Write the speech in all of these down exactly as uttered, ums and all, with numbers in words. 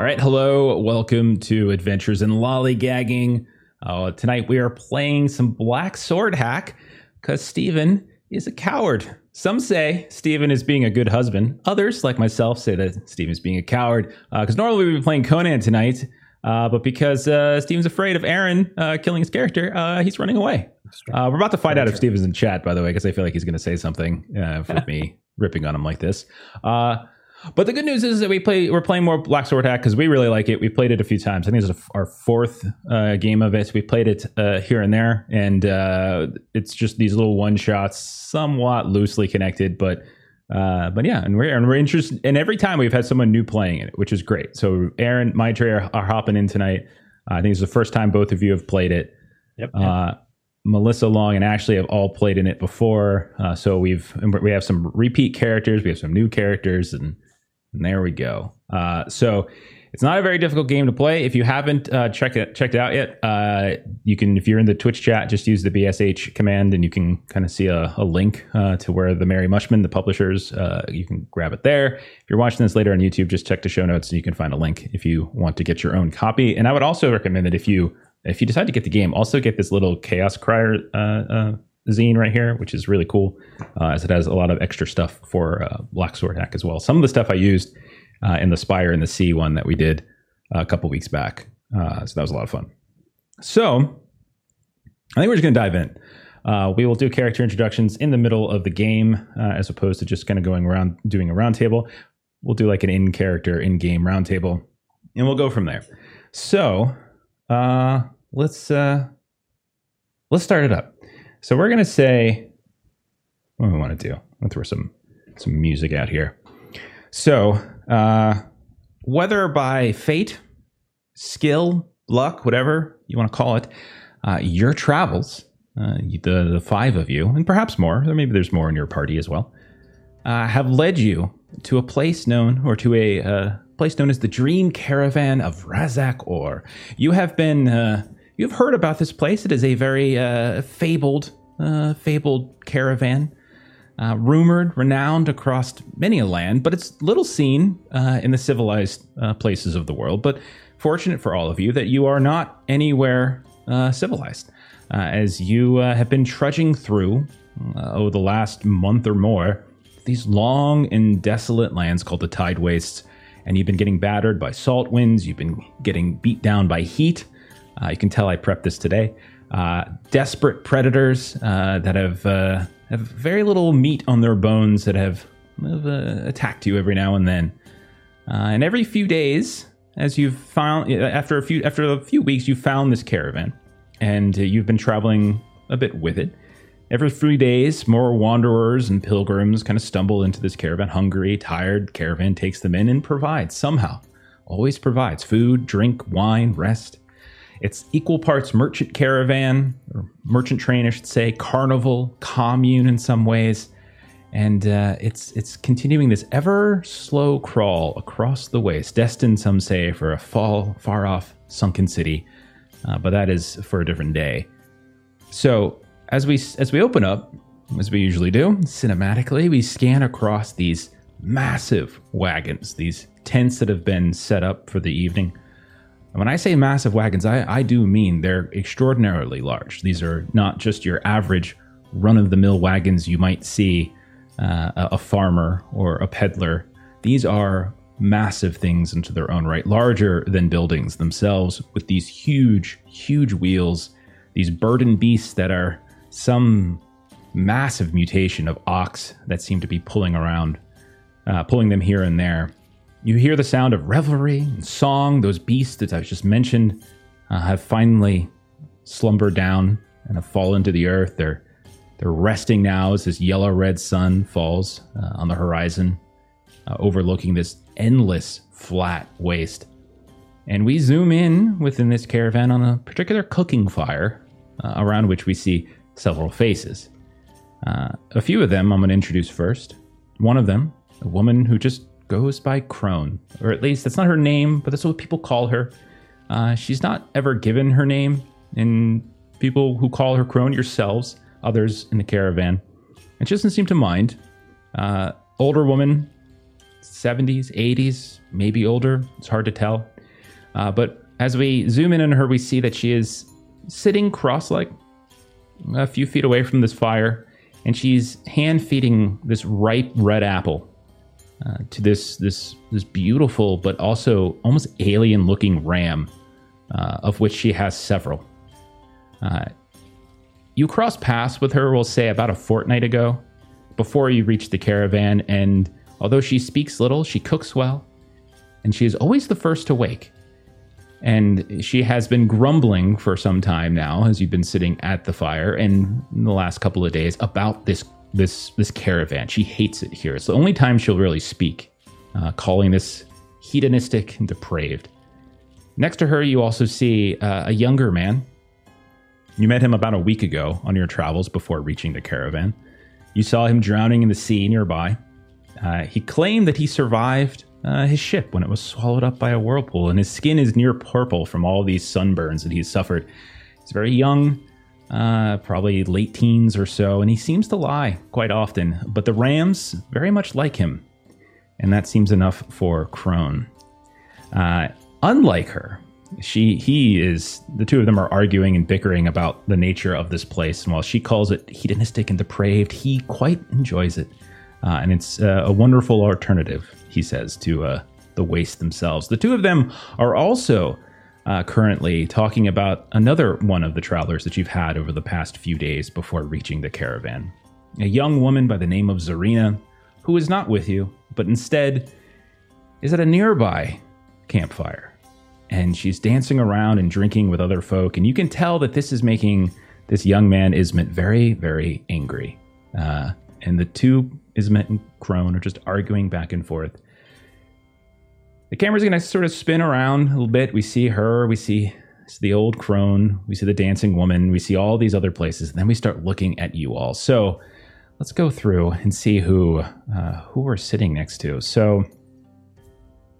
All right, hello, welcome to Adventures in Lollygagging. Uh, tonight we are playing some Black Sword Hack because Steven is a coward. Some say Steven is being a good husband. Others, like myself, say that Steven is being a coward because uh, normally we'd be playing Conan tonight, uh, but because uh, Steven's afraid of Aaron uh, killing his character, uh, he's running away. Uh, we're about to find out if Steven's in chat, by the way, because I feel like he's going to say something uh, for me ripping on him like this. Uh, But the good news is that we play, we're playing more Black Sword Hack because we really like it. We played it a few times. I think it's our fourth uh, game of it. We played it uh, here and there, and uh, it's just these little one shots, somewhat loosely connected. But uh, but yeah, and we're and we're interested. And every time we've had someone new playing it, which is great. So Aaron, my Trey are, are hopping in tonight. Uh, I think it's the first time both of you have played it. Yep. Uh, Melissa Long and Ashley have all played in it before, uh, so we've we have some repeat characters, we have some new characters, and. And there we go. Uh, so it's not a very difficult game to play. If you haven't uh, checked it checked it out yet, uh, you can, if you're in the Twitch chat, just use the B S H command, and you can kind of see a, a link uh, to where the Merry Mushmen, the publishers, uh, you can grab it there. If you're watching this later on YouTube, just check the show notes, and you can find a link if you want to get your own copy. And I would also recommend that if you if you decide to get the game, also get this little Chaos Crier uh, uh, zine right here, which is really cool, uh, as it has a lot of extra stuff for uh, Black Sword Hack as well. Some of the stuff I used uh, in the Spire and the Sea one that we did a couple weeks back, uh, so that was a lot of fun. So I think we're just going to dive in. Uh, we will do character introductions in the middle of the game, uh, as opposed to just kind of going around doing a round table. We'll do like an in-character, in-game round table, and we'll go from there. So uh, let's uh, let's start it up. So we're going to say, what do we want to do? Let's throw some, some music out here. So uh, whether by fate, skill, luck, whatever you want to call it, uh, your travels, uh, the, the five of you, and perhaps more, or maybe there's more in your party as well, uh, have led you to a place known, or to a uh, place known as the Dream Caravan of Razak Orr. You have been... Uh, You've heard about this place. It is a very uh, fabled, uh, fabled caravan, uh, rumored, renowned across many a land, but it's little seen uh, in the civilized uh, places of the world. But fortunate for all of you that you are not anywhere uh, civilized, uh, as you uh, have been trudging through uh, over the last month or more these long and desolate lands called the Tide Wastes, and you've been getting battered by salt winds. You've been getting beat down by heat. Uh, you can tell I prepped this today. Uh, desperate predators uh, that have uh, have very little meat on their bones that have, have uh, attacked you every now and then. Uh, and every few days, as you've found after a few after a few weeks, you found this caravan, and uh, you've been traveling a bit with it. Every few days, more wanderers and pilgrims kind of stumble into this caravan, hungry, tired. Caravan takes them in and provides somehow, always provides food, drink, wine, rest. It's equal parts merchant caravan, or merchant train, I should say, carnival, commune in some ways. And uh, it's it's continuing this ever slow crawl across the waste, destined, some say, for a fall, far off, sunken city. Uh, but that is for a different day. So as we as we open up, as we usually do, cinematically, we scan across these massive wagons, these tents that have been set up for the evening. When I say massive wagons, I, I do mean they're extraordinarily large. These are not just your average run-of-the-mill wagons you might see uh, a, a farmer or a peddler. These are massive things into their own right, larger than buildings themselves, with these huge, huge wheels, these burden beasts that are some massive mutation of ox that seem to be pulling around, uh, pulling them here and there. You hear the sound of revelry and song. Those beasts that I just mentioned uh, have finally slumbered down and have fallen to the earth. They're they're resting now as this yellow-red sun falls uh, on the horizon, uh, overlooking this endless flat waste. And we zoom in within this caravan on a particular cooking fire uh, around which we see several faces. Uh, a few of them I'm going to introduce first. One of them, a woman who just goes by Crone, or at least that's not her name, but that's what people call her. Uh, she's not ever given her name, and people who call her Crone, yourselves, others in the caravan, and she doesn't seem to mind. Uh, older woman, seventies, eighties, maybe older. It's hard to tell. Uh, but as we zoom in on her, we see that she is sitting cross-legged a few feet away from this fire, and she's hand-feeding this ripe red apple uh, to this this this beautiful but also almost alien-looking ram, uh, of which she has several. Uh, you cross paths with her, we'll say, about a fortnight ago, before you reach the caravan, and although she speaks little, she cooks well, and she is always the first to wake. And she has been grumbling for some time now, as you've been sitting at the fire, and in the last couple of days, about this this this caravan. She hates it here. It's the only time she'll really speak, uh, calling this hedonistic and depraved. Next to her, you also see uh, a younger man. You met him about a week ago on your travels before reaching the caravan. You saw him drowning in the sea nearby. Uh, he claimed that he survived uh, his ship when it was swallowed up by a whirlpool, and his skin is near purple from all these sunburns that he's suffered. He's very young, uh, probably late teens or so, and he seems to lie quite often. But the rams very much like him, and that seems enough for Crone. Uh, unlike her, she, he is. The two of them are arguing and bickering about the nature of this place, and while she calls it hedonistic and depraved, he quite enjoys it. Uh, and it's uh, a wonderful alternative, he says, to uh, the waste themselves. The two of them are also uh, currently talking about another one of the travelers that you've had over the past few days before reaching the caravan. A young woman by the name of Zarina, who is not with you, but instead is at a nearby campfire. And she's dancing around and drinking with other folk. And you can tell that this is making this young man, Ismet, very, very angry. Uh, and the two... Ismet and Crone are just arguing back and forth. The camera's going to sort of spin around a little bit. We see her. We see the old Crone. We see the dancing woman. We see all these other places. And then we start looking at you all. So let's go through and see who uh, who we're sitting next to. So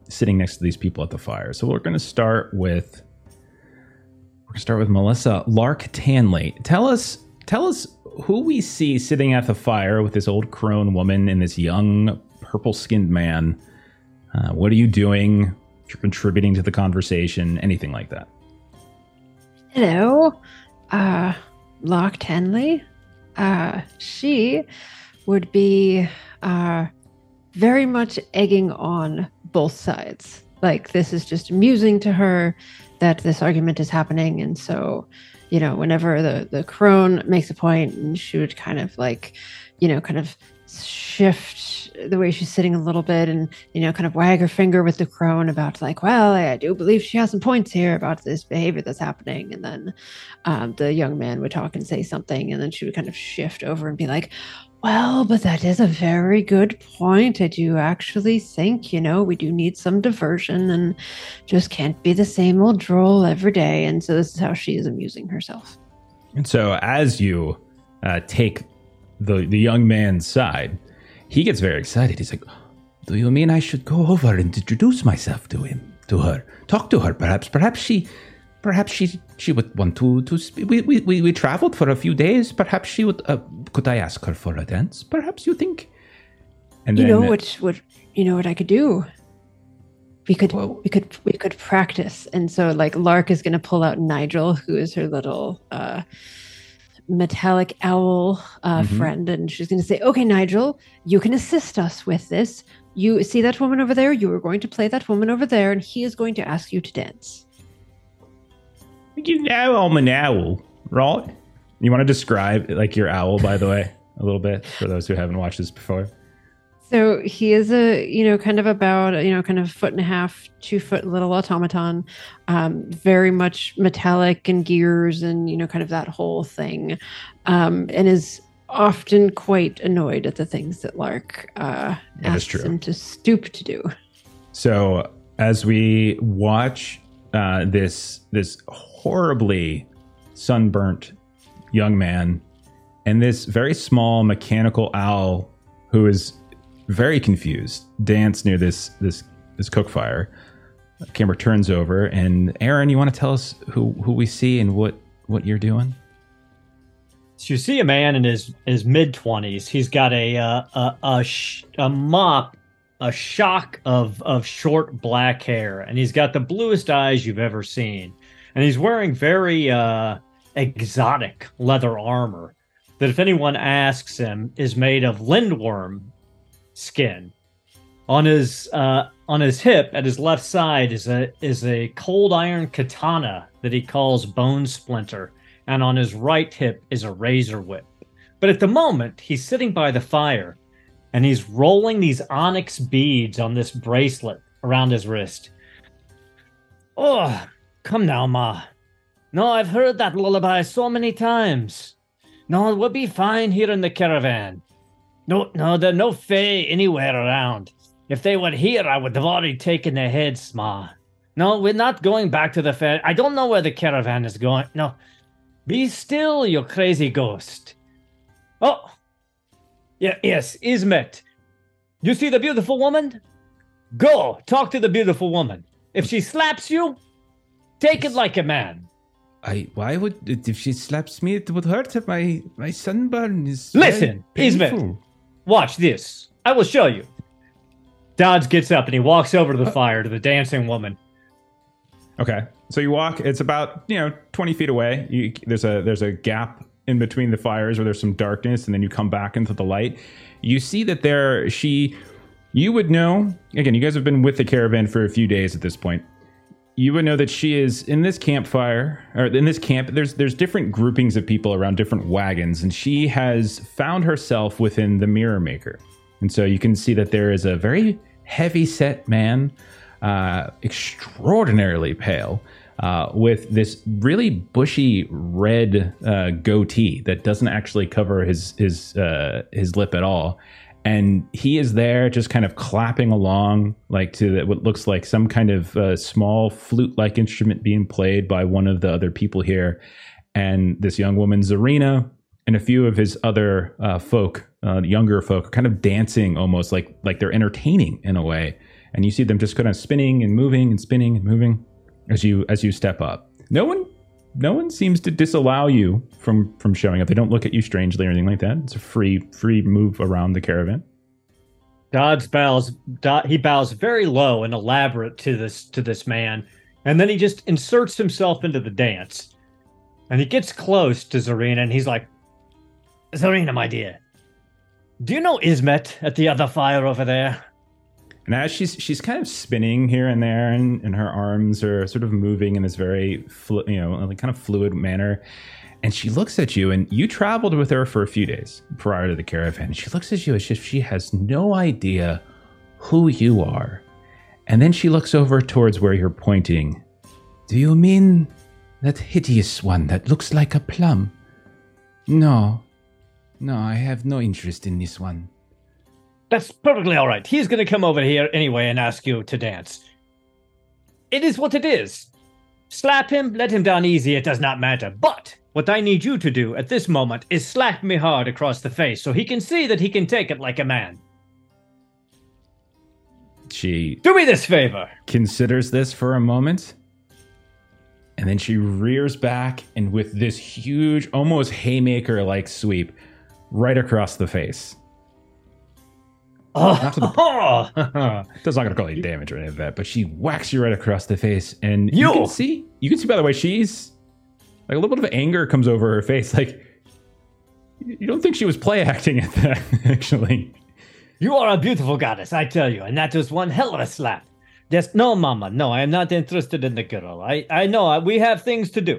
sitting next to these people at the fire. So we're going to start with we're going to start with Melissa Lark Tenley. Tell us tell us. who we see sitting at the fire with this old crone woman and this young purple-skinned man. Uh, what are you doing? You're contributing to the conversation, anything like that. Hello, uh, Lark Tenley. Uh, she would be uh, very much egging on both sides. Like, this is just amusing to her that this argument is happening, and so... You know, whenever the, the crone makes a point, and she would kind of like, you know, kind of shift the way she's sitting a little bit and, you know, kind of wag her finger with the crone about like, well, I do believe she has some points here about this behavior that's happening. And then um, the young man would talk and say something, and then she would kind of shift over and be like, well, but that is a very good point. I do actually think, you know, we do need some diversion and just can't be the same old droll every day. And so this is how she is amusing herself. And so as you uh, take the the young man's side, he gets very excited. He's like, do you mean I should go over and introduce myself to him, to her, talk to her? Perhaps, perhaps she... Perhaps she she would want to to speak. We we we, we traveled for a few days. Perhaps she would. Uh, could I ask her for a dance? Perhaps you think. And you then, know what what you know what I could do. We could whoa. we could we could practice. And so like Lark is going to pull out Nigel, who is her little uh, metallic owl uh, mm-hmm. friend, and she's going to say, "Okay, Nigel, you can assist us with this. You see that woman over there? You are going to play that woman over there, and he is going to ask you to dance." You know I'm an owl, right? You want to describe like your owl, by the way, a little bit for those who haven't watched this before? So he is a, you know, kind of about, you know, kind of foot and a half, two foot little automaton, um, very much metallic and gears and, you know, kind of that whole thing, um, and is often quite annoyed at the things that Lark uh, that asks him to stoop to do. So as we watch uh, this, this horribly sunburnt young man and this very small mechanical owl who is very confused dance near this this this cook fire, the camera turns over, and Aaron, you want to tell us who who we see and what what you're doing? So you see a man in his his mid twenties. He's got a uh, a a, sh- a mop a shock of of short black hair, and he's got the bluest eyes you've ever seen, and he's wearing very uh, exotic leather armor that, if anyone asks him, is made of lindworm skin. On his uh, on his hip, at his left side, is a is a cold iron katana that he calls Bone Splinter, and on his right hip is a razor whip. But at the moment, he's sitting by the fire, and he's rolling these onyx beads on this bracelet around his wrist. Oh, come now, Ma. No, I've heard that lullaby so many times. No, we'll be fine here in the caravan. No, no, there are no fae anywhere around. If they were here, I would have already taken their heads, Ma. No, we're not going back to the fair. I don't know where the caravan is going. No, be still, you crazy ghost. Oh, yeah, yes, Ismet. You see the beautiful woman? Go, talk to the beautiful woman. If she slaps you, take it like a man. I, why would, if she slaps me, it would hurt her. My, my sunburn is Listen, Ismet, watch this. I will show you. Dodz gets up and he walks over to the uh, fire, to the dancing woman. Okay, so you walk, it's about, you know, twenty feet away. You, there's a there's a gap in between the fires where there's some darkness, and then you come back into the light. You see that there, she, you would know, again, you guys have been with the caravan for a few days at this point. You would know that she is in this campfire, or in this camp, there's there's different groupings of people around different wagons, and she has found herself within the Mirror Maker. And so you can see that there is a very heavy-set man, uh, extraordinarily pale, Uh, with this really bushy red uh, goatee that doesn't actually cover his his uh, his lip at all, and he is there just kind of clapping along like to what looks like some kind of uh, small flute-like instrument being played by one of the other people here, and this young woman Zarina and a few of his other uh, folk, uh, younger folk, are kind of dancing almost like like they're entertaining in a way, and you see them just kind of spinning and moving and spinning and moving. As you as you step up, no one no one seems to disallow you from, from showing up. They don't look at you strangely or anything like that. It's a free free move around the caravan. Dodz bows. Dod, he bows very low and elaborate to this to this man, and then he just inserts himself into the dance. And he gets close to Zarina, and he's like, "Zarina, my dear, do you know Ismet at the other fire over there?" And as she's she's kind of spinning here and there, and, and her arms are sort of moving in this very flu, you know kind of fluid manner, and she looks at you, and you traveled with her for a few days prior to the caravan, and she looks at you as if she has no idea who you are, and then she looks over towards where you're pointing. Do you mean that hideous one that looks like a plum? No, no, I have no interest in this one. That's perfectly all right. He's going to come over here anyway and ask you to dance. It is what it is. Slap him, let him down easy, it does not matter. But what I need you to do at this moment is slap me hard across the face so he can see that he can take it like a man. She... Do me this favor. Considers this for a moment. And then she rears back, and with this huge, almost haymaker-like sweep, right across the face. Oh. The, that's not going to cause any damage or any of that, but she whacks you right across the face, and you. you can see, you can see, by the way, she's like a little bit of anger comes over her face. Like, you don't think she was play acting at that, actually. You are a beautiful goddess, I tell you, and that was one hell of a slap. Just, no, Mama, no, I am not interested in the girl. I, I know, I, we have things to do.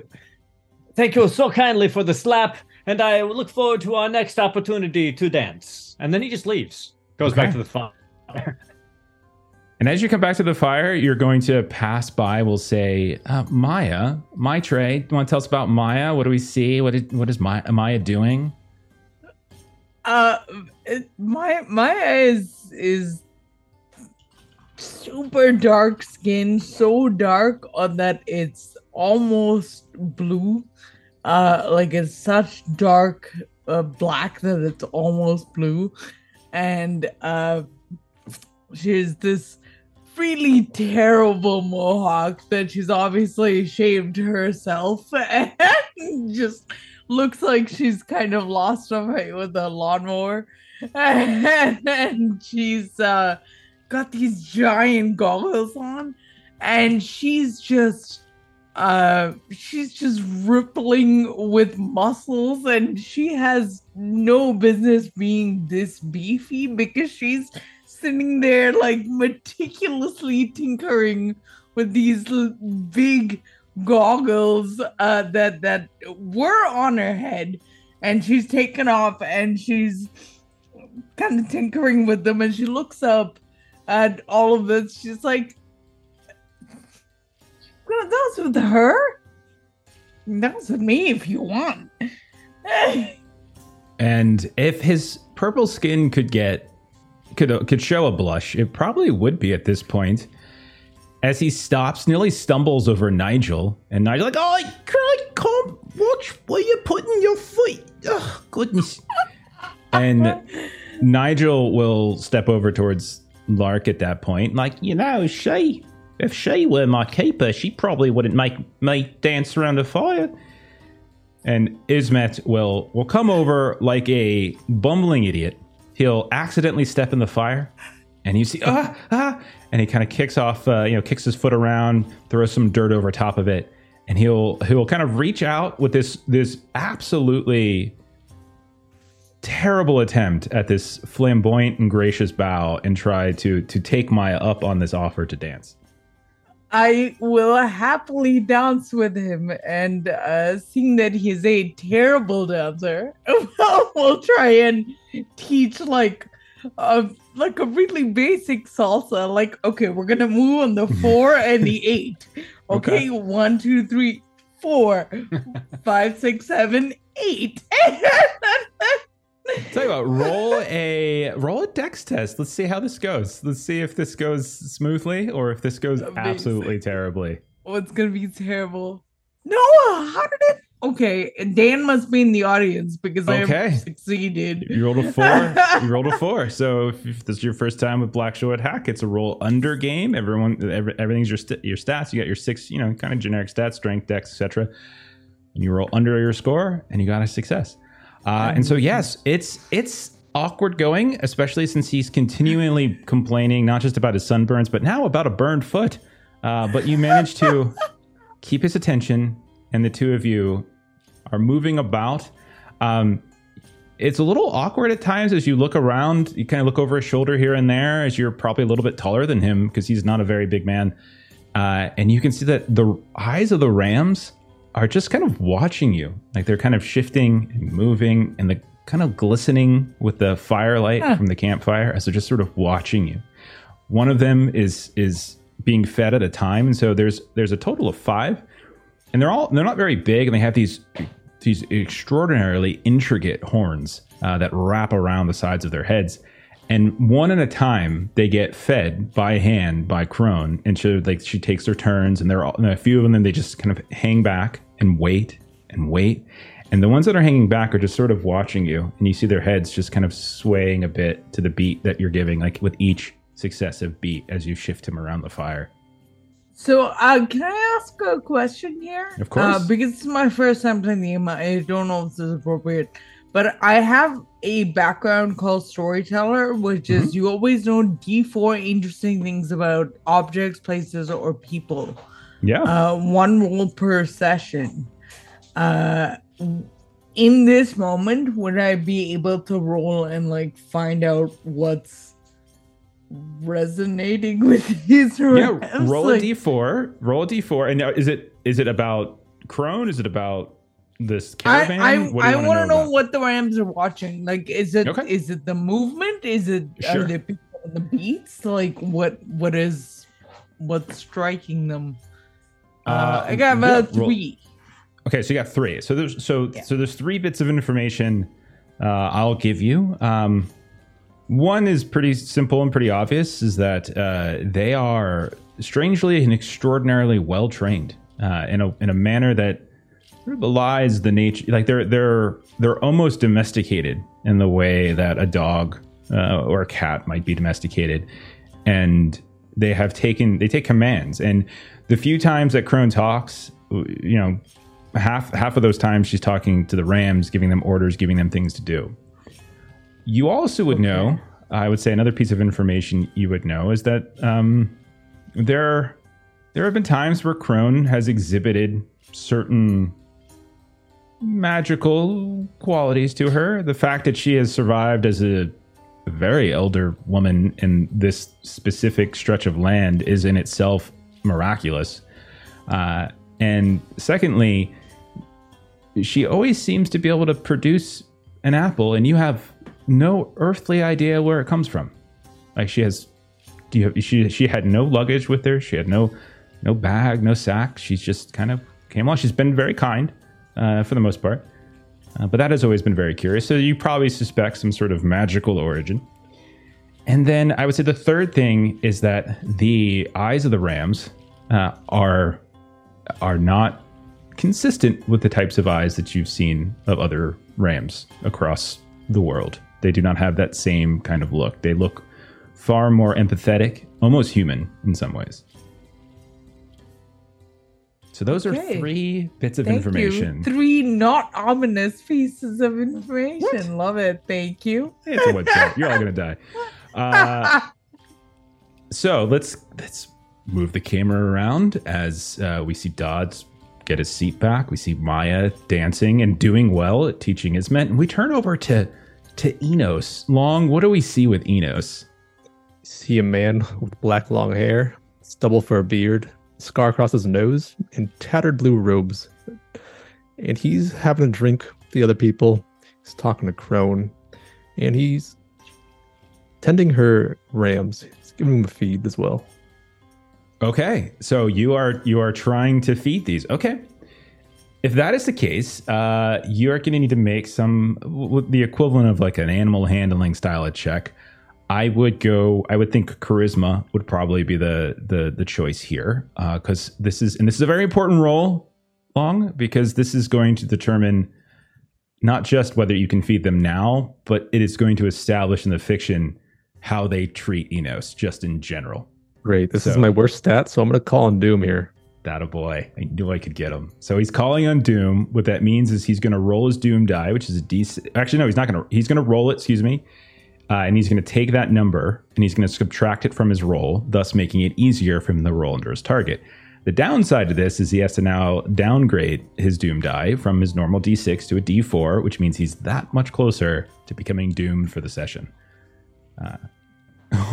Thank you so kindly for the slap, and I look forward to our next opportunity to dance. And then he just leaves. Goes okay. Back to the fire. And as you come back to the fire, you're going to pass by. We'll say, uh, Maya, my tray. Do you want to tell us about Maya? What do we see? What is, what is Maya, Maya doing? Uh, it, Maya, Maya is is super dark skin, so dark that it's almost blue. Uh, like it's such dark uh, black that it's almost blue. And uh, she's this really terrible mohawk that she's obviously shaved herself, and just looks like she's kind of lost a fight with a lawnmower. And she's uh, got these giant goggles on, and she's just uh she's just rippling with muscles, and she has no business being this beefy because she's sitting there like meticulously tinkering with these big goggles uh that that were on her head, and she's taken off and she's kind of tinkering with them, and she looks up at all of this. She's like, that was with her? That was with me if you want. And if his purple skin could get could could show a blush, it probably would be at this point. As he stops, nearly stumbles over Nigel, and Nigel's like, "Oh, I can't, can't watch where you're putting your foot. Oh, goodness." And Nigel will step over towards Lark at that point, like, you know, she, if she were my keeper, she probably wouldn't make me dance around a fire. And Ismet will, will come over like a bumbling idiot. He'll accidentally step in the fire, and you see, ah, ah, and he kind of kicks off, uh, you know, kicks his foot around, throws some dirt over top of it, and he'll he'll kind of reach out with this this absolutely terrible attempt at this flamboyant and gracious bow and try to to take Maya up on this offer to dance. I will happily dance with him, and uh, seeing that he's a terrible dancer, we'll try and teach like a, like a really basic salsa. Like, okay, we're gonna move on the four and the eight. Okay, okay. One, two, three, four, five, six, seven, eight. Tell you what, roll a roll a dex test. Let's see how this goes. Let's see if this goes smoothly or if this goes Amazing. absolutely terribly. Oh, it's gonna be terrible. No, how did it? Okay, Dan must be in the audience because okay. I succeeded. You rolled a four. You rolled a four. So if, if this is your first time with Black Sword Hack, it's a roll under game. Everyone, every, everything's your st- your stats. You got your six, you know, kind of generic stats, strength, dex, et cetera. And you roll under your score, and you got a success. Uh, and so, yes, it's it's awkward going, especially since he's continually complaining, not just about his sunburns, but now about a burned foot. Uh, but you manage to keep his attention, and the two of you are moving about. Um, it's a little awkward at times as you look around. You kind of look over his shoulder here and there, as you're probably a little bit taller than him because he's not a very big man. Uh, and you can see that the eyes of the rams are just kind of watching you, like they're kind of shifting and moving, and the kind of glistening with the firelight huh. from the campfire as they're just sort of watching you. One of them is is being fed at a time, and so there's there's a total of five, and they're all they're not very big, and they have these these extraordinarily intricate horns uh, that wrap around the sides of their heads, and one at a time they get fed by hand by Crone, and she like she takes their turns, and they're all, and a few of them they just kind of hang back and wait and wait, and the ones that are hanging back are just sort of watching you, and you see their heads just kind of swaying a bit to the beat that you're giving, like with each successive beat as you shift him around the fire. So uh, can I ask a question here? Of course. Uh, because it's my first time playing the game, I don't know if this is appropriate. But I have a background called Storyteller, which is mm-hmm. you always know D four interesting things about objects, places, or people. Yeah. Uh, one roll per session. Uh, in this moment, would I be able to roll and like find out what's resonating with his? Yeah. Rams? Roll like, a D four. Roll a D four. And now, is it is it about Crone? Is it about this caravan? I, I, I want to know, know what the rams are watching. Like, is it okay. is it the movement? Is it sure. are the people on the beats? Like, what what is what's striking them? Uh, uh, I got about yeah, three. Roll. Okay, so you got three. So there's so yeah. so there's three bits of information uh, I'll give you. Um, one is pretty simple and pretty obvious: is that uh, they are strangely and extraordinarily well trained uh, in a in a manner that belies the nature, like they're they're they're almost domesticated in the way that a dog uh, or a cat might be domesticated, and they have taken they take commands. And the few times that Crone talks, you know, half half of those times she's talking to the rams, giving them orders, giving them things to do. You also would okay. know I would say another piece of information you would know is that um, there there have been times where Crone has exhibited certain magical qualities to her. The fact that she has survived as a very elder woman in this specific stretch of land is in itself miraculous. Uh, and secondly, she always seems to be able to produce an apple, and you have no earthly idea where it comes from. Like she has, do you have, she she had no luggage with her. She had no no bag, no sack. She's just kind of came along. She's been very kind uh, for the most part, uh, but that has always been very curious. So you probably suspect some sort of magical origin. And then I would say the third thing is that the eyes of the rams uh, are are not consistent with the types of eyes that you've seen of other rams across the world. They do not have that same kind of look. They look far more empathetic, almost human in some ways. So those okay. are three bits of Thank information. You. Three not ominous pieces of information. What? Love it. Thank you. It's a website. You're all gonna die. Uh, so let's let's move the camera around as uh, we see Dodz get his seat back. We see Maya dancing and doing well at teaching Ismet, and we turn over to. To Enos Long. What do we see with Enos? See a man with black long hair, stubble for a beard, scar across his nose, and tattered blue robes. And he's having a drink with the other people. He's talking to Crone, and he's tending her rams. He's giving them a feed as well. Okay, so you are you are trying to feed these. Okay. If that is the case, uh, you're going to need to make some w- the equivalent of like an animal handling style of check. I would go. I would think charisma would probably be the the, the choice here because uh, this is and this is a very important role, Long, because this is going to determine not just whether you can feed them now, but it is going to establish in the fiction how they treat Enos just in general. Great. This so, is my worst stat, so I'm going to call on Doom here. That a boy. I knew I could get him. So he's calling on Doom. What that means is he's going to roll his Doom die, which is a D six. Actually, no, he's not going to. He's going to roll it, excuse me. Uh, and he's going to take that number and he's going to subtract it from his roll, thus making it easier for him to roll under his target. The downside of this is he has to now downgrade his Doom die from his normal D six to a D four, which means he's that much closer to becoming doomed for the session. Uh,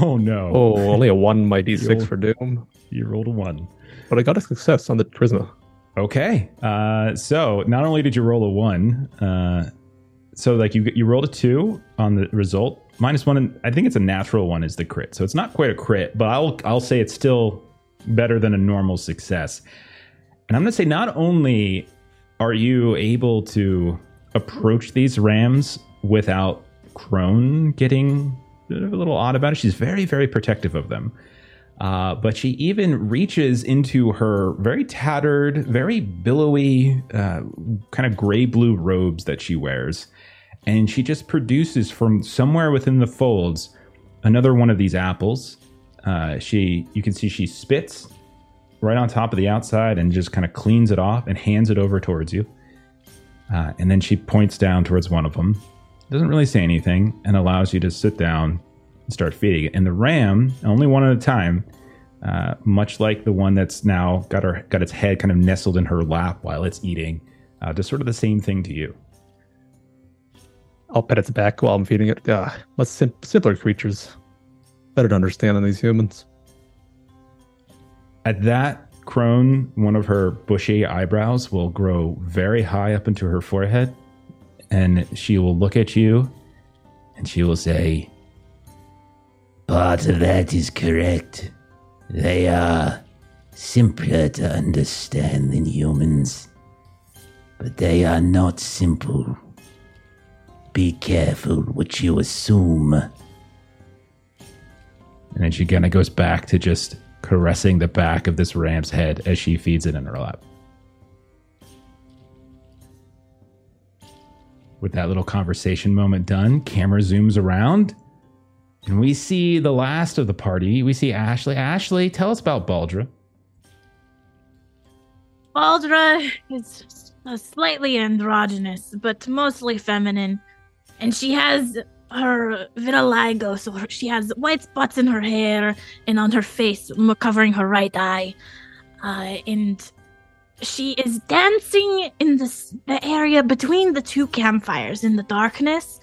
oh, no. Oh, only a one my D six rolled, for Doom. You rolled a one. But I got a success on the charisma. Okay. Uh, so not only did you roll a one, uh, so like you you rolled a two on the result. Minus one, and I think it's a natural one is the crit. So it's not quite a crit, but I'll I'll say it's still better than a normal success. And I'm going to say not only are you able to approach these rams without Crone getting a little odd about it, she's very, very protective of them. Uh, but she even reaches into her very tattered, very billowy, uh, kind of gray-blue robes that she wears. And she just produces from somewhere within the folds another one of these apples. Uh, she, you can see she spits right on top of the outside and just kind of cleans it off and hands it over towards you. Uh, and then she points down towards one of them. Doesn't really say anything and allows you to sit down. Start feeding it. And the ram, only one at a time, uh, much like the one that's now got her got its head kind of nestled in her lap while it's eating, uh, does sort of the same thing to you. I'll pet its back while I'm feeding it. Uh, much sim- simpler creatures. Better to understand than these humans. At that, Crone, one of her bushy eyebrows will grow very high up into her forehead, and she will look at you, and she will say... Part of that is correct. They are simpler to understand than humans. But they are not simple. Be careful what you assume. And then she kind of goes back to just caressing the back of this ram's head as she feeds it in her lap. With that little conversation moment done, camera zooms around. And we see the last of the party. We see Ashley. Ashley, tell us about Bal'Dra. Bal'Dra is slightly androgynous, but mostly feminine. And she has her vitiligo, so she has white spots in her hair and on her face, covering her right eye. Uh, and she is dancing in this, the area between the two campfires in the darkness.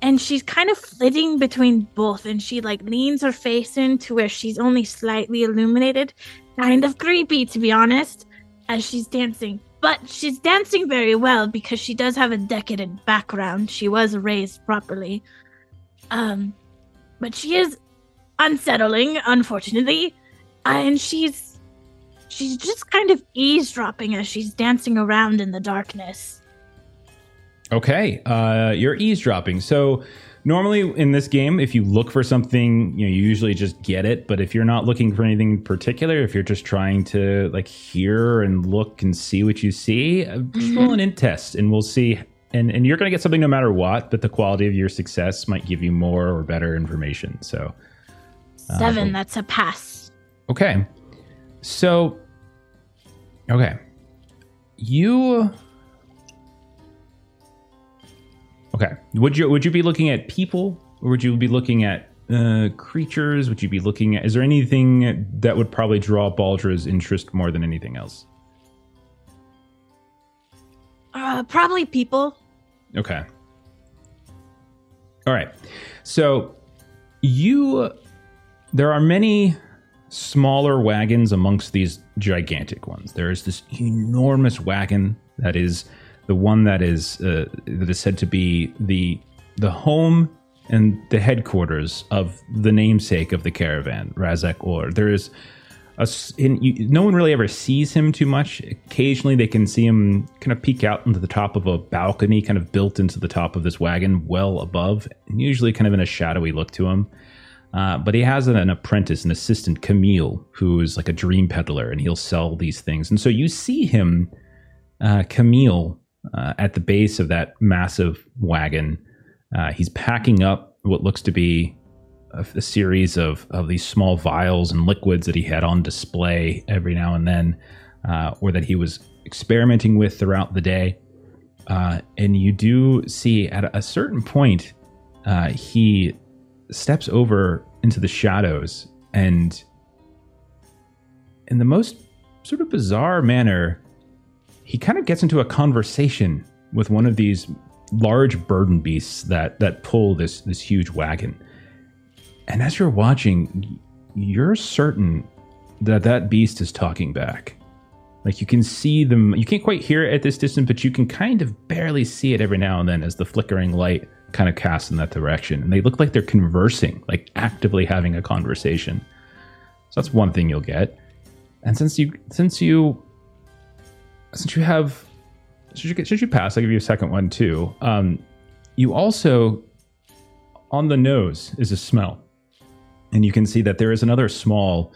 And she's kind of flitting between both. And she like leans her face in to where she's only slightly illuminated. Kind of creepy, to be honest, as she's dancing. But she's dancing very well because she does have a decadent background. She was raised properly. Um, but she is unsettling, unfortunately. Uh, and she's she's just kind of eavesdropping as she's dancing around in the darkness. Okay, uh, you're eavesdropping. So normally in this game, if you look for something, you know, you usually just get it. But if you're not looking for anything in particular, if you're just trying to like hear and look and see what you see, mm-hmm. just roll an int test and we'll see. And and you're going to get something no matter what, but the quality of your success might give you more or better information. So seven, uh, that's a pass. Okay. So, okay. You... Okay. Would you would you be looking at people, or would you be looking at uh, creatures? Would you be looking at? Is there anything that would probably draw Baldra's interest more than anything else? Uh, probably people. Okay. All right. So you, there are many smaller wagons amongst these gigantic ones. There is this enormous wagon that is. The one that is uh, that is said to be the the home and the headquarters of the namesake of the caravan, Razak Orr. There is a in, you, no one really ever sees him too much. Occasionally, they can see him kind of peek out into the top of a balcony, kind of built into the top of this wagon, well above, and usually kind of in a shadowy look to him. Uh, but he has an, an apprentice, an assistant, Camille, who is like a dream peddler, and he'll sell these things. And so you see him, uh, Camille. Uh, at the base of that massive wagon, uh, he's packing up what looks to be a, a series of, of these small vials and liquids that he had on display every now and then, uh, or that he was experimenting with throughout the day. Uh, and you do see at a certain point, uh, he steps over into the shadows, and in the most sort of bizarre manner, he kind of gets into a conversation with one of these large burden beasts that that pull this this huge wagon. And as you're watching, you're certain that that beast is talking back. Like you can see them. You can't quite hear it at this distance, but you can kind of barely see it every now and then as the flickering light kind of casts in that direction. And they look like they're conversing, like actively having a conversation. So that's one thing you'll get. And since you since you Since you have, should you, get, should you pass? I'll give you a second one too. Um, you also, on the nose is a smell, and you can see that there is another small,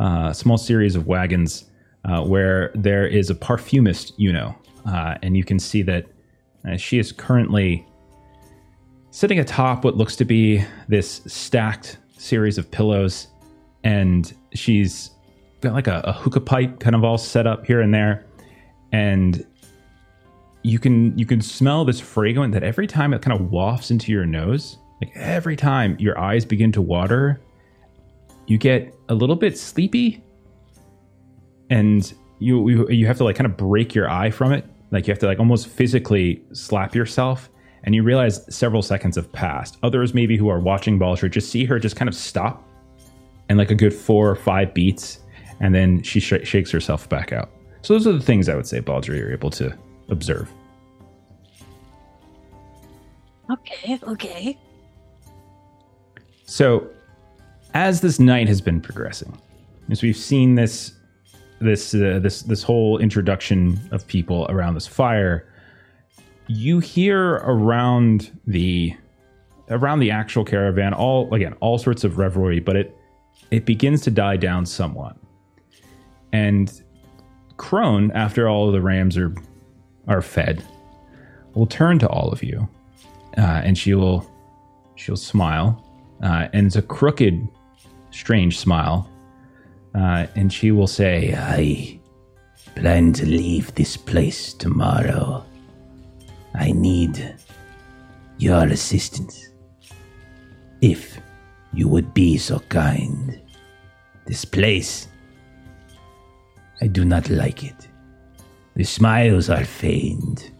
uh, small series of wagons uh, where there is a parfumist, you know, uh, and you can see that uh, she is currently sitting atop what looks to be this stacked series of pillows, and she's got like a, a hookah pipe kind of all set up here and there. And you can you can smell this fragrance that every time it kind of wafts into your nose, like every time your eyes begin to water, you get a little bit sleepy, and you you, you have to like kind of break your eye from it. Like you have to like almost physically slap yourself, and you realize several seconds have passed. Others maybe who are watching Bal'Dra just see her just kind of stop, and like a good four or five beats, and then she sh- shakes herself back out. So those are the things I would say, Bal'Dra, you're able to observe. Okay, okay. So, as this night has been progressing, as we've seen this, this, uh, this, this whole introduction of people around this fire, you hear around the, around the actual caravan, all again, all sorts of revelry, but it, it begins to die down somewhat, and. Crone, after all of the rams are are fed, will turn to all of you, uh, and she will she'll smile, uh, and it's a crooked, strange smile, uh, and she will say, "I plan to leave this place tomorrow. I need your assistance. if you would be so kind. This place, I do not like it. The smiles are feigned,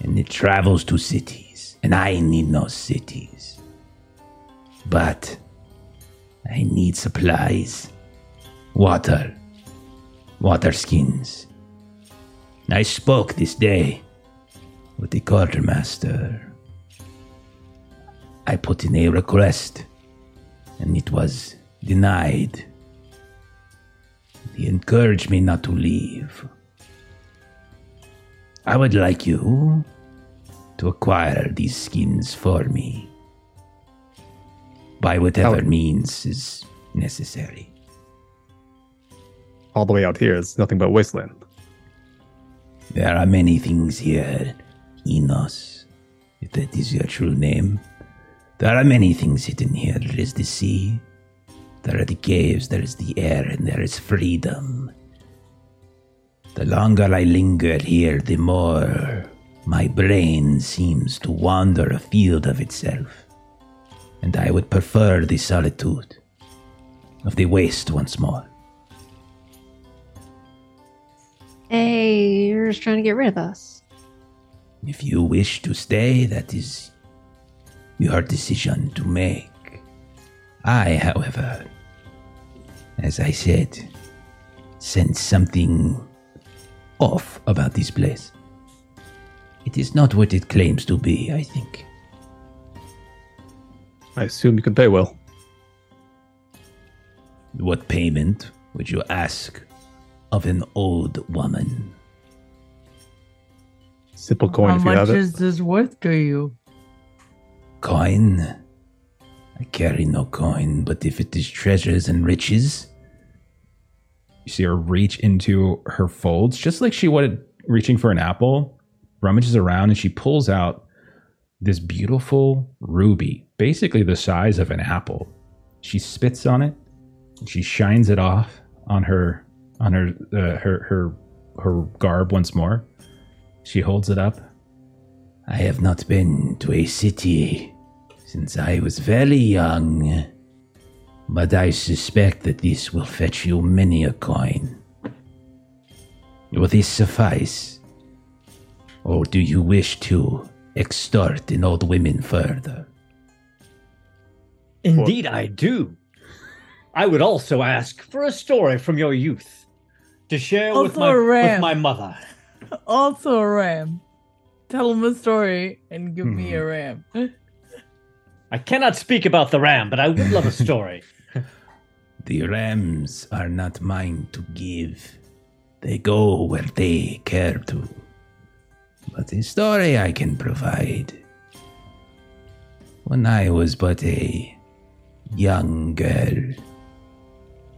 and it travels to cities, and I need no cities. But I need supplies, water, water skins. I spoke this day with the quartermaster. I put in a request, and it was denied. He encouraged me not to leave. I would like you to acquire these skins for me by whatever out. means is necessary. All the way out here is nothing but wasteland. There are many things here, Enos, if that is your true name. There are many things hidden here. There is the sea, there are the caves, there is the air, and there is freedom. The longer I linger here, the more my brain seems to wander afield of itself, and I would prefer the solitude of the waste once more. Hey, you're just trying to get rid of us. If you wish to stay, that is your decision to make. I, however, as I said, sense something off about this place. It is not what it claims to be, I think. I assume you can pay well. What payment would you ask of an old woman? Simple coin How if you have it. How much is this worth to you? Coin? I carry no coin, but if it is treasures and riches... You see her reach into her folds, just like she was reaching for an apple, rummages around, and she pulls out this beautiful ruby, basically the size of an apple. She spits on it, and she shines it off on her on her, uh, her her her garb once more. She holds it up. I have not been to a city since I was very young, but I suspect that this will fetch you many a coin. Will this suffice? Or do you wish to extort an old woman further? Indeed I do. I would also ask for a story from your youth to share with my, with my mother. Also a ram. Tell him a story and give hmm. me a ram. I cannot speak about the ram, but I would love a story. The rams are not mine to give. They go where they care to. But a story I can provide. When I was but a young girl,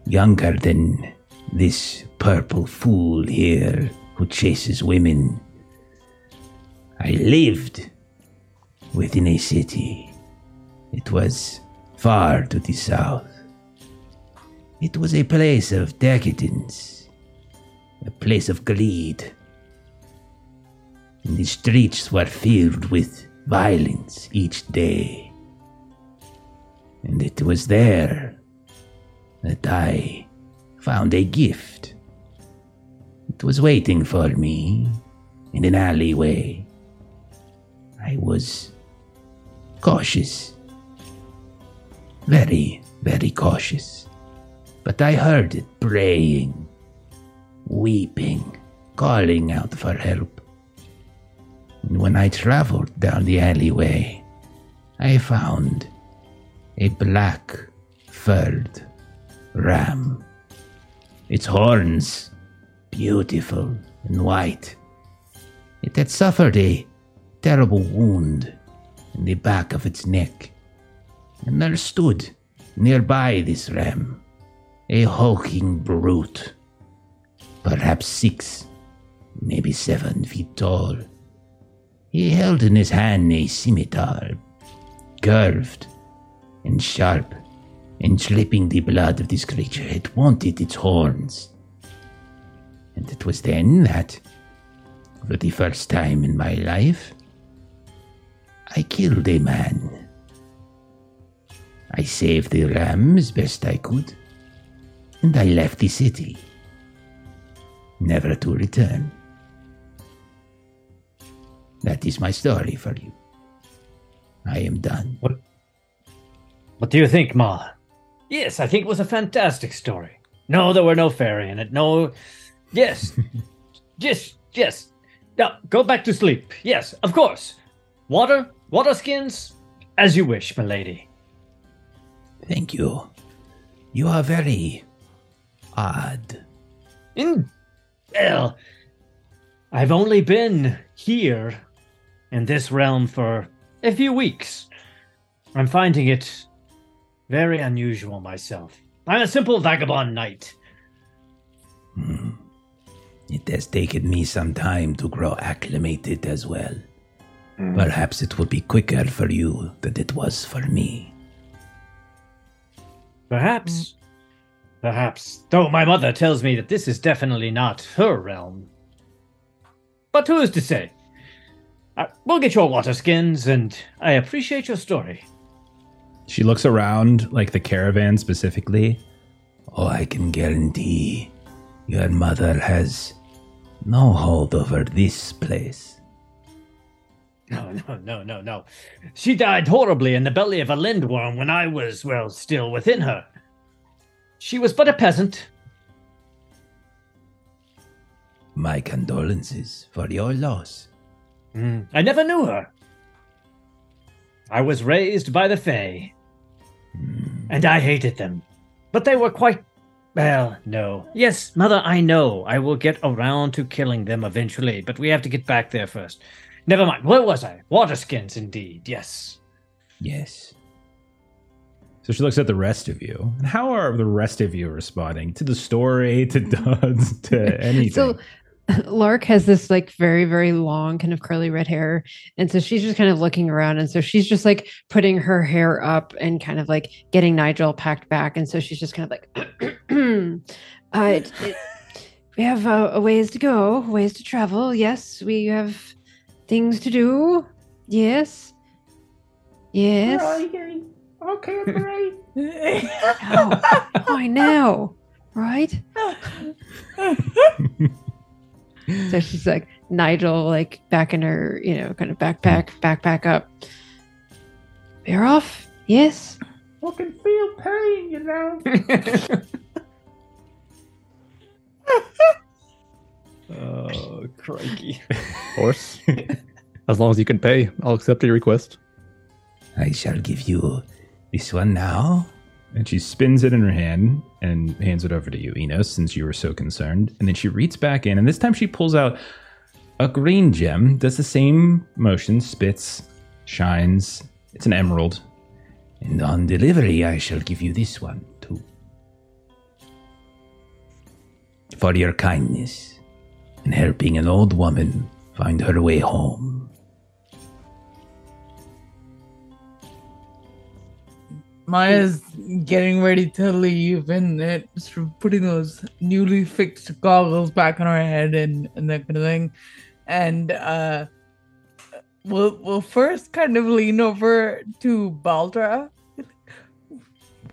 younger than this purple fool here who chases women, I lived within a city. It was far to the south. It was a place of decadence, a place of greed. And the streets were filled with violence each day. And it was there that I found a gift. It was waiting for me in an alleyway. I was cautious. Very, very cautious. But I heard it praying, weeping, calling out for help. And when I traveled down the alleyway, I found a black furred ram. Its horns, beautiful and white. It had suffered a terrible wound in the back of its neck. And there stood nearby this ram, a hulking brute, perhaps six, maybe seven feet tall. He held in his hand a scimitar, curved and sharp, and dripping the blood of this creature had wanted its horns. And it was then that, for the first time in my life, I killed a man. I saved the ram as best I could, and I left the city, never to return. That is my story for you. I am done. What, what do you think, Ma? Yes, I think it was a fantastic story. No, there were no fairy in it. No, yes, yes, yes. Now, go back to sleep. Yes, of course. Water, water skins, as you wish, my lady. Thank you. You are very odd. In, well, I've only been here in this realm for a few weeks. I'm finding it very unusual myself. I'm a simple vagabond knight. Hmm. It has taken me some time to grow acclimated as well. Mm. Perhaps it would be quicker for you than it was for me. Perhaps. Perhaps. Though my mother tells me that this is definitely not her realm. But who is to say? Uh, we'll get your water skins, and I appreciate your story. She looks around, like the caravan specifically. Oh, I can guarantee your mother has no hold over this place. No, no, no, no, no. She died horribly in the belly of a lindworm when I was, well, still within her. She was but a peasant. My condolences for your loss. Mm, I never knew her. I was raised by the Fae. Mm. And I hated them. But they were quite... Well, no. Yes, Mother, I know. I will get around to killing them eventually, but we have to get back there first. Never mind. Where was I? Waterskins, indeed. Yes. Yes. So she looks at the rest of you. And how are the rest of you responding to the story, to Dodz, to anything? So Lark has this like very, very long kind of curly red hair. And so she's just kind of looking around. And so she's just like putting her hair up and kind of like getting Nigel packed back. And so she's just kind of like, uh, it, it, we have uh, a ways to go, ways to travel. Yes, we have things to do. Yes. Yes. Okay, right. Oh, why now? Right? So she's like, Nigel, like back in her, you know, kind of backpack, backpack up. We're off. Yes. I can feel pain, you know. Oh, crikey. Of course. As long as you can pay, I'll accept your request. I shall give you this one now. And she spins it in her hand and hands it over to you, Enos, since you were so concerned. And then she reaches back in, and this time she pulls out a green gem, does the same motion, spits, shines. It's an emerald. And on delivery, I shall give you this one, too. For your kindness in helping an old woman find her way home. Maya's getting ready to leave and it's putting those newly fixed goggles back on her head and, and that kind of thing. And uh, we'll, we'll first kind of lean over to Bal'Dra.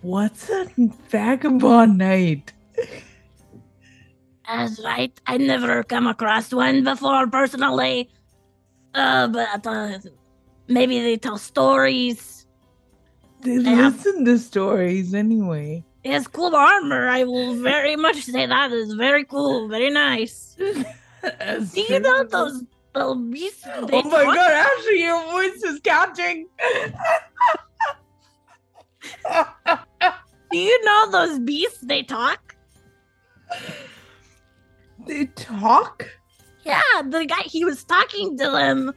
What's a vagabond knight? That's right. I never come across one before personally. Uh, but uh, maybe they tell stories. They listen to stories anyway. It has cool armor. I will very much say that is very cool. Very nice. Do you know those little beasts? Oh my talk? God, Ashley, your voice is catching. Do you know those beasts? They talk? They talk? Yeah, the guy, he was talking to them.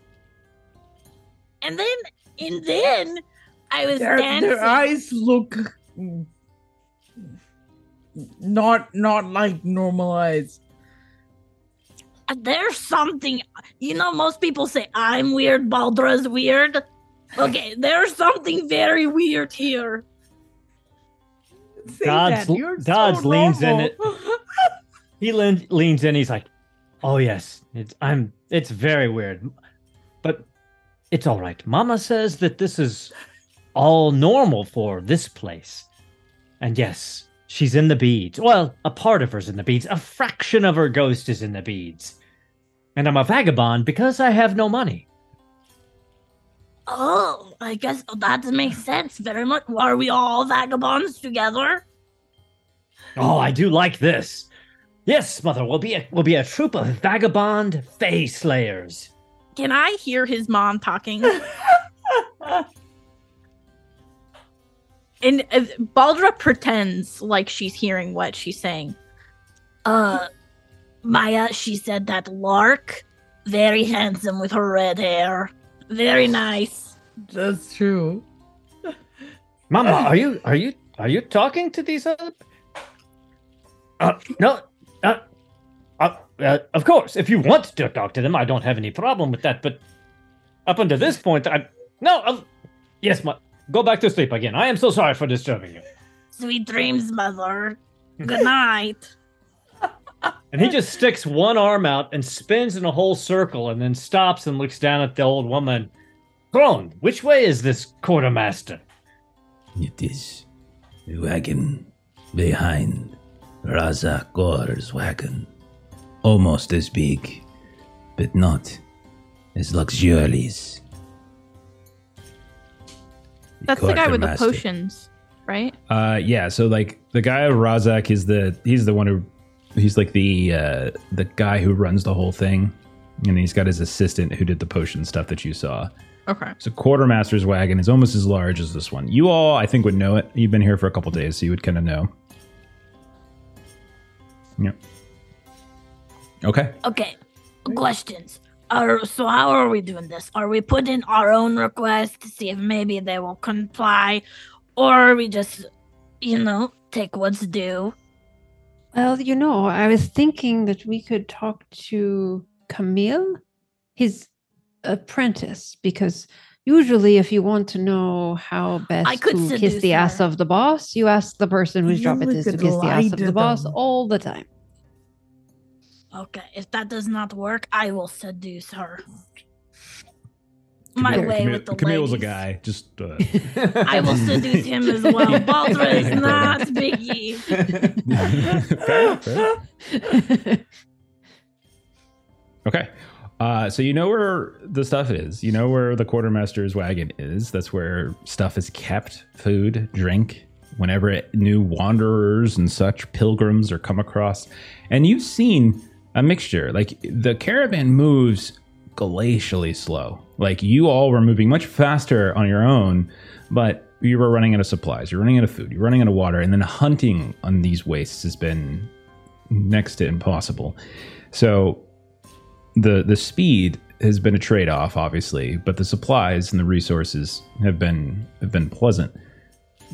And then, and then... I was their, dancing. Their eyes look not not like normal eyes. There's something, you know, most people say I'm weird, Baldra's weird. Okay, there's something very weird here. Dodz, l- Dodz so leans in it. He leans, leans in, he's like, oh yes, it's I'm it's very weird. But it's all right. Mama says that this is all normal for this place. And yes, she's in the beads. Well, a part of her's in the beads. A fraction of her ghost is in the beads. And I'm a vagabond because I have no money. Oh, I guess that makes sense very much. Are we all vagabonds together? Oh, I do like this. Yes, Mother, we'll be a, we'll be a troop of vagabond fae slayers. Can I hear his mom talking? And uh, Bal'Dra pretends like she's hearing what she's saying. Uh, Maya, she said that Lark, very handsome with her red hair. Very nice. That's true. Mama, are you are you are you talking to these other? Uh, no, uh, uh, uh, of course. If you want to talk to them, I don't have any problem with that. But up until this point, I no. Uh, yes, ma. Go back to sleep again. I am so sorry for disturbing you. Sweet dreams, mother. Good night. And he just sticks one arm out and spins in a whole circle and then stops and looks down at the old woman. Crone, which way is this quartermaster? It is the wagon behind Razak Orr's wagon. Almost as big, but not as luxurious. That's the guy with the potions, right? Uh, yeah, so like the guy Razak is the, he's the one who He's like the uh, the guy who runs the whole thing, and he's got his assistant who did the potion stuff that you saw. Okay. So quartermaster's wagon is almost as large as this one. You all, I think, would know it. You've been here for a couple days, so you would kind of know. Yeah. Okay. Okay. Questions. Are, so how are we doing this? Are we putting our own requests to see if maybe they will comply, or are we just, you know, take what's due? Well, you know, I was thinking that we could talk to Camille, his apprentice, because usually if you want to know how best to kiss the her. ass of the boss, you ask the person whose you job it is to kiss the ass of the them. boss all the time. Okay, if that does not work, I will seduce her. My Camille, way Camille, with the Camille's ladies. a guy. Just uh. I will seduce him as well. Bal'Dra is not Biggie. fair, fair. Okay, uh, so you know where the stuff is. You know where the quartermaster's wagon is. That's where stuff is kept: food, drink. Whenever it, new wanderers and such pilgrims are come across, and you've seen a mixture. Like the caravan moves glacially slow. Like you all were moving much faster on your own, but you were running out of supplies, you're running out of food, you're running out of water, and then hunting on these wastes has been next to impossible. So the the speed has been a trade-off, obviously, but the supplies and the resources have been have been pleasant.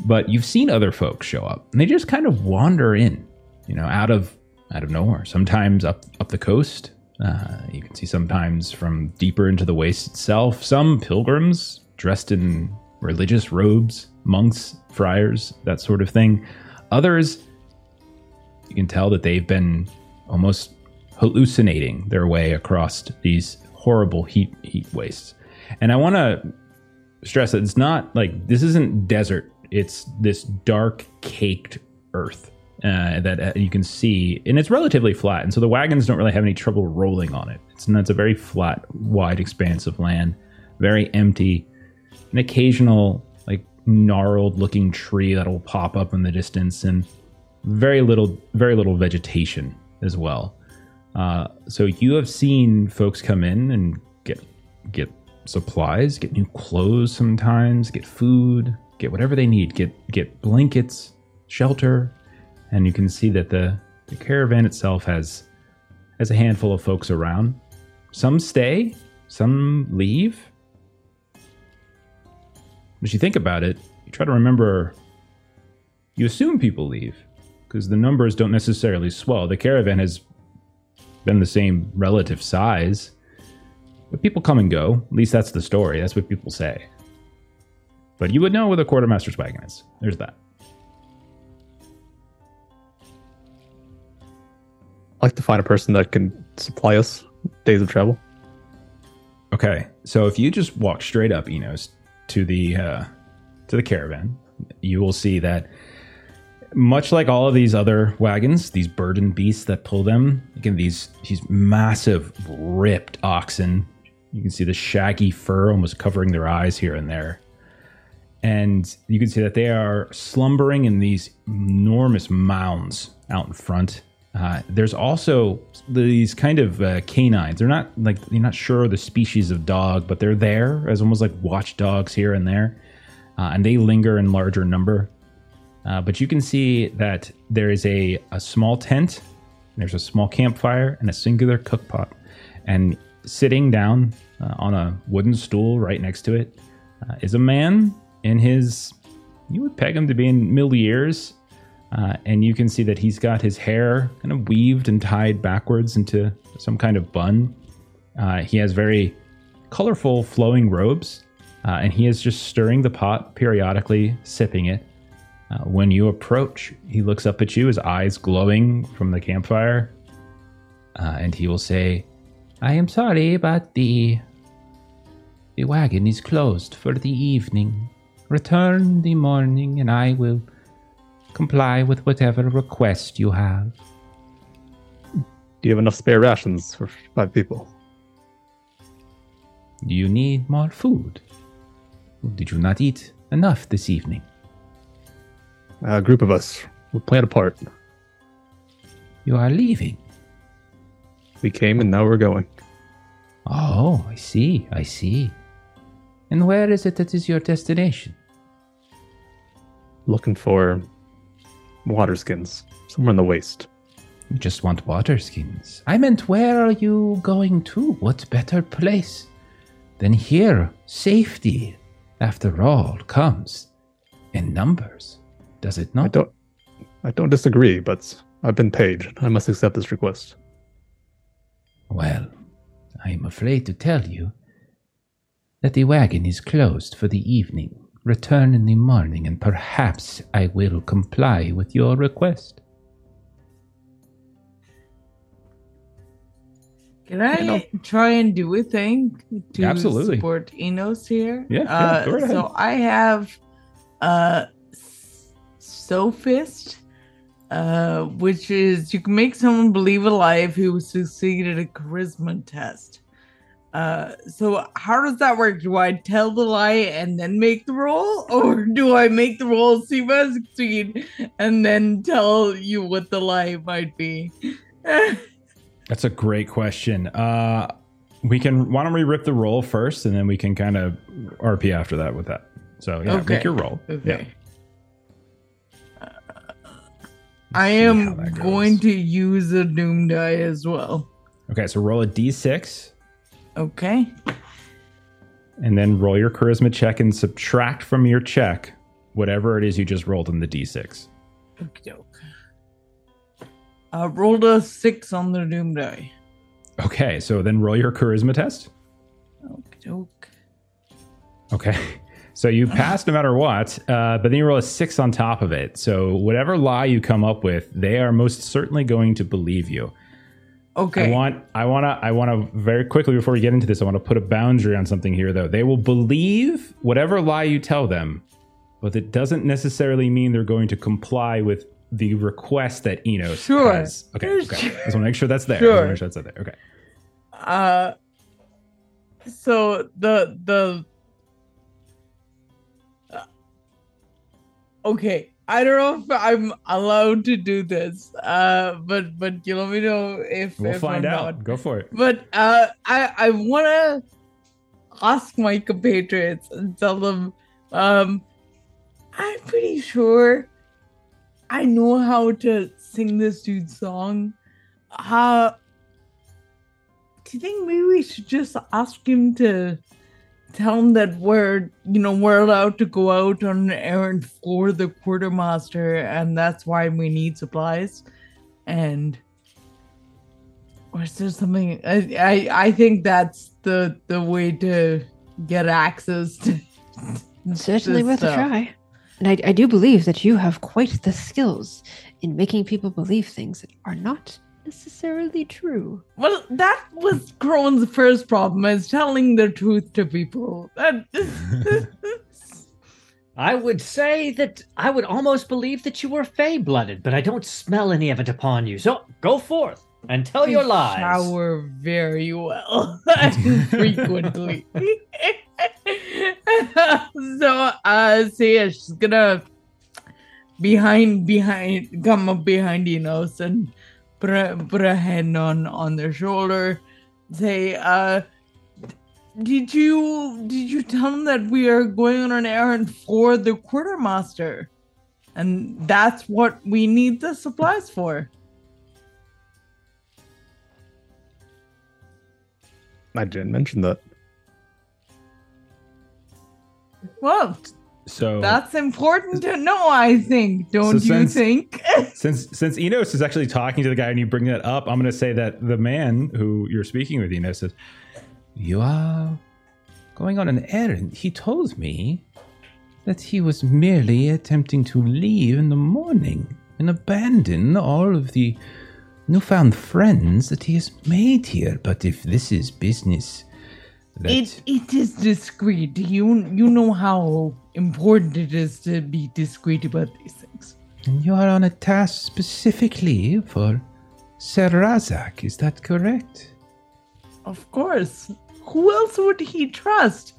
But you've seen other folks show up, and they just kind of wander in, you know, out of out of nowhere. Sometimes up up the coast. Uh, you can see sometimes from deeper into the waste itself, some pilgrims dressed in religious robes, monks, friars, that sort of thing. Others, you can tell that they've been almost hallucinating their way across these horrible heat heat wastes. And I want to stress that it's not like, this isn't desert. It's this dark, caked earth. Uh, that uh, you can see, and it's relatively flat, and so the wagons don't really have any trouble rolling on it. It's, it's a very flat, wide expanse of land, very empty. An occasional, like, gnarled-looking tree that'll pop up in the distance, and very little, very little vegetation as well. Uh, so you have seen folks come in and get get supplies, get new clothes sometimes, get food, get whatever they need, get get blankets, shelter. And you can see that the, the caravan itself has, has a handful of folks around. Some stay, some leave. As you think about it, you try to remember, you assume people leave because the numbers don't necessarily swell. The caravan has been the same relative size, but people come and go. At least that's the story. That's what people say. But you would know where the quartermaster's wagon is. There's that. I'd like to find a person that can supply us days of travel. Okay, so if you just walk straight up, Enos, to the uh, to the caravan, you will see that much like all of these other wagons, these burden beasts that pull them, again, these, these massive ripped oxen, you can see the shaggy fur almost covering their eyes here and there. And you can see that they are slumbering in these enormous mounds out in front. Uh, there's also these kind of uh, canines. They're not like you're not sure the species of dog, but they're there as almost like watchdogs here and there. Uh, and they linger in larger number. Uh, but you can see that there is a, a small tent. And there's a small campfire and a singular cookpot. And sitting down uh, on a wooden stool right next to it uh, is a man in his, you would peg him to be in middle years. Uh, and you can see that he's got his hair kind of weaved and tied backwards into some kind of bun. Uh, he has very colorful flowing robes, uh, and he is just stirring the pot periodically, sipping it. Uh, when you approach, he looks up at you, his eyes glowing from the campfire, uh, and he will say, "I am sorry, but the, the wagon is closed for the evening. Return the morning, and I will comply with whatever request you have." Do you have enough spare rations for five people? Do you need more food? Did you not eat enough this evening? A group of us. We'll plan apart. You are leaving. We came and now we're going. Oh, I see, I see. And where is it that is your destination? Looking for water skins somewhere in the waste. You just want water skins. I meant, where are you going to? What better place than here? Safety, after all, comes in numbers, does it not? I don't, I don't disagree, but I've been paid. I must accept this request. Well, I am afraid to tell you that the wagon is closed for the evening. Return in the morning, and perhaps I will comply with your request. Can I Eno. try and do a thing to Absolutely. support Enos here? Yeah, uh, yeah go right ahead. So I have uh, Sophist, uh, which is you can make someone believe alive who succeeded a charisma test. Uh, so how does that work? Do I tell the lie and then make the roll? Or do I make the roll, see if I succeed, and then tell you what the lie might be? That's a great question. Uh, we can, why don't we rip the roll first and then we can kind of R P after that with that. So yeah, okay. Make your roll. Okay. Yeah. Uh, I am going to use a doom die as well. Okay, so roll a d six. Okay. And then roll your charisma check and subtract from your check whatever it is you just rolled in the d six. Okie doke. I rolled a six on the doom die. Okay, so then roll your charisma test. Okie doke. Okay, so you pass no matter what, uh, but then you roll a six on top of it. So whatever lie you come up with, they are most certainly going to believe you. Okay. I want I want to I want to very quickly before we get into this, I want to put a boundary on something here, though. They will believe whatever lie you tell them, but it doesn't necessarily mean they're going to comply with the request that Enos sure. has. Okay. okay. Sure. I just want to make sure that's there. Sure. I make sure that's there. Okay. Uh so the the uh, Okay. I don't know if I'm allowed to do this, uh, but but you let me know if we'll if find I'm out. Not. Go for it. But uh, I I want to ask my compatriots and tell them um, I'm pretty sure I know how to sing this dude's song. Uh, do you think maybe we should just ask him to? Tell him that we're, you know, we're allowed to go out on an errand for the quartermaster, and that's why we need supplies. And or is there something? I I, I think that's the the way to get access to. Certainly worth stuff. a try, and I I do believe that you have quite the skills in making people believe things that are not necessarily true. Well, that was Crone's first problem, is telling the truth to people. That I would say that I would almost believe that you were fey-blooded, but I don't smell any of it upon you. So go forth and tell your lies. I shower very well and frequently. So, uh, so yeah, she's gonna behind, behind, come up behind Enos and put a, put a hand on, on their shoulder. Say, uh, did you did you tell them that we are going on an errand for the quartermaster, and that's what we need the supplies for? I didn't mention that. Well, so that's important to know, I think. Don't so since, you think? since since Enos is actually talking to the guy and you bring that up, I'm going to say that the man who you're speaking with, Enos, says, "You are going on an errand. He told me that he was merely attempting to leave in the morning and abandon all of the newfound friends that he has made here. But if this is business, that... It, it is discreet. You, you know how important it is to be discreet about these things. And you are on a task specifically for Sir Razak, is that correct?" "Of course. Who else would he trust?"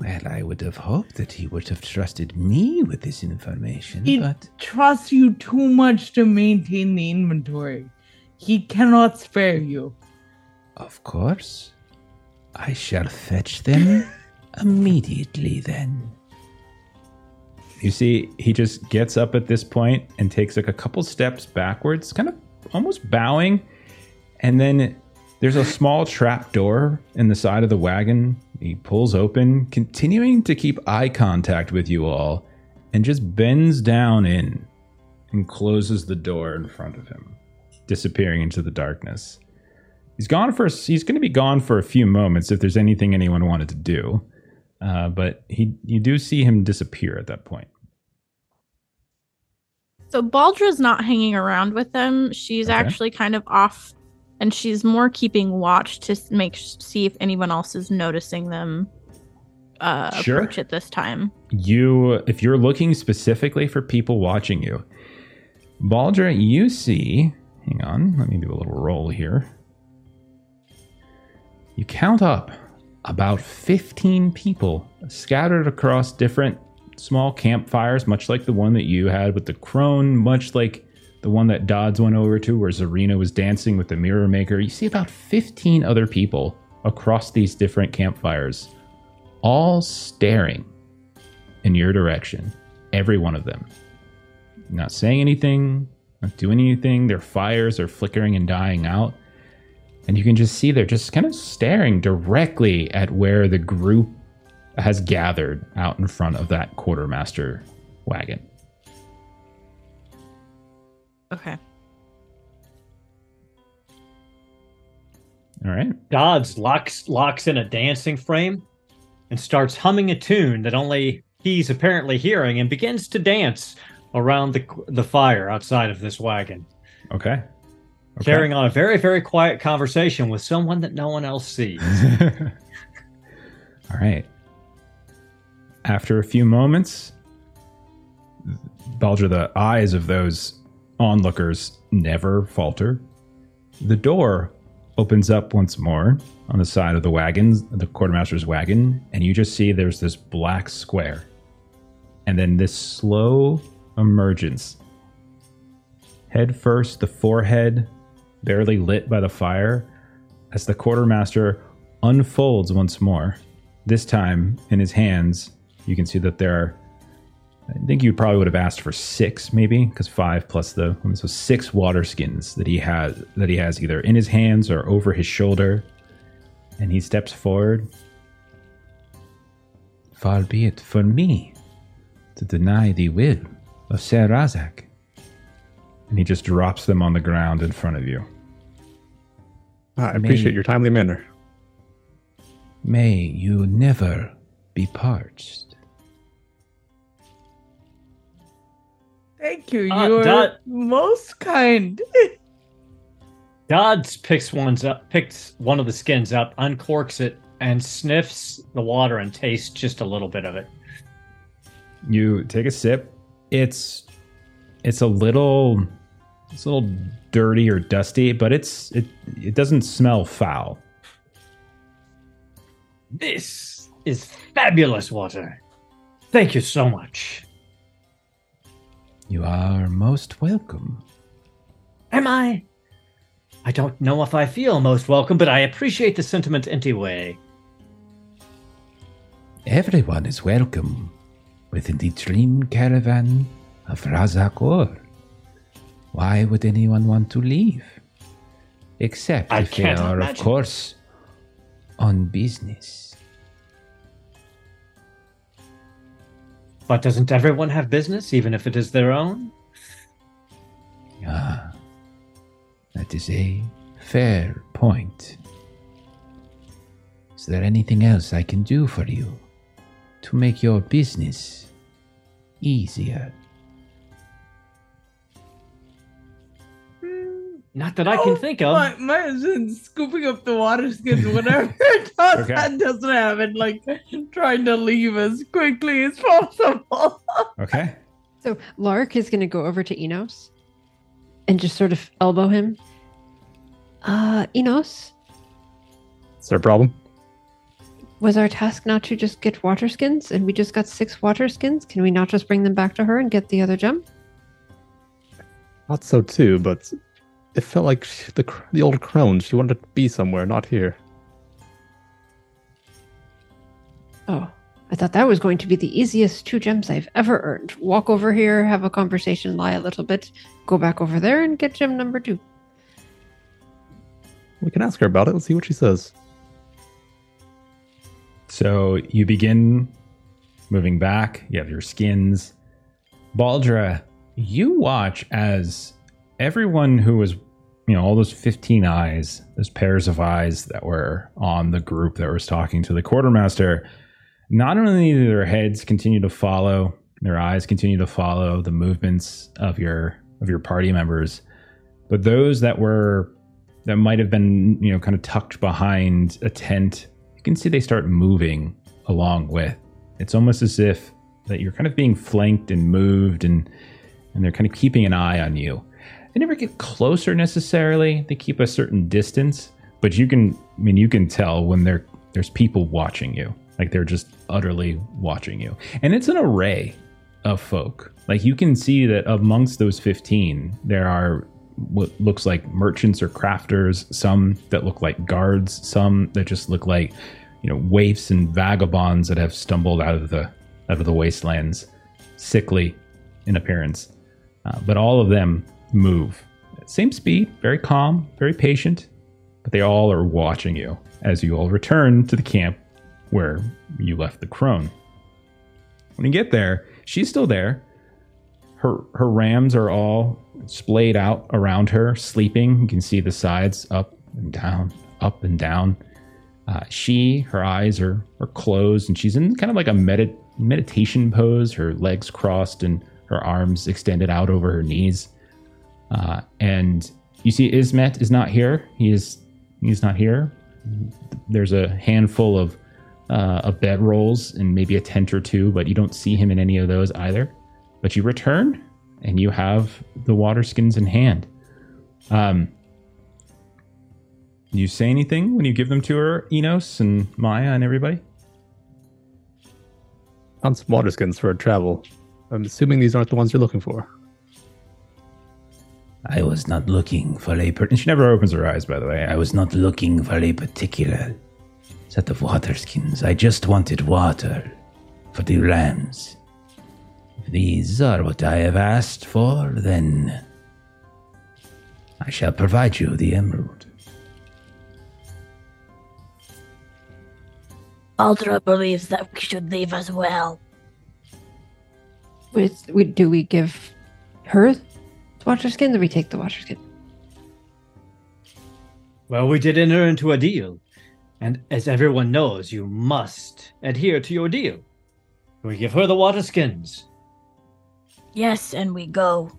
"Well, I would have hoped that he would have trusted me with this information, he but... He trusts you too much to maintain the inventory. He cannot spare you." "Of course. I shall fetch them immediately then." You see, he just gets up at this point and takes like a couple steps backwards, kind of almost bowing, and then... There's a small trap door in the side of the wagon. He pulls open, continuing to keep eye contact with you all, and just bends down in and closes the door in front of him, disappearing into the darkness. He's gone for. He's going to be gone for a few moments if there's anything anyone wanted to do, uh, but he you do see him disappear at that point. So Baldra's not hanging around with them. She's okay. Actually kind of off. And she's more keeping watch to make see if anyone else is noticing them uh, sure. approach at this time. You, if you're looking specifically for people watching you, Bal'Dra, you see. Hang on, let me do a little roll here. You count up about fifteen people scattered across different small campfires, much like the one that you had with the crone, much like. The one that Dodz went over to where Zarina was dancing with the Mirror Maker. You see about fifteen other people across these different campfires, all staring in your direction. Every one of them. Not saying anything, not doing anything. Their fires are flickering and dying out. And you can just see they're just kind of staring directly at where the group has gathered out in front of that quartermaster wagon. Okay. All right. Dodz locks locks in a dancing frame and starts humming a tune that only he's apparently hearing and begins to dance around the the fire outside of this wagon. Okay. Okay. Carrying on a very, very quiet conversation with someone that no one else sees. All right. After a few moments, Bal'Dra, the eyes of those onlookers never falter. The door opens up once more on the side of the wagon, the quartermaster's wagon, and you just see there's this black square. And then this slow emergence. Head first, the forehead barely lit by the fire, as the quartermaster unfolds once more. This time, in his hands, you can see that there are I think you probably would have asked for six, maybe, because five plus the so six water skins that he has that he has either in his hands or over his shoulder, and he steps forward. "Far be it for me to deny the will of Sir Razak," and he just drops them on the ground in front of you. "I appreciate may, your timely manner. May you never be parched." Thank you. You uh, are Dod- most kind. Dodz picks one's up, picks one of the skins up, uncorks it, and sniffs the water and tastes just a little bit of it. You take a sip. It's it's a little it's a little dirty or dusty, but it's it it doesn't smell foul. This is fabulous water. Thank you so much. You are most welcome. Am I? I don't know if I feel most welcome, but I appreciate the sentiment anyway. Everyone is welcome within the Dream Caravan of Razak Orr. Why would anyone want to leave? Except I if they are, imagine. of course, on business. But doesn't everyone have business, even if it is their own? Ah, that is a fair point. Is there anything else I can do for you to make your business easier? Mm, not that I oh, can think of. My, my scooping up the water skids whenever it does, okay. That doesn't happen. Like trying to leave as quickly as possible. Okay. So Lark is going to go over to Enos and just sort of elbow him. Uh, Enos? Is there a problem? Was our task not to just get water skins? And we just got six water skins. Can we not just bring them back to her and get the other gem? I thought so too, but it felt like she, the the old crone. She wanted to be somewhere, not here. Oh, I thought that was going to be the easiest two gems I've ever earned. Walk over here, have a conversation, lie a little bit, go back over there and get gem number two. We can ask her about it. Let's see what she says. So you begin moving back. You have your skins. Bal'Dra, you watch as everyone who was, you know, all those fifteen eyes, those pairs of eyes that were on the group that was talking to the quartermaster, not only do their heads continue to follow, their eyes continue to follow the movements of your of your party members, but those that were that might have been, you know, kind of tucked behind a tent, you can see they start moving along with. It's almost as if that you're kind of being flanked and moved, and and they're kind of keeping an eye on you. They never get closer necessarily. They keep a certain distance, but you can, I mean, you can tell when there there's people watching you. Like they're just utterly watching you. And it's an array of folk. Like you can see that amongst those fifteen, there are what looks like merchants or crafters, some that look like guards, some that just look like, you know, waifs and vagabonds that have stumbled out of the out of the wastelands, sickly in appearance. Uh, but all of them move at same speed, very calm, very patient, but they all are watching you as you all return to the camp where you left the crone. When you get there, she's still there. Her her rams are all splayed out around her, sleeping. You can see the sides up and down, up and down. Uh, she, her eyes are, are closed, and she's in kind of like a medit- meditation pose, her legs crossed and her arms extended out over her knees. Uh, and you see Ismet is not here. He is, he's not here. There's a handful of, uh, of bed rolls and maybe a tent or two, but you don't see him in any of those either. But you return, and you have the water skins in hand. Um, you say anything when you give them to her, Enos and Maya and everybody? Found some water skins for travel. I'm assuming these aren't the ones you're looking for. I was not looking for a... Per- she never opens her eyes, by the way. I was not looking for a particular set of water skins. I just wanted water for the rams. If these are what I have asked for, then I shall provide you the emerald. Bal'Dra believes that we should leave as well. With, we, do we give her the water skin, or do we take the water skin? Well, we did enter into a deal, and as everyone knows, you must adhere to your deal. We give her the water skins. Yes, and we go.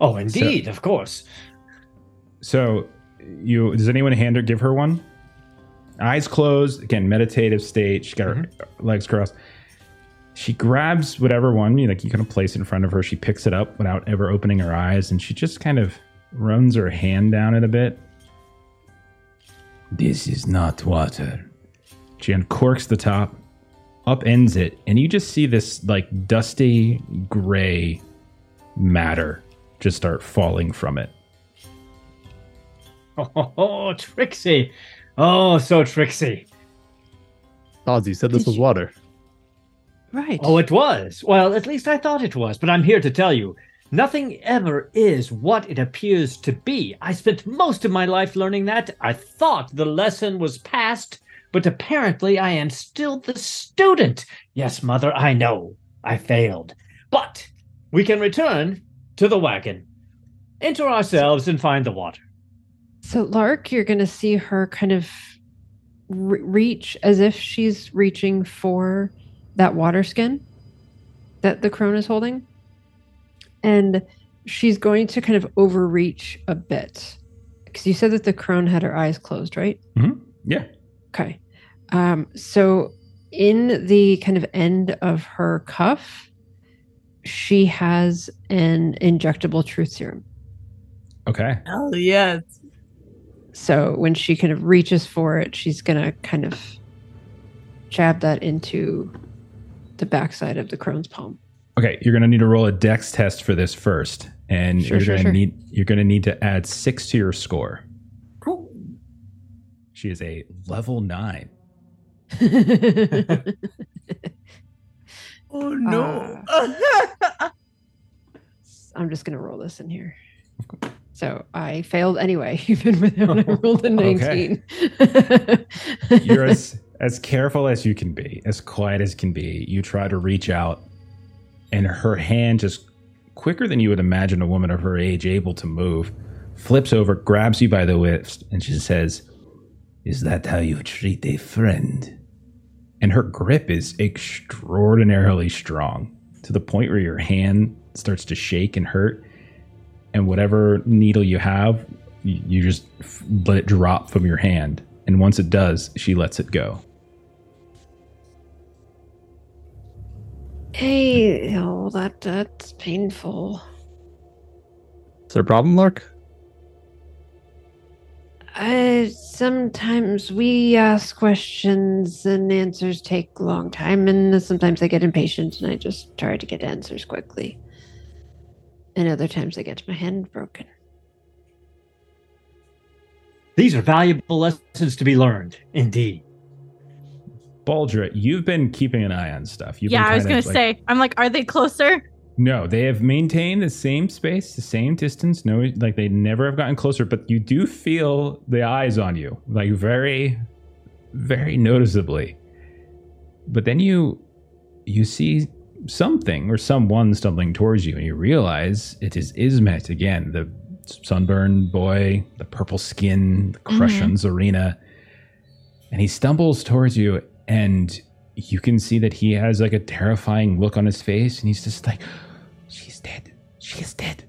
Oh, indeed, so, of course. So, you does anyone hand her, give her one? Eyes closed, again, meditative state. She got mm-hmm. her legs crossed. She grabs whatever one, you like you kind of place in front of her. She picks it up without ever opening her eyes, and she just kind of runs her hand down it a bit. This is not water. She uncorks the top, upends it, and you just see this like dusty gray matter just start falling from it. Oh, oh, Trixie. Oh, so Trixie. Ozzy said this Did was you... water. Right. Oh, it was. Well, at least I thought it was, but I'm here to tell you, nothing ever is what it appears to be. I spent most of my life learning that. I thought the lesson was past, but apparently I am still the student. Yes, Mother, I know. I failed. But we can return to the wagon, enter ourselves, and find the water. So, Lark, you're going to see her kind of re- reach as if she's reaching for that water skin that the crone is holding. And she's going to kind of overreach a bit. Because you said that the crone had her eyes closed, right? Mm-hmm. Yeah. Okay. Um, so in the kind of end of her cuff, she has an injectable truth serum. Okay. Oh, yes. So when she kind of reaches for it, she's going to kind of jab that into the backside of the crone's palm. Okay, you're gonna need to roll a dex test for this first, and sure, you're sure, gonna sure. need you're gonna need to add six to your score. Cool. She is a level nine. Oh no! Uh, I'm just gonna roll this in here. So I failed anyway, even without I rolled a nineteen. Okay. You're as as careful as you can be, as quiet as can be. You try to reach out. And her hand, just quicker than you would imagine a woman of her age able to move, flips over, grabs you by the wrist, and she says, "Is that how you treat a friend?" And her grip is extraordinarily strong, to the point where your hand starts to shake and hurt, and whatever needle you have, you just let it drop from your hand. And once it does, she lets it go. Hey, oh, that, that's painful. Is there a problem, Lark? I, sometimes we ask questions and answers take a long time, and sometimes I get impatient and I just try to get answers quickly. And other times I get my hand broken. These are valuable lessons to be learned, indeed. Bal'Dra, you've been keeping an eye on stuff. You've yeah, been I was going like, to say, I'm like, are they closer? No, they have maintained the same space, the same distance. No, like they never have gotten closer, but you do feel the eyes on you, like very, very noticeably. But then you, you see something or someone stumbling towards you, and you realize it is Ismet again, the sunburned boy, the purple skin, the crush on mm-hmm. Zarina. And he stumbles towards you. And you can see that he has like a terrifying look on his face. And he's just like, she's dead. She is dead.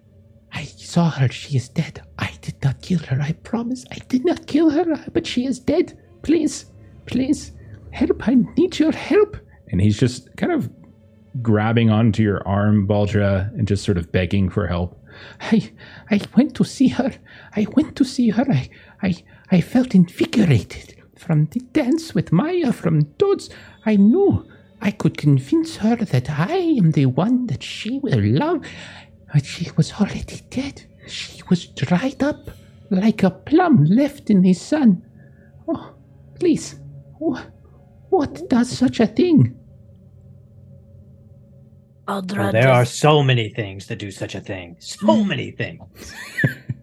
I saw her. She is dead. I did not kill her. I promise. I did not kill her. But she is dead. Please, please help. I need your help. And he's just kind of grabbing onto your arm, Bal'Dra, and just sort of begging for help. I, I went to see her. I went to see her. I, I, I felt invigorated. From the dance with Maya, from Dodz, I knew I could convince her that I am the one that she will love. But she was already dead. She was dried up like a plum left in the sun. Oh, please, what, what does such a thing? Well, there are so many things that do such a thing. So many things.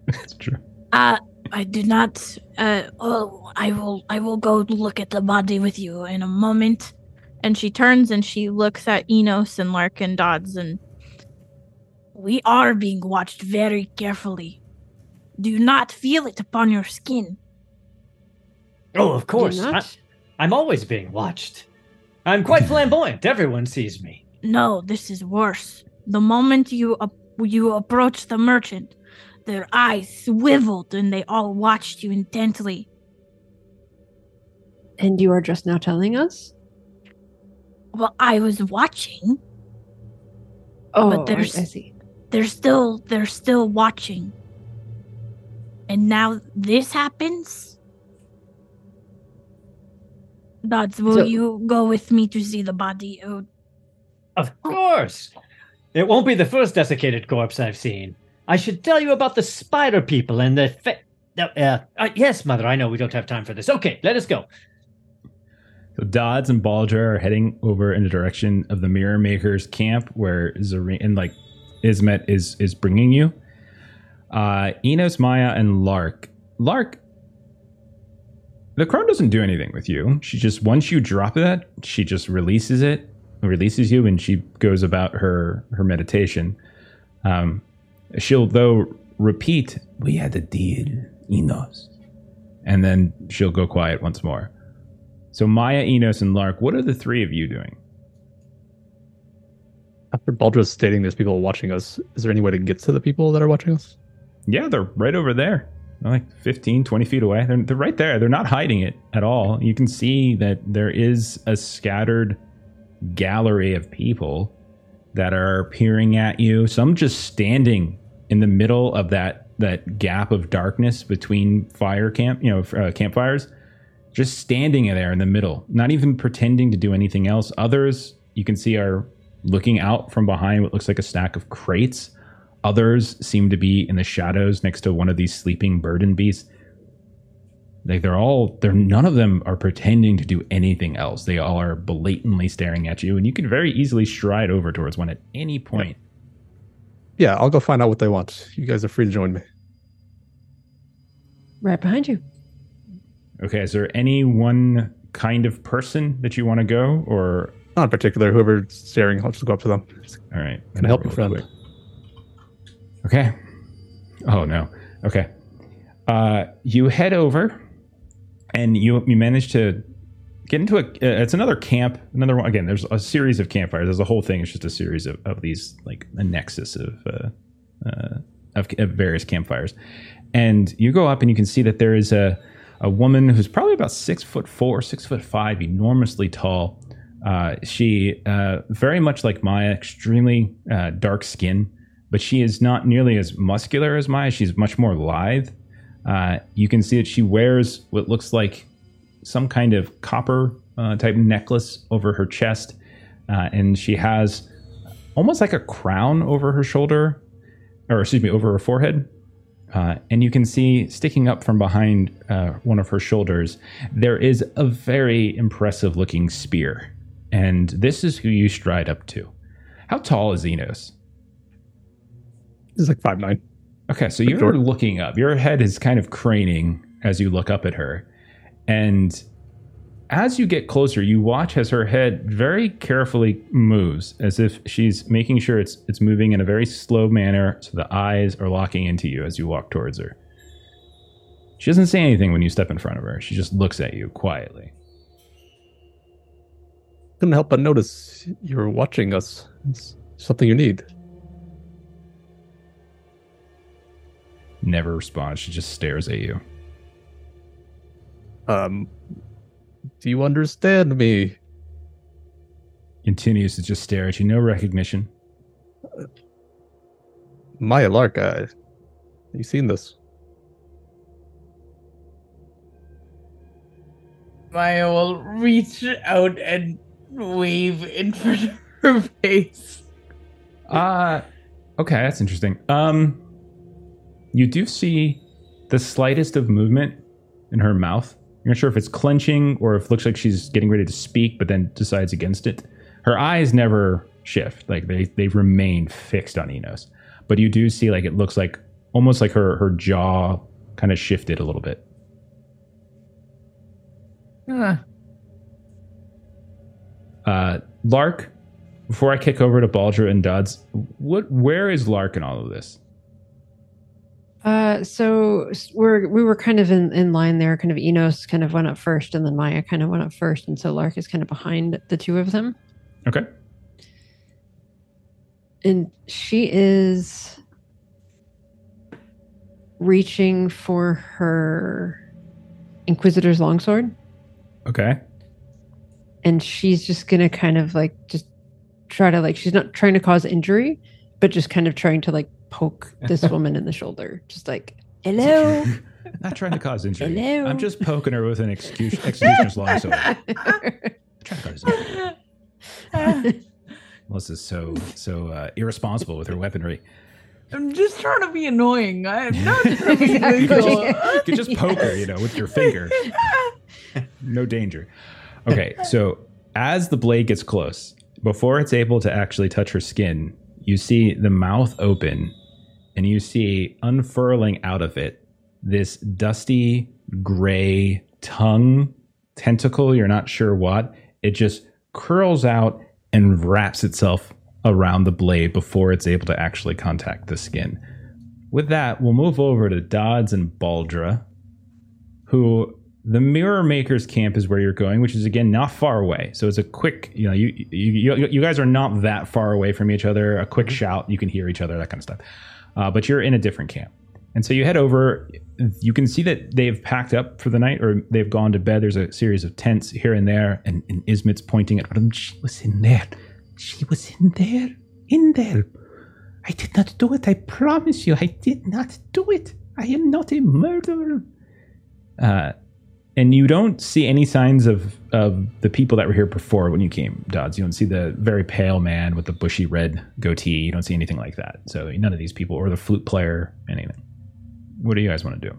That's true. Uh... I did not. Uh, oh, I will. I will go look at the body with you in a moment. And she turns and she looks at Enos and Lark and Dodz, and we are being watched very carefully. Do not feel it upon your skin. Oh, of course. I, I'm always being watched. I'm quite flamboyant. Everyone sees me. No, this is worse. The moment you uh, you approach the merchant. Their eyes swiveled, and they all watched you intently. And you are just now telling us? Well, I was watching. Oh, but there's, I see. They're still, they're still watching. And now this happens? Dodz, will so, you go with me to see the body? Oh. Of course. It won't be the first desiccated corpse I've seen. I should tell you about the spider people and the... Fe- uh, uh, yes, Mother, I know we don't have time for this. Okay, let us go. So Dodz and Bal'Dra are heading over in the direction of the Mirror Maker's camp, where Zarina and like Ismet is is bringing you. Uh, Enos, Maya, and Lark. Lark, the Crone doesn't do anything with you. She just, once you drop that, she just releases it, releases you, and she goes about her her meditation. Um, she'll though repeat, "We had a deal, Enos," and then she'll go quiet once more. So Maya, Enos, and Lark, what are the three of you doing? After Baldra's stating there's people watching us, is there any way to get to the people that are watching us? Yeah, they're right over there. They're like fifteen, twenty feet away. They're, they're right there. They're not hiding it at all. You can see that there is a scattered gallery of people that are peering at you. Some just standing in the middle of that, that gap of darkness between fire camp, you know, uh, campfires. Just standing there in the middle, not even pretending to do anything else. Others, you can see, are looking out from behind what looks like a stack of crates. Others seem to be in the shadows next to one of these sleeping burden beasts. Like they're all, they're none of them are pretending to do anything else. They all are blatantly staring at you, and you can very easily stride over towards one at any point. Yeah, I'll go find out what they want. You guys are free to join me. Right behind you. Okay, is there any one kind of person that you want to go, or not in particular? Whoever's staring, I'll just go up to them. All right, can I help you, friend? Quick. Okay. Oh no. Okay. Uh, you head over, and you you manage to get into a. Uh, it's another camp, another one. Again, there's a series of campfires. There's a whole thing. It's just a series of, of these, like a nexus of uh, uh, of, of various campfires, and you go up, and you can see that there is a. A woman who's probably about six foot four, six foot five, enormously tall. Uh, she, uh, very much like Maya, extremely uh, dark skin, but she is not nearly as muscular as Maya. She's much more lithe. Uh, you can see that she wears what looks like some kind of copper uh, type necklace over her chest. Uh, and she has almost like a crown over her shoulder, or excuse me, over her forehead. Uh, and you can see, sticking up from behind uh, one of her shoulders, there is a very impressive-looking spear. And this is who you stride up to. How tall is Enos? He's like five nine. Okay, so you're short. Looking up. Your head is kind of craning as you look up at her. And as you get closer, you watch as her head very carefully moves, as if she's making sure it's it's moving in a very slow manner, so the eyes are locking into you as you walk towards her. She doesn't say anything when you step in front of her. She just looks at you quietly. Couldn't help but notice you're watching us. It's something you need. Never responds. She just stares at you. Um... Do you understand me? Continues to just stare at you. No recognition. Uh, Maya, Lark, uh, have you seen this? Maya will reach out and wave in front of her face. Uh, okay, that's interesting. Um, you do see the slightest of movement in her mouth. You're not sure if it's clenching or if it looks like she's getting ready to speak, but then decides against it. Her eyes never shift. Like they, they remain fixed on Enos. But you do see, like, it looks like almost like her, her jaw kind of shifted a little bit. Ah. Uh, Lark, before I kick over to Bal'Dra and Dodz, what, where is Lark in all of this? Uh, so we're, we were kind of in, in line there, kind of Enos kind of went up first and then Maya kind of went up first. And so Lark is kind of behind the two of them. Okay. And she is reaching for her Inquisitor's longsword. Okay. and she's just going to kind of like just try to like, she's not trying to cause injury, but just kind of trying to like poke this woman in the shoulder. Just like, hello. Not trying to cause injury. Hello. I'm just poking her with an execution, executioner's longsword. Trying to cause injury. Uh, Melissa's so so uh, irresponsible with her weaponry. I'm just trying to be annoying. I'm not trying to be legal. You can just poke her, you know, with your finger. No danger. Okay, so as the blade gets close, before it's able to actually touch her skin, you see the mouth open, and you see unfurling out of it this dusty gray tongue tentacle. You're not sure what. It just curls out and wraps itself around the blade before it's able to actually contact the skin. With that, we'll move over to Dodz and Bal'Dra, who the Mirror Maker's camp is where you're going, which is again not far away. So it's a quick, you know, you you you, you guys are not that far away from each other. A quick shout, you can hear each other, that kind of stuff. Uh, but you're in a different camp, and so you head over. You can see that they've packed up for the night, or they've gone to bed. There's a series of tents here and there, and, and Ismet's pointing at them. She was in there. She was in there, in there. I did not do it. I promise you, I did not do it. I am not a murderer. Uh, and you don't see any signs of, of the people that were here before when you came, Dodz. You don't see the very pale man with the bushy red goatee. You don't see anything like that. So none of these people, or the flute player, anything. What do you guys want to do?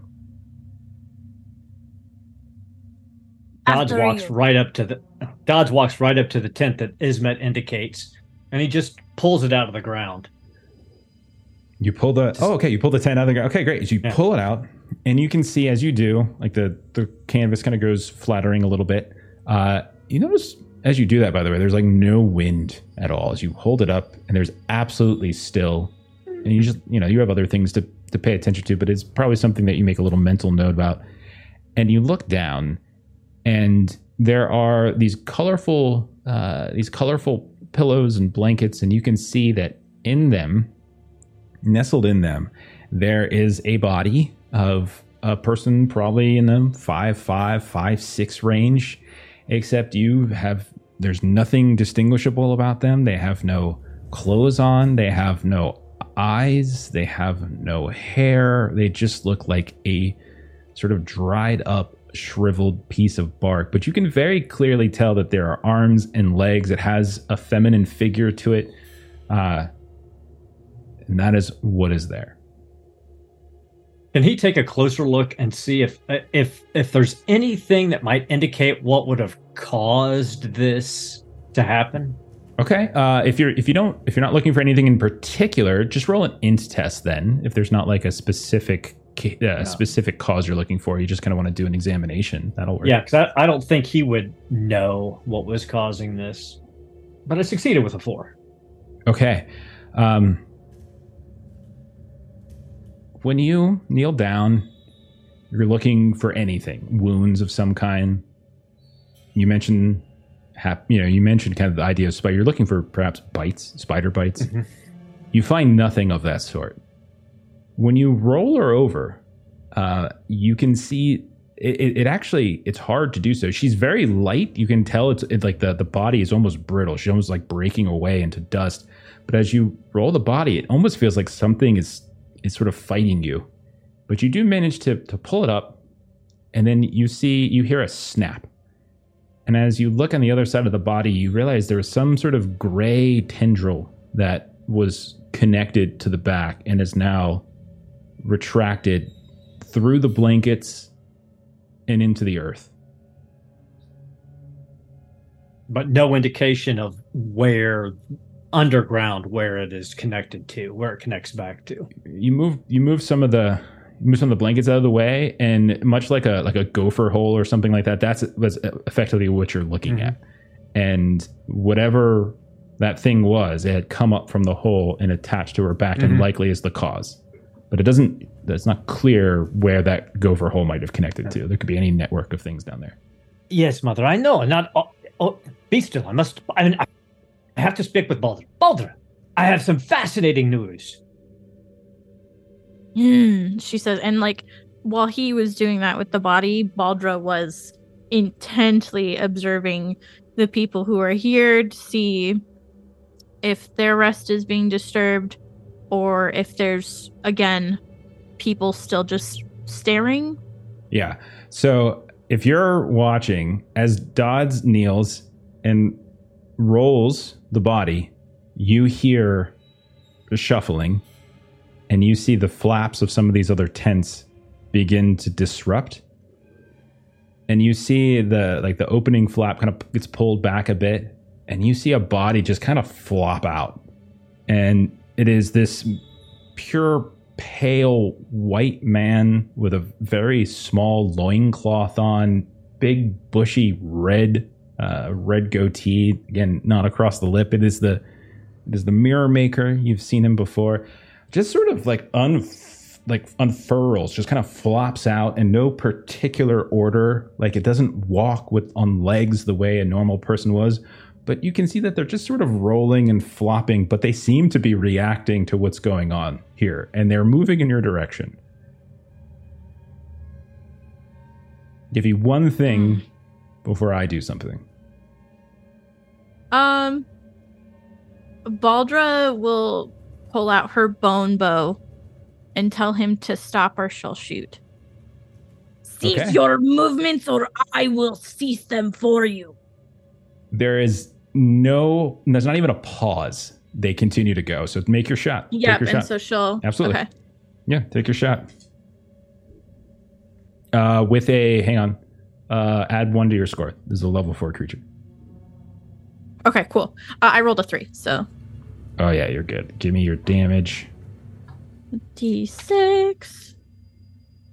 Dodz walks right up to the Dodz walks right up to the tent that Ismet indicates, and he just pulls it out of the ground. You pull the just, oh, okay. You pull the tent out of the ground. Okay, great. So you yeah. pull it out, and you can see as you do, like the, the canvas kind of goes fluttering a little bit. Uh, you notice as you do that, by the way, there's like no wind at all. As you hold it up, and there's absolutely still, and you just you know you have other things to to pay attention to, but it's probably something that you make a little mental note about. And you look down. And there are these colorful, uh, these colorful pillows and blankets, and you can see that in them, nestled in them, there is a body of a person, probably in the five, five, five, six range. Except you have, there's nothing distinguishable about them. They have no clothes on. They have no eyes. They have no hair. They just look like a sort of dried up, shriveled piece of bark, but you can very clearly tell that there are arms and legs. It has a feminine figure to it, uh, and that is what is there. Can he take a closer look and see if if if there's anything that might indicate what would have caused this to happen? Okay, uh, if you're if you don't if you're not looking for anything in particular, just roll an int test then. If there's not like a specific Uh, yeah. specific cause you're looking for, you just kind of want to do an examination. That'll work. Yeah, because I, I don't think he would know what was causing this, but I succeeded with a four. Okay. Um, when you kneel down, you're looking for anything, wounds of some kind. You mentioned, hap- you know, you mentioned kind of the idea of spider. You're looking for perhaps bites, spider bites. Mm-hmm. You find nothing of that sort. When you roll her over, uh, you can see it, it, it actually, it's hard to do so. She's very light. You can tell it's, it's like the, the body is almost brittle. She's almost like breaking away into dust. But as you roll the body, it almost feels like something is is sort of fighting you. But you do manage to, to pull it up, and then you see, you hear a snap. And as you look on the other side of the body, you realize there was some sort of gray tendril that was connected to the back and is now retracted through the blankets and into the earth. But no indication of where underground, where it is connected to, where it connects back to. You move you move some of the move some of the blankets out of the way, and much like a like a gopher hole or something like that, that's, that's effectively what you're looking mm-hmm. at. And whatever that thing was, it had come up from the hole and attached to her back mm-hmm. and likely is the cause. But it doesn't, it's not clear where that gopher hole might have connected to. There could be any network of things down there. Yes, mother, I know. Not. Oh, oh, be still. I must, I, mean, I have to speak with Bal'Dra. Bal'Dra, I have some fascinating news. Mm, she says, and like, while he was doing that with the body, Bal'Dra was intently observing the people who are here to see if their rest is being disturbed or if there's, again, people still just staring. Yeah. So if you're watching, as Dodz kneels and rolls the body, you hear shuffling and you see the flaps of some of these other tents begin to disrupt. And you see the like the opening flap kind of gets pulled back a bit, and you see a body just kind of flop out. And it is this pure pale white man with a very small loincloth on, big bushy red uh, red goatee. Again, not across the lip. It is the it is the Mirror Maker. You've seen him before. Just sort of like un. like unfurls, just kind of flops out in no particular order. Like it doesn't walk with on legs the way a normal person was, but you can see that they're just sort of rolling and flopping, but they seem to be reacting to what's going on here, and they're moving in your direction. Give you one thing before I do something. Um, Bal'Dra will pull out her bone bow and tell him to stop or she'll shoot. Cease okay. your movements or I will cease them for you. There is no, there's not even a pause. They continue to go. So make your shot. Yeah, and shot. so she'll. Absolutely. Okay. Yeah, take your shot. Uh, with a, hang on, uh, add one to your score. This is a level four creature. Okay, cool. Uh, I rolled a three, so. Oh yeah, you're good. Give me your damage. D six.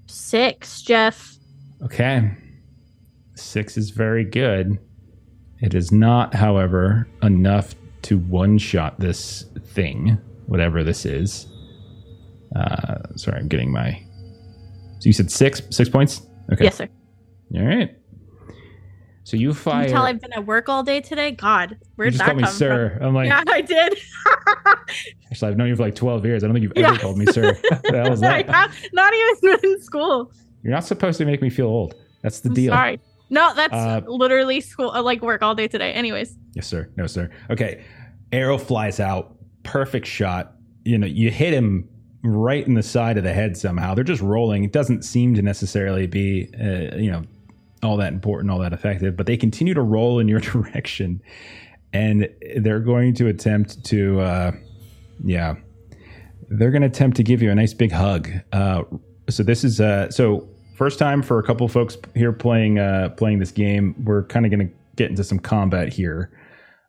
Six, Jeff. Okay. Six is very good. It is not, however, enough to one-shot this thing, whatever this is. Uh, sorry, I'm getting my... So you said six? Six points? Okay. Yes, sir. All right. So you fire... Can you tell I've been at work all day today? God, where'd that come from? You just called me sir. From? I'm like... Yeah, I did. Actually, I've known you for like twelve years. I don't think you've ever yeah. called me sir. That was that. Not, not even in school. You're not supposed to make me feel old. That's the I'm deal. Sorry. No, that's uh, literally school, like work all day today. Anyways. Yes, sir. No, sir. Okay. Arrow flies out. Perfect shot. You know, you hit him right in the side of the head somehow. They're just rolling. It doesn't seem to necessarily be, uh, you know, all that important, all that effective, but they continue to roll in your direction, and they're going to attempt to, uh, yeah, they're going to attempt to give you a nice big hug. Uh, so this is, uh, so first time for a couple folks here playing, uh, playing this game. We're kind of going to get into some combat here.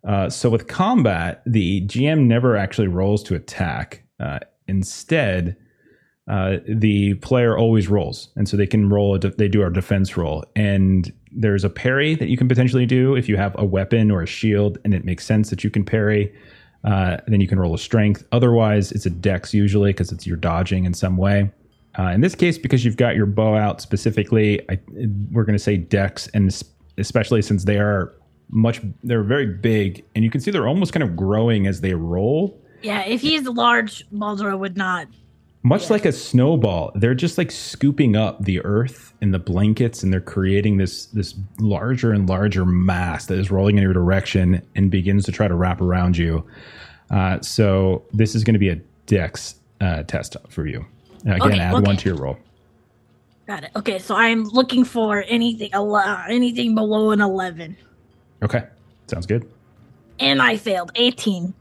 Uh, so with combat, the G M never actually rolls to attack. Uh, instead, Uh, the player always rolls, and so they can roll. A de- they do our defense roll, and there's a parry that you can potentially do if you have a weapon or a shield, and it makes sense that you can parry. Uh, then you can roll a strength. Otherwise, it's a dex usually because it's you're dodging in some way. Uh, in this case, because you've got your bow out specifically, I, we're going to say dex, and especially since they are much, they're very big, and you can see they're almost kind of growing as they roll. Yeah, if he's large, Bal'Dra would not. Much yeah. like a snowball, they're just like scooping up the earth and the blankets, and they're creating this this larger and larger mass that is rolling in your direction and begins to try to wrap around you. Uh, so this is going to be a dex uh, test for you. Now, again, okay, add okay. one to your roll. Got it. Okay, so I'm looking for anything anything below an eleven. Okay, sounds good. And I failed, eighteen.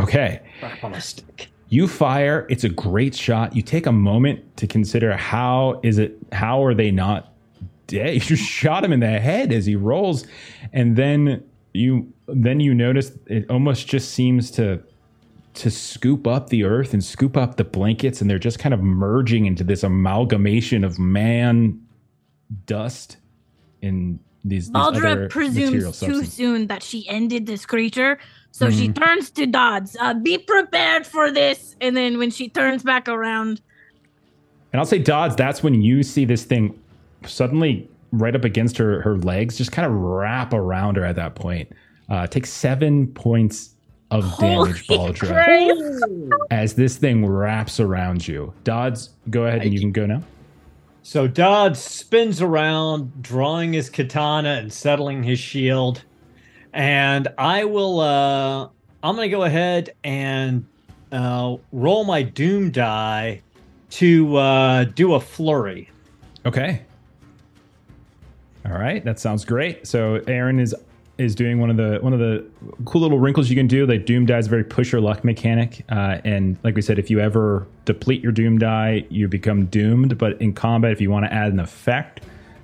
Okay. You fire. It's a great shot. You take a moment to consider how is it, how are they not dead? You just shot him in the head as he rolls. And then you, then you notice it almost just seems to, to scoop up the earth and scoop up the blankets. And they're just kind of merging into this amalgamation of man, dust, and these, these other material substances. Bal'Dra presumes too soon that she ended this creature. So mm-hmm. she turns to Dodz. Uh, be prepared for this. And then when she turns back around. And I'll say, Dodz, that's when you see this thing suddenly right up against her, her legs, just kind of wrap around her at that point. Uh, take seven points of Holy damage, Bal'Dra, as this thing wraps around you. Dodz, go ahead and you can go now. So Dodz spins around, drawing his katana and settling his shield. And I will, uh, I'm going to go ahead and uh, roll my Doom die to uh, do a flurry. Okay. All right. That sounds great. So Aaron is is doing one of the one of the cool little wrinkles you can do. That Doom die is a very push your luck mechanic. Uh, and like we said, if you ever deplete your Doom die, you become doomed. But in combat, if you want to add an effect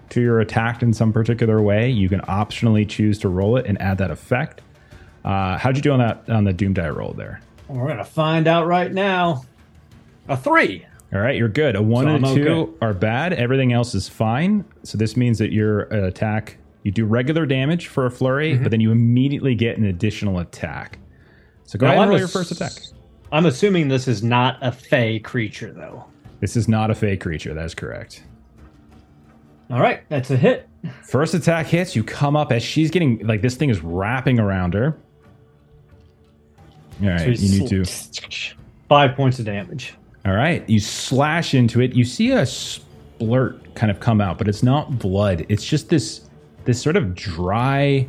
to your attack in some particular way, you can optionally choose to roll it and add that effect. Uh, how'd you do on that on the Doom die roll there? We're gonna find out right now. A three. All right, you're good. A one so and a two okay. are bad. Everything else is fine. So this means that your attack, you do regular damage for a flurry, mm-hmm. but then you immediately get an additional attack. So go now ahead and roll ass- your first attack. I'm assuming this is not a fey creature, though. This is not a fey creature. That is correct. All right, that's a hit. First attack hits. You come up as she's getting, like, this thing is wrapping around her. All right, so you need sl- to. Five points of damage. All right, you slash into it. You see a splurt kind of come out, but it's not blood. It's just this this sort of dry,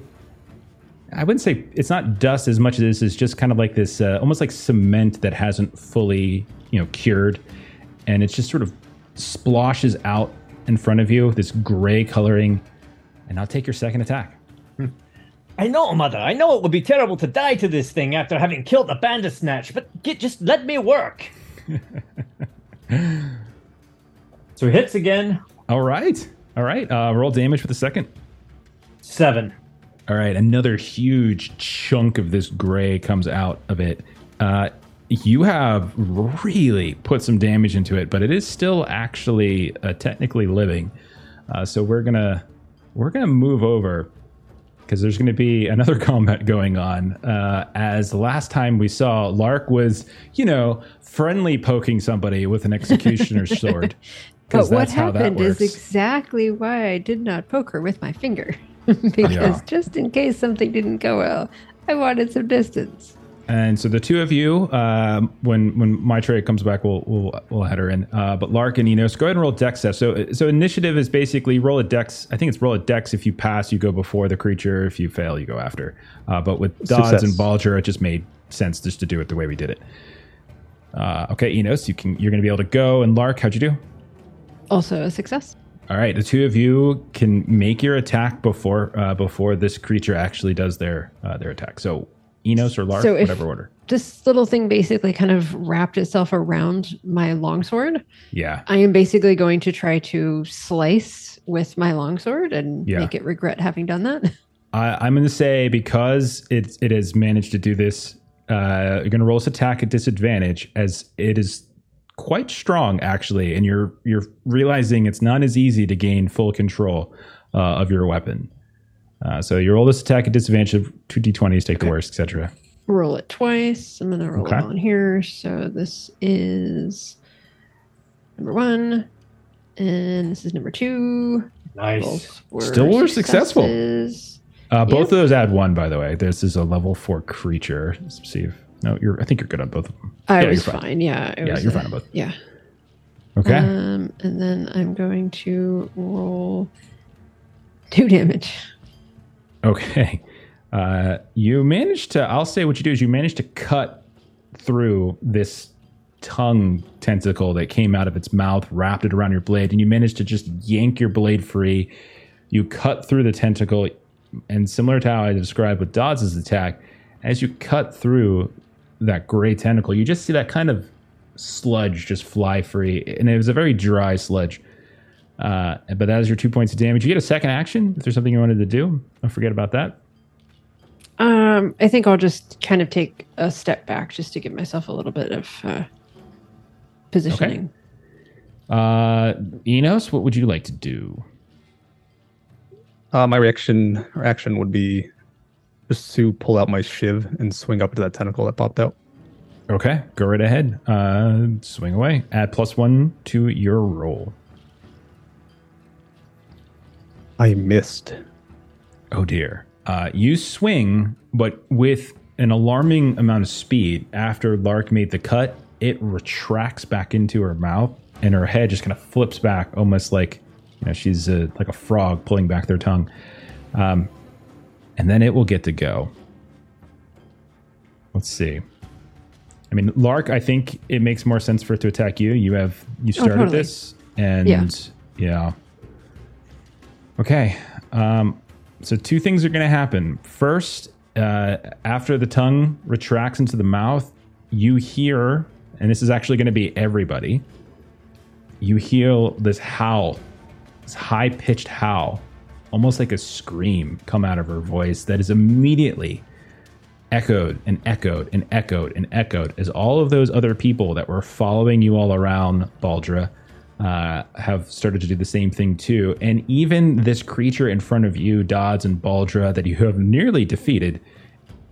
I wouldn't say it's not dust as much as this is just kind of like this, uh, almost like cement that hasn't fully, you know, cured. And it just sort of splashes out in front of you, this gray coloring, and I'll take your second attack. I know, Mother. I know it would be terrible to die to this thing after having killed the Bandersnatch, but get, just let me work. So it hits again. All right. All right. Uh, roll damage for the second. Seven. All right. Another huge chunk of this gray comes out of it. Uh, you have really put some damage into it, but it is still actually uh, technically living. Uh, so we're gonna we're gonna move over because there's gonna be another combat going on. Uh, as the last time we saw, Lark was, you know, friendly poking somebody with an executioner's sword. But what happened is exactly why I did not poke her with my finger, because yeah. just in case something didn't go well, I wanted some distance. And so the two of you, uh, when when Maitreya comes back, we'll we'll, we'll head her in. Uh, but Lark and Enos, go ahead and roll dex test. So so initiative is basically roll a dex. I think it's roll a dex. If you pass, you go before the creature. If you fail, you go after. Uh, but with Dodz and Bal'Dra, it just made sense just to do it the way we did it. Uh, okay, Enos, you can you're going to be able to go. And Lark, how'd you do? Also a success. All right, the two of you can make your attack before uh, before this creature actually does their uh, their attack. So. Enos or Lark, so whatever order. This little thing basically kind of wrapped itself around my longsword. Yeah. I am basically going to try to slice with my longsword and yeah. make it regret having done that. I, I'm going to say because it, it has managed to do this, uh, you're going to roll its attack at disadvantage as it is quite strong, actually. And you're, you're realizing it's not as easy to gain full control uh, of your weapon. Uh, so your oldest attack at disadvantage of two d twenties, take okay. the worst, et cetera. Roll it twice. I'm going to roll okay. it on here. So this is number one, and this is number two. Nice. Still were successful. Uh, both yep. of those add one, by the way. This is a level four creature. Let's see if, no, you're. I think you're good on both of them. I yeah, was fine. fine. Yeah, yeah, was you're a, fine on both. Yeah. Okay. Um, and then I'm going to roll two damage. Okay, uh, you managed to, I'll say what you do is you managed to cut through this tongue tentacle that came out of its mouth, wrapped it around your blade, and you managed to just yank your blade free. You cut through the tentacle, and similar to how I described with Dodz's attack, as you cut through that gray tentacle, you just see that kind of sludge just fly free, and it was a very dry sludge. Uh, but that is your two points of damage. You get a second action if there's something you wanted to do. Don't forget about that. Um, I think I'll just kind of take a step back just to give myself a little bit of uh, positioning. Okay. Uh, Enos, what would you like to do? Uh, my reaction or action would be just to pull out my shiv and swing up to that tentacle that popped out. Okay, go right ahead. Uh, swing away. Add plus one to your roll. I missed. Oh, dear. Uh, you swing, but with an alarming amount of speed. After Lark made the cut, it retracts back into her mouth, and her head just kind of flips back, almost like, you know, she's a, like a frog pulling back their tongue. Um, and then it will get to go. Let's see. I mean, Lark, I think it makes more sense for it to attack you. You have you started oh, totally. this, and yeah. yeah. Okay, um, so two things are going to happen. First, uh, after the tongue retracts into the mouth, you hear, and this is actually going to be everybody. You hear this howl, this high-pitched howl, almost like a scream, come out of her voice that is immediately echoed and echoed and echoed and echoed as all of those other people that were following you all around, Bal'Dra, uh, have started to do the same thing too. And even this creature in front of you, Dodz and Bal'Dra, that you have nearly defeated,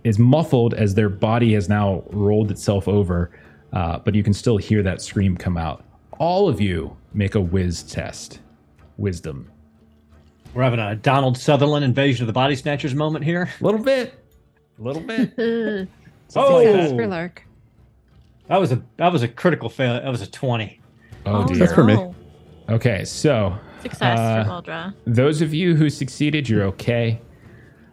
is muffled as their body has now rolled itself over, uh, but you can still hear that scream come out. All of you make a whiz test. Wisdom. We're having a Donald Sutherland Invasion of the Body Snatchers moment here. A little bit. A little bit. Oh, for Lark. That was a that was a critical fail. That was a twenty. Oh, oh dear. That's for me. Okay, so success uh, for Bal'Dra. Those of you who succeeded, you're okay.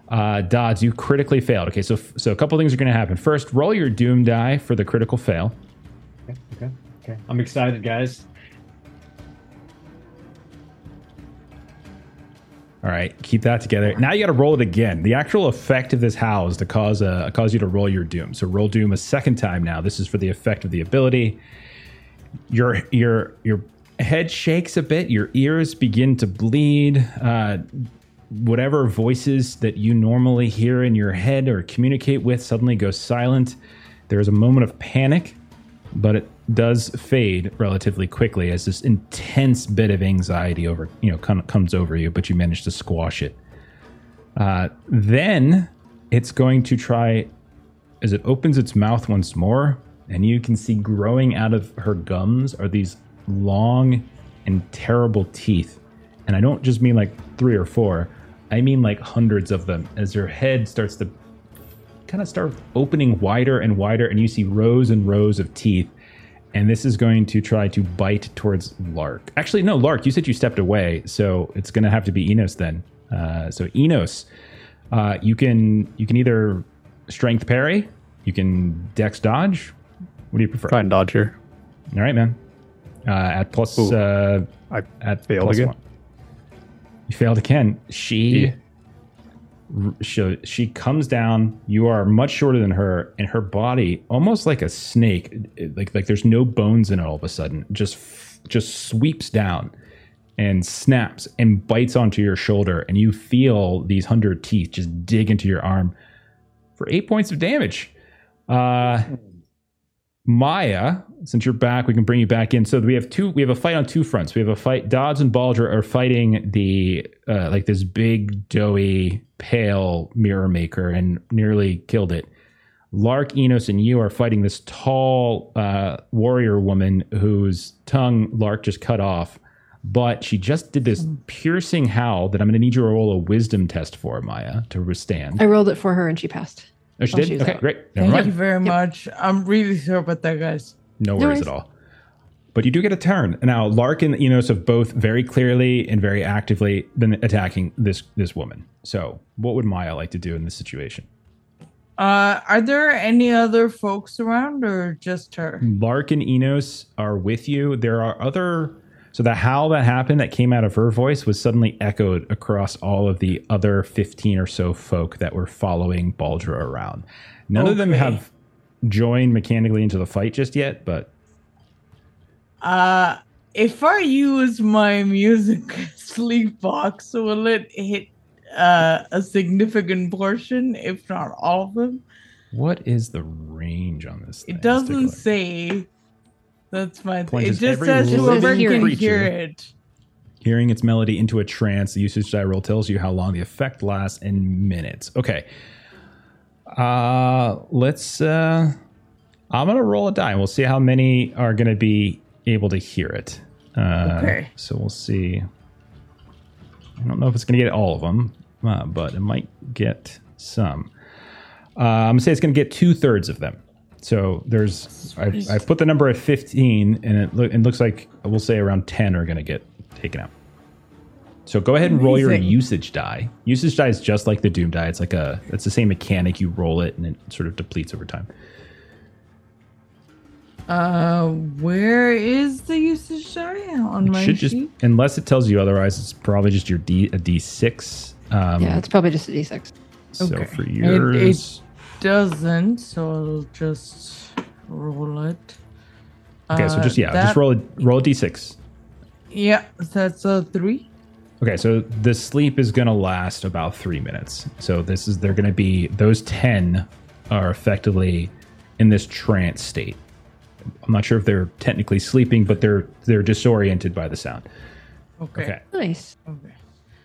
Uh, Dodz, you critically failed. Okay, so so a couple things are going to happen. First, roll your doom die for the critical fail. Okay. Okay. Okay. I'm excited, guys. All right, keep that together. Now you got to roll it again. The actual effect of this howl is to cause uh, cause you to roll your doom. So roll doom a second time now. This is for the effect of the ability. Your your your head shakes a bit. Your ears begin to bleed. Uh, whatever voices that you normally hear in your head or communicate with suddenly go silent. There is a moment of panic, but it does fade relatively quickly as this intense bit of anxiety over you know kind of comes over you, but you manage to squash it. Uh, then it's going to try as it opens its mouth once more, and you can see growing out of her gums are these long and terrible teeth. And I don't just mean like three or four, I mean like hundreds of them, as her head starts to kind of start opening wider and wider, and you see rows and rows of teeth. And this is going to try to bite towards Lark. Actually, no, Lark, you said you stepped away, so it's going to have to be Enos then. Uh, so Enos, uh, you can you can either strength parry, you can dex dodge. What do you prefer? Try and dodge here. All right, man. Uh, at plus, Ooh, uh, I at failed plus again. One. You failed again. She, yeah. she she comes down. You are much shorter than her, and her body almost like a snake. Like like there's no bones in it all of a sudden. Just just sweeps down and snaps and bites onto your shoulder, and you feel these hundred teeth just dig into your arm for eight points of damage. Uh, Maya, since you're back, we can bring you back in. So we have two. We have a fight on two fronts. We have a fight. Dodz and Bal'Dra are fighting the uh, like this big, doughy, pale mirror maker, and nearly killed it. Lark, Enos, and you are fighting this tall uh, warrior woman whose tongue Lark just cut off, but she just did this piercing howl that I'm going to need you to roll a wisdom test for, Maya, to withstand. I rolled it for her, and she passed. Oh, she did? Okay, out. Great. Never Thank mind. you very yep. much. I'm really sorry about that, guys. No worries, no worries at all. But you do get a turn. Now, Lark and Enos have both very clearly and very actively been attacking this this woman. So what would Maya like to do in this situation? Uh, are there any other folks around or just her? Lark and Enos are with you. There are other... So the howl that happened that came out of her voice was suddenly echoed across all of the other fifteen or so folk that were following Bal'Dra around. None okay. of them have joined mechanically into the fight just yet, but... Uh, if I use my music sleep box, will it hit uh, a significant portion, if not all of them? What is the range on this thing? It doesn't say... That's my thing. It just says whoever can hear it. Hearing its melody into a trance, the usage die roll tells you how long the effect lasts in minutes. Okay. Uh, let's... Uh, I'm going to roll a die. We'll see how many are going to be able to hear it. Uh, okay. So we'll see. I don't know if it's going to get all of them, uh, but it might get some. Uh, I'm going to say it's going to get two-thirds of them. So there's, I've, I've put the number at fifteen, and it, lo- it looks like we'll say around ten are going to get taken out. So go ahead and roll your usage die. Usage die is just like the doom die. It's like a, it's the same mechanic. You roll it and it sort of depletes over time. Uh, where is the usage die on it my should sheet? Just, unless it tells you otherwise, it's probably just your D a D six. Um, yeah, it's probably just a D six. So okay. for yours, it, it doesn't. So I'll just roll it. Okay, uh, so just yeah, that, just roll a roll a D six. Yeah, that's a three. Okay, so the sleep is going to last about three minutes. So this is, they're going to be, those ten are effectively in this trance state. I'm not sure if they're technically sleeping, but they're they're disoriented by the sound. Okay. okay. Nice. Okay.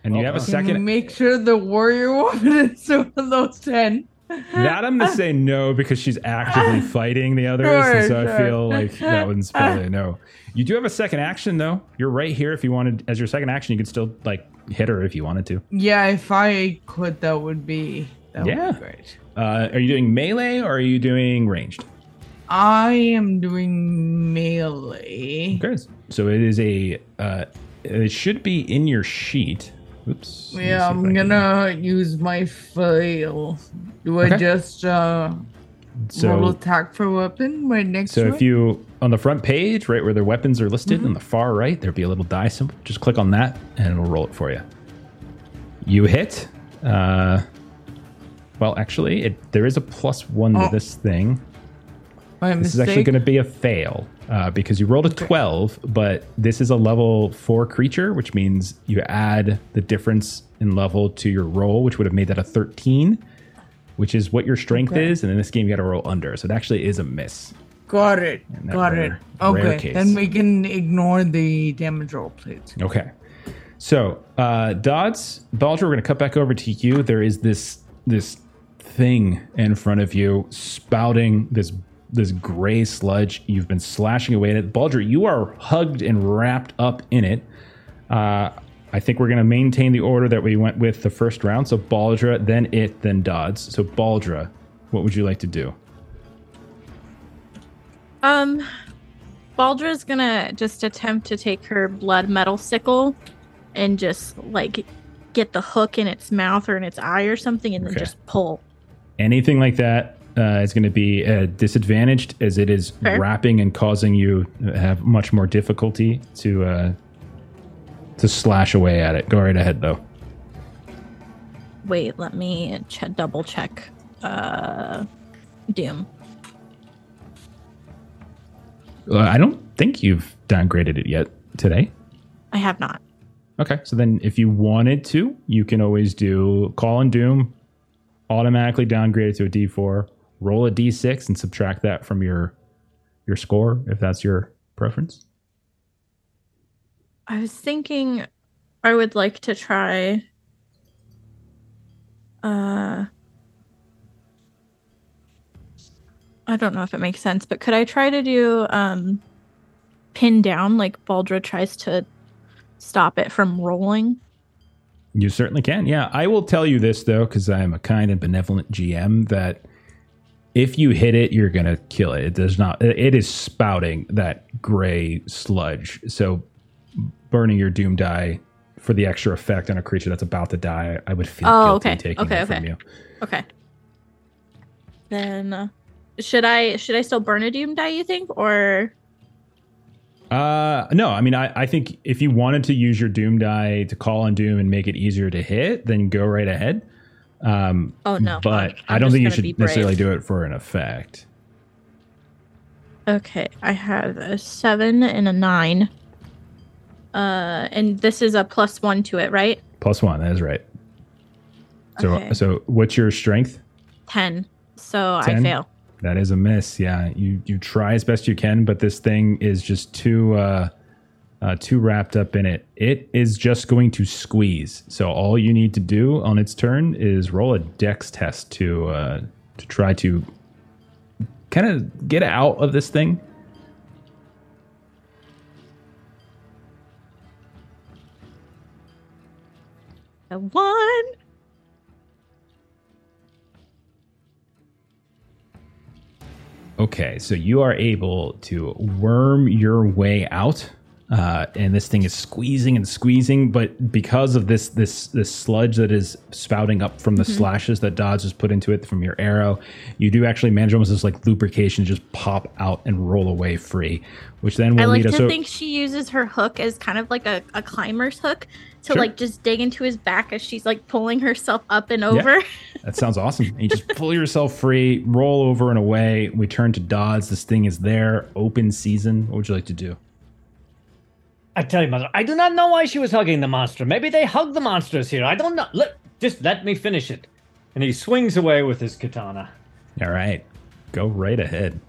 And well, you have a second. Make sure the warrior woman is one of those ten. That I'm going to say no, because she's actively fighting the others. Sure, and so sure. I feel like that one's probably a no. You do have a second action, though. You're right here. If you wanted, as your second action, you could still like hit her if you wanted to. Yeah, if I could, that would be, that yeah. would be great. Uh, are you doing melee or are you doing ranged? I am doing melee. Okay. So it is a, uh, it should be in your sheet. Oops. Yeah, I'm gonna use my flail. Do okay. I just uh, so, roll attack for weapon right next so to it? So if you, on the front page, right where their weapons are listed, mm-hmm. on the far right, there'll be a little die symbol. Just click on that and we'll roll it for you. You hit. Uh, well, actually, it, there is a plus one oh. to this thing. My this mistake. Is actually going to be a fail uh, because you rolled a okay. twelve, but this is a level four creature, which means you add the difference in level to your roll, which would have made that a thirteen, which is what your strength okay. is. And in this game, you got to roll under. So it actually is a miss. Got it. Got rare, it. Okay. Then we can ignore the damage roll, please. Okay. So, uh, Dodz, Bal'Dra, we're going to cut back over to you. There is this this thing in front of you spouting this this gray sludge. You've been slashing away at it. Bal'Dra, you are hugged and wrapped up in it. Uh, I think we're going to maintain the order that we went with the first round. So Bal'Dra, then it, then Dodz. So Bal'Dra, what would you like to do? Um, Baldra's going to just attempt to take her blood metal sickle and just like get the hook in its mouth or in its eye or something and okay. then just pull. Anything like that. Uh, it's going to be uh, disadvantaged as it is Fair. wrapping and causing you to have much more difficulty to uh, to slash away at it. Go right ahead, though. Wait, let me ch- double check. Uh, Doom. Uh, I don't think you've downgraded it yet today. I have not. Okay, so then if you wanted to, you can always do Call and Doom, automatically downgrade it to a D four. Roll a D six and subtract that from your your score, if that's your preference. I was thinking I would like to try uh I don't know if it makes sense, but could I try to do um pin down, like Bal'Dra tries to stop it from rolling? You certainly can. Yeah, I will tell you this, though, because I am a kind and benevolent G M, that if you hit it, you're going to kill it. It does not. It is spouting that gray sludge. So burning your doom die for the extra effect on a creature that's about to die, I would feel oh, guilty okay. taking okay, it okay. from you. Okay. Then uh, should I should I still burn a doom die, you think, or? Uh, no, I mean, I, I think if you wanted to use your doom die to call on doom and make it easier to hit, then go right ahead. Um, oh no! But I'm I don't think you should necessarily do it for an effect. Okay, I have a seven and a nine. Uh, and this is a plus one to it, right? Plus one, that is right. So, okay. so what's your strength? Ten. So ten? I fail. That is a miss. Yeah, you you try as best you can, but this thing is just too uh, uh, too wrapped up in it. It is just going to squeeze. So all you need to do on its turn is roll a dex test to uh, to try to kind of get out of this thing. A one. Okay, so you are able to worm your way out Uh, and this thing is squeezing and squeezing, but because of this this this sludge that is spouting up from the mm-hmm. slashes that Dodz has put into it from your arrow, you do actually manage almost this like lubrication just pop out and roll away free, which then will I like lead to us think o- she uses her hook as kind of like a, a climber's hook to sure. like just dig into his back as she's like pulling herself up and over. Yeah. That sounds awesome. And you just pull yourself free, roll over and away. We turn to Dodz. This thing is there. Open season. What would you like to do? I tell you, Mother, I do not know why she was hugging the monster. Maybe they hug the monsters here. I don't know. Let, just let me finish it. And he swings away with his katana. All right. Go right ahead.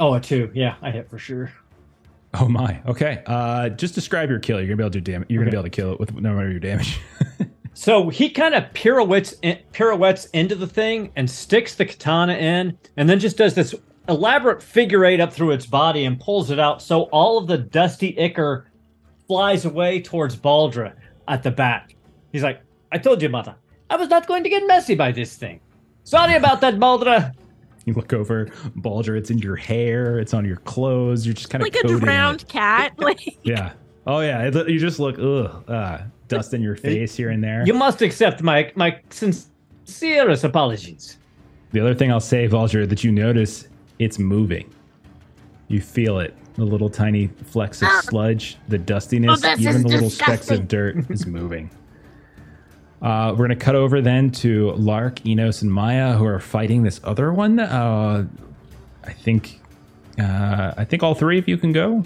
Oh, a two. Yeah, I hit for sure. Oh, my. Okay. Uh, just describe your kill. You're going to be able to do damage. You're okay. going to be able to kill it with no matter your damage. So he kind of pirouettes, in, pirouettes into the thing and sticks the katana in and then just does this elaborate figure eight up through its body and pulls it out, so all of the dusty ichor flies away towards Bal'Dra at the back. He's like, I told you, Mata, I was not going to get messy by this thing. Sorry about that, Bal'Dra. You look over, Bal'Dra, it's in your hair, it's on your clothes, you're just kind of like a drowned it. cat. Like... Yeah. Oh, yeah. You just look, ugh, uh, dust in your face here and there. You must accept my my sincerest apologies. The other thing I'll say, Bal'Dra, that you notice, it's moving. You feel it. The little tiny flecks of sludge, the dustiness, oh, even the little disgusting. specks of dirt is moving. Uh, we're going to cut over then to Lark, Enos, and Maya, who are fighting this other one. Uh, I think uh, I think all three of you can go.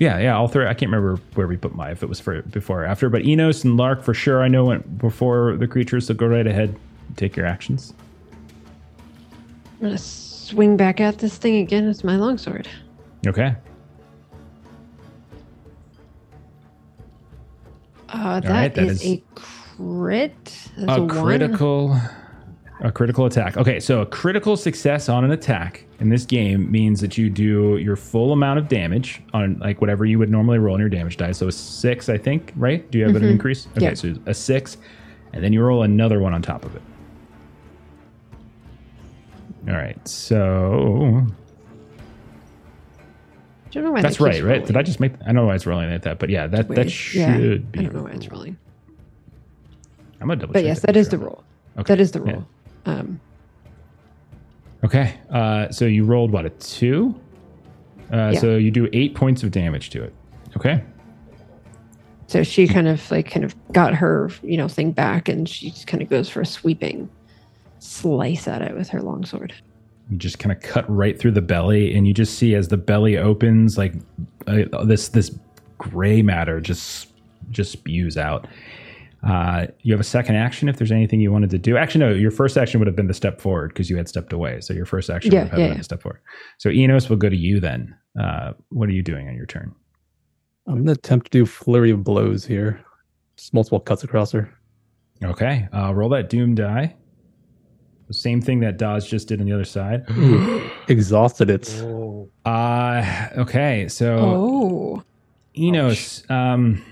Yeah, yeah, all three. I can't remember where we put Maya, if it was for, before or after. But Enos and Lark, for sure, I know went before the creatures, so go right ahead and take your actions. Yes. Swing back at this thing again with my longsword. Okay. Uh, that right, that is, is a crit. That's a a critical, one. a critical attack. Okay, so a critical success on an attack in this game means that you do your full amount of damage on like whatever you would normally roll on your damage die. So a six, I think, right? Do you have mm-hmm. an increase? Okay, yeah. So a six, and then you roll another one on top of it. All right, so I don't know why that's that right, rolling. right? Did I just make? I don't know why it's rolling like that, but yeah, that, that should yeah, be. I don't know why it's rolling. I'm gonna double. But check yes, that, that is the roll. Okay. That is the roll. Yeah. Um, okay, uh, so you rolled what, a two? Uh, yeah. So you do eight points of damage to it. Okay. So she kind of like kind of got her you know thing back, and she just kind of goes for a sweeping slice at it with her longsword. You just kind of cut right through the belly, and you just see as the belly opens, like uh, this this gray matter just just spews out. Uh, you have a second action if there's anything you wanted to do. Actually, no, your first action would have been the step forward because you had stepped away. So your first action yeah, would have yeah, been yeah. the step forward. So Enos, will go to you then. Uh, what are you doing on your turn? I'm going to attempt to do flurry of blows here. Just multiple cuts across her. Okay, uh, roll that doom die. The same thing that Dodz just did on the other side. Exhausted it. Oh. Uh, okay, so oh. Enos. Um,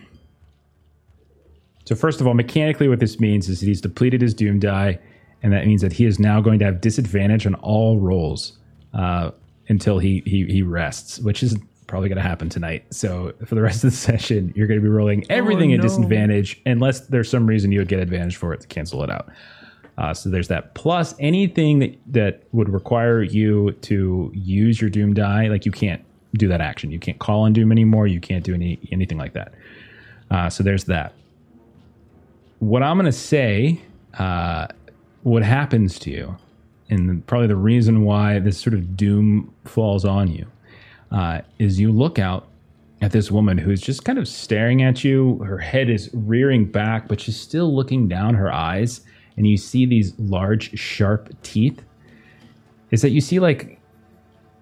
so first of all, mechanically what this means is that he's depleted his doom die, and that means that he is now going to have disadvantage on all rolls uh, until he, he, he rests, which is probably going to happen tonight. So for the rest of the session, you're going to be rolling everything oh, no. at disadvantage, unless there's some reason you would get advantage for it to cancel it out. Uh, so there's that. Plus, anything that, that would require you to use your doom die, like you can't do that action. You can't call on doom anymore. You can't do any anything like that. Uh, so there's that. What I'm going to say, uh, what happens to you, and probably the reason why this sort of doom falls on you, uh, is you look out at this woman who's just kind of staring at you. Her head is rearing back, but she's still looking down, her eyes. And you see these large, sharp teeth. Is that you see, like,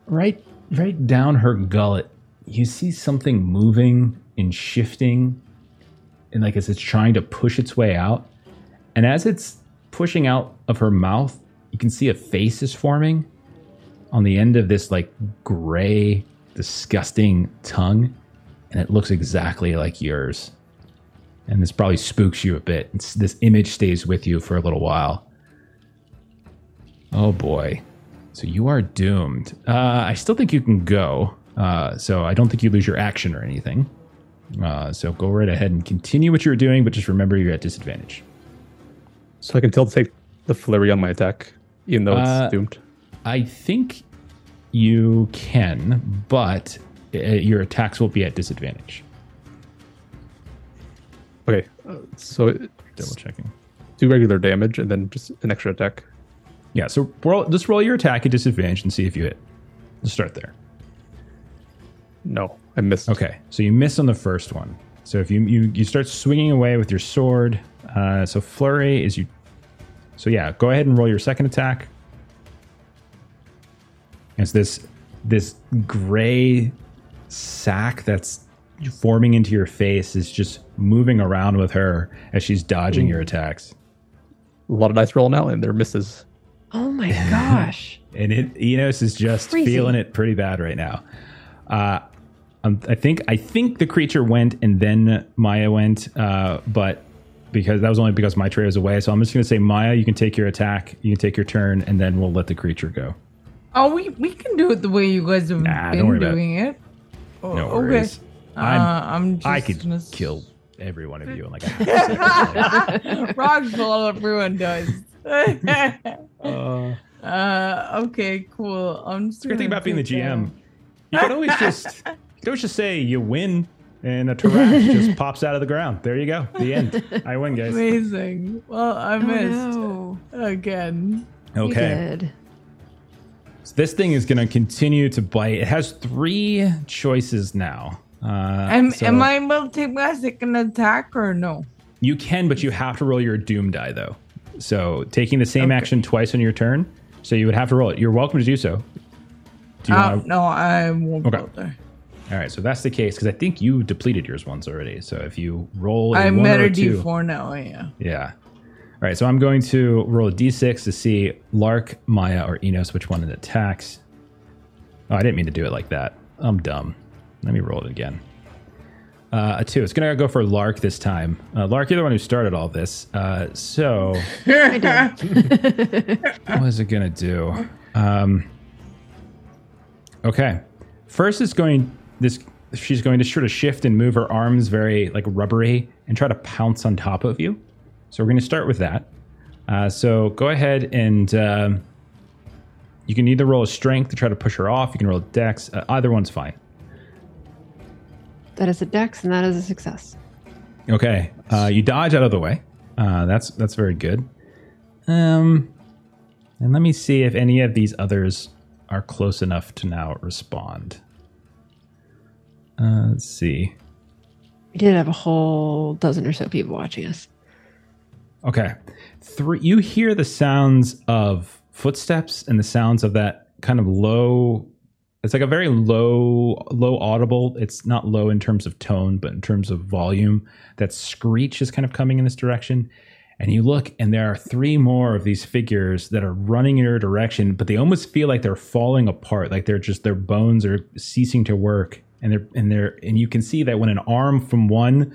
right, right down her gullet, you see something moving and shifting, and like as it's trying to push its way out. And as it's pushing out of her mouth, you can see a face is forming on the end of this like gray, disgusting tongue, and it looks exactly like yours. And this probably spooks you a bit. It's, this image stays with you for a little while. Oh boy. So you are doomed. Uh, I still think you can go. Uh, so I don't think you lose your action or anything. Uh, so go right ahead and continue what you're doing, but just remember you're at disadvantage. So I can still take the flurry on my attack, even though it's uh, doomed. I think you can, but uh, your attacks will be at disadvantage. Okay, uh, so double checking. Do regular damage and then just an extra attack. Yeah, so roll, just roll your attack at disadvantage and see if you hit. Let's start there. No, I missed. Okay, so you miss on the first one. So if you you, you start swinging away with your sword, uh, so flurry is you. So yeah, go ahead and roll your second attack. It's this this gray sack that's forming into your face is just moving around with her as she's dodging mm. your attacks. A lot of dice roll now, and they're misses. Oh my gosh! And it, Enos is just Freezing. feeling it pretty bad right now. Uh, um, I think I think the creature went, and then Maya went, uh, but because that was only because my tray was away. So I'm just going to say, Maya, you can take your attack, you can take your turn, and then we'll let the creature go. Oh, we we can do it the way you guys have nah, been doing it. it. Oh, no worries. Okay. I'm, uh, I'm just I could mis- kill every one of you in like a half second. Rog's all everyone does. uh, uh, okay, cool. I'm just gonna good thing about being the G M. You could always just you could always just say you win, and a tarrant just pops out of the ground. There you go. The end. I win, guys. Amazing. Well, I missed oh, no. again. Okay. So this thing is going to continue to bite. It has three choices now. Uh, am, so am I able to take my second attack or no? You can, but you have to roll your doom die though. So taking the same okay. action twice on your turn. So you would have to roll it. You're welcome to do so. Do you uh, wanna... No, I won't okay. roll there. All right, so that's the case because I think you depleted yours once already. So if you roll a I'm one at or a two, D four now, yeah. Yeah. All right, so I'm going to roll a D six to see Lark, Maya, or Enos, which one it attacks. Oh, I didn't mean to do it like that. I'm dumb. Let me roll it again. Uh, a two. It's going to go for Lark this time. Uh, Lark, you're the one who started all this. Uh, so I did. What is it going to do? Um, okay. First, it's going. This she's going to sort of shift and move her arms very like rubbery and try to pounce on top of you. So we're going to start with that. Uh, so go ahead and uh, you can either roll a strength to try to push her off. You can roll a dex. Uh, either one's fine. That is a dex, and that is a success. Okay. Uh, you dodge out of the way. Uh, that's that's very good. Um, and let me see if any of these others are close enough to now respond. Uh, let's see. We did have a whole dozen or so people watching us. Okay. Three, you hear the sounds of footsteps and the sounds of that kind of low... It's like a very low, low audible. It's not low in terms of tone, but in terms of volume. That screech is kind of coming in this direction. And you look, and there are three more of these figures that are running in your direction, but they almost feel like they're falling apart. Like they're just, their bones are ceasing to work. And they're, and they're, and you can see that when an arm from one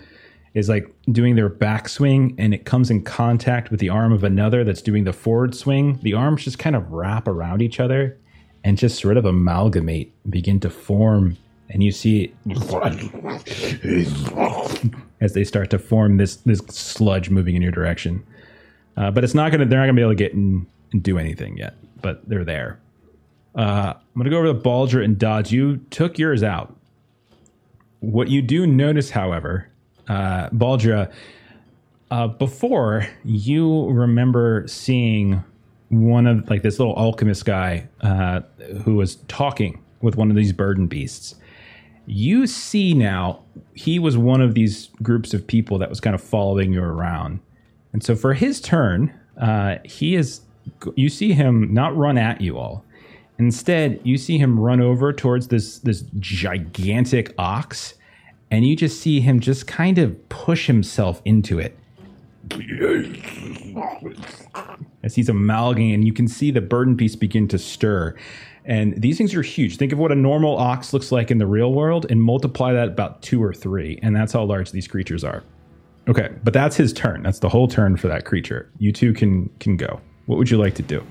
is like doing their backswing and it comes in contact with the arm of another that's doing the forward swing, the arms just kind of wrap around each other and just sort of amalgamate, begin to form, and you see it as they start to form this this sludge moving in your direction. Uh, but it's not gonna they're not gonna be able to get in and do anything yet. But they're there. Uh, I'm gonna go over to Bal'Dra and Dodz. You took yours out. What you do notice, however, uh, Bal'Dra, uh, before you remember seeing one of like this little alchemist guy uh, who was talking with one of these burden beasts. You see now he was one of these groups of people that was kind of following you around. And so for his turn, uh, he is, you see him not run at you all. Instead, you see him run over towards this, this gigantic ox, and you just see him just kind of push himself into it. As he's amalgamating, and you can see the burden piece begin to stir. And these things are huge. Think of what a normal ox looks like in the real world and multiply that about two or three. And that's how large these creatures are. Okay, but that's his turn. That's the whole turn for that creature. You two can, can go. What would you like to do?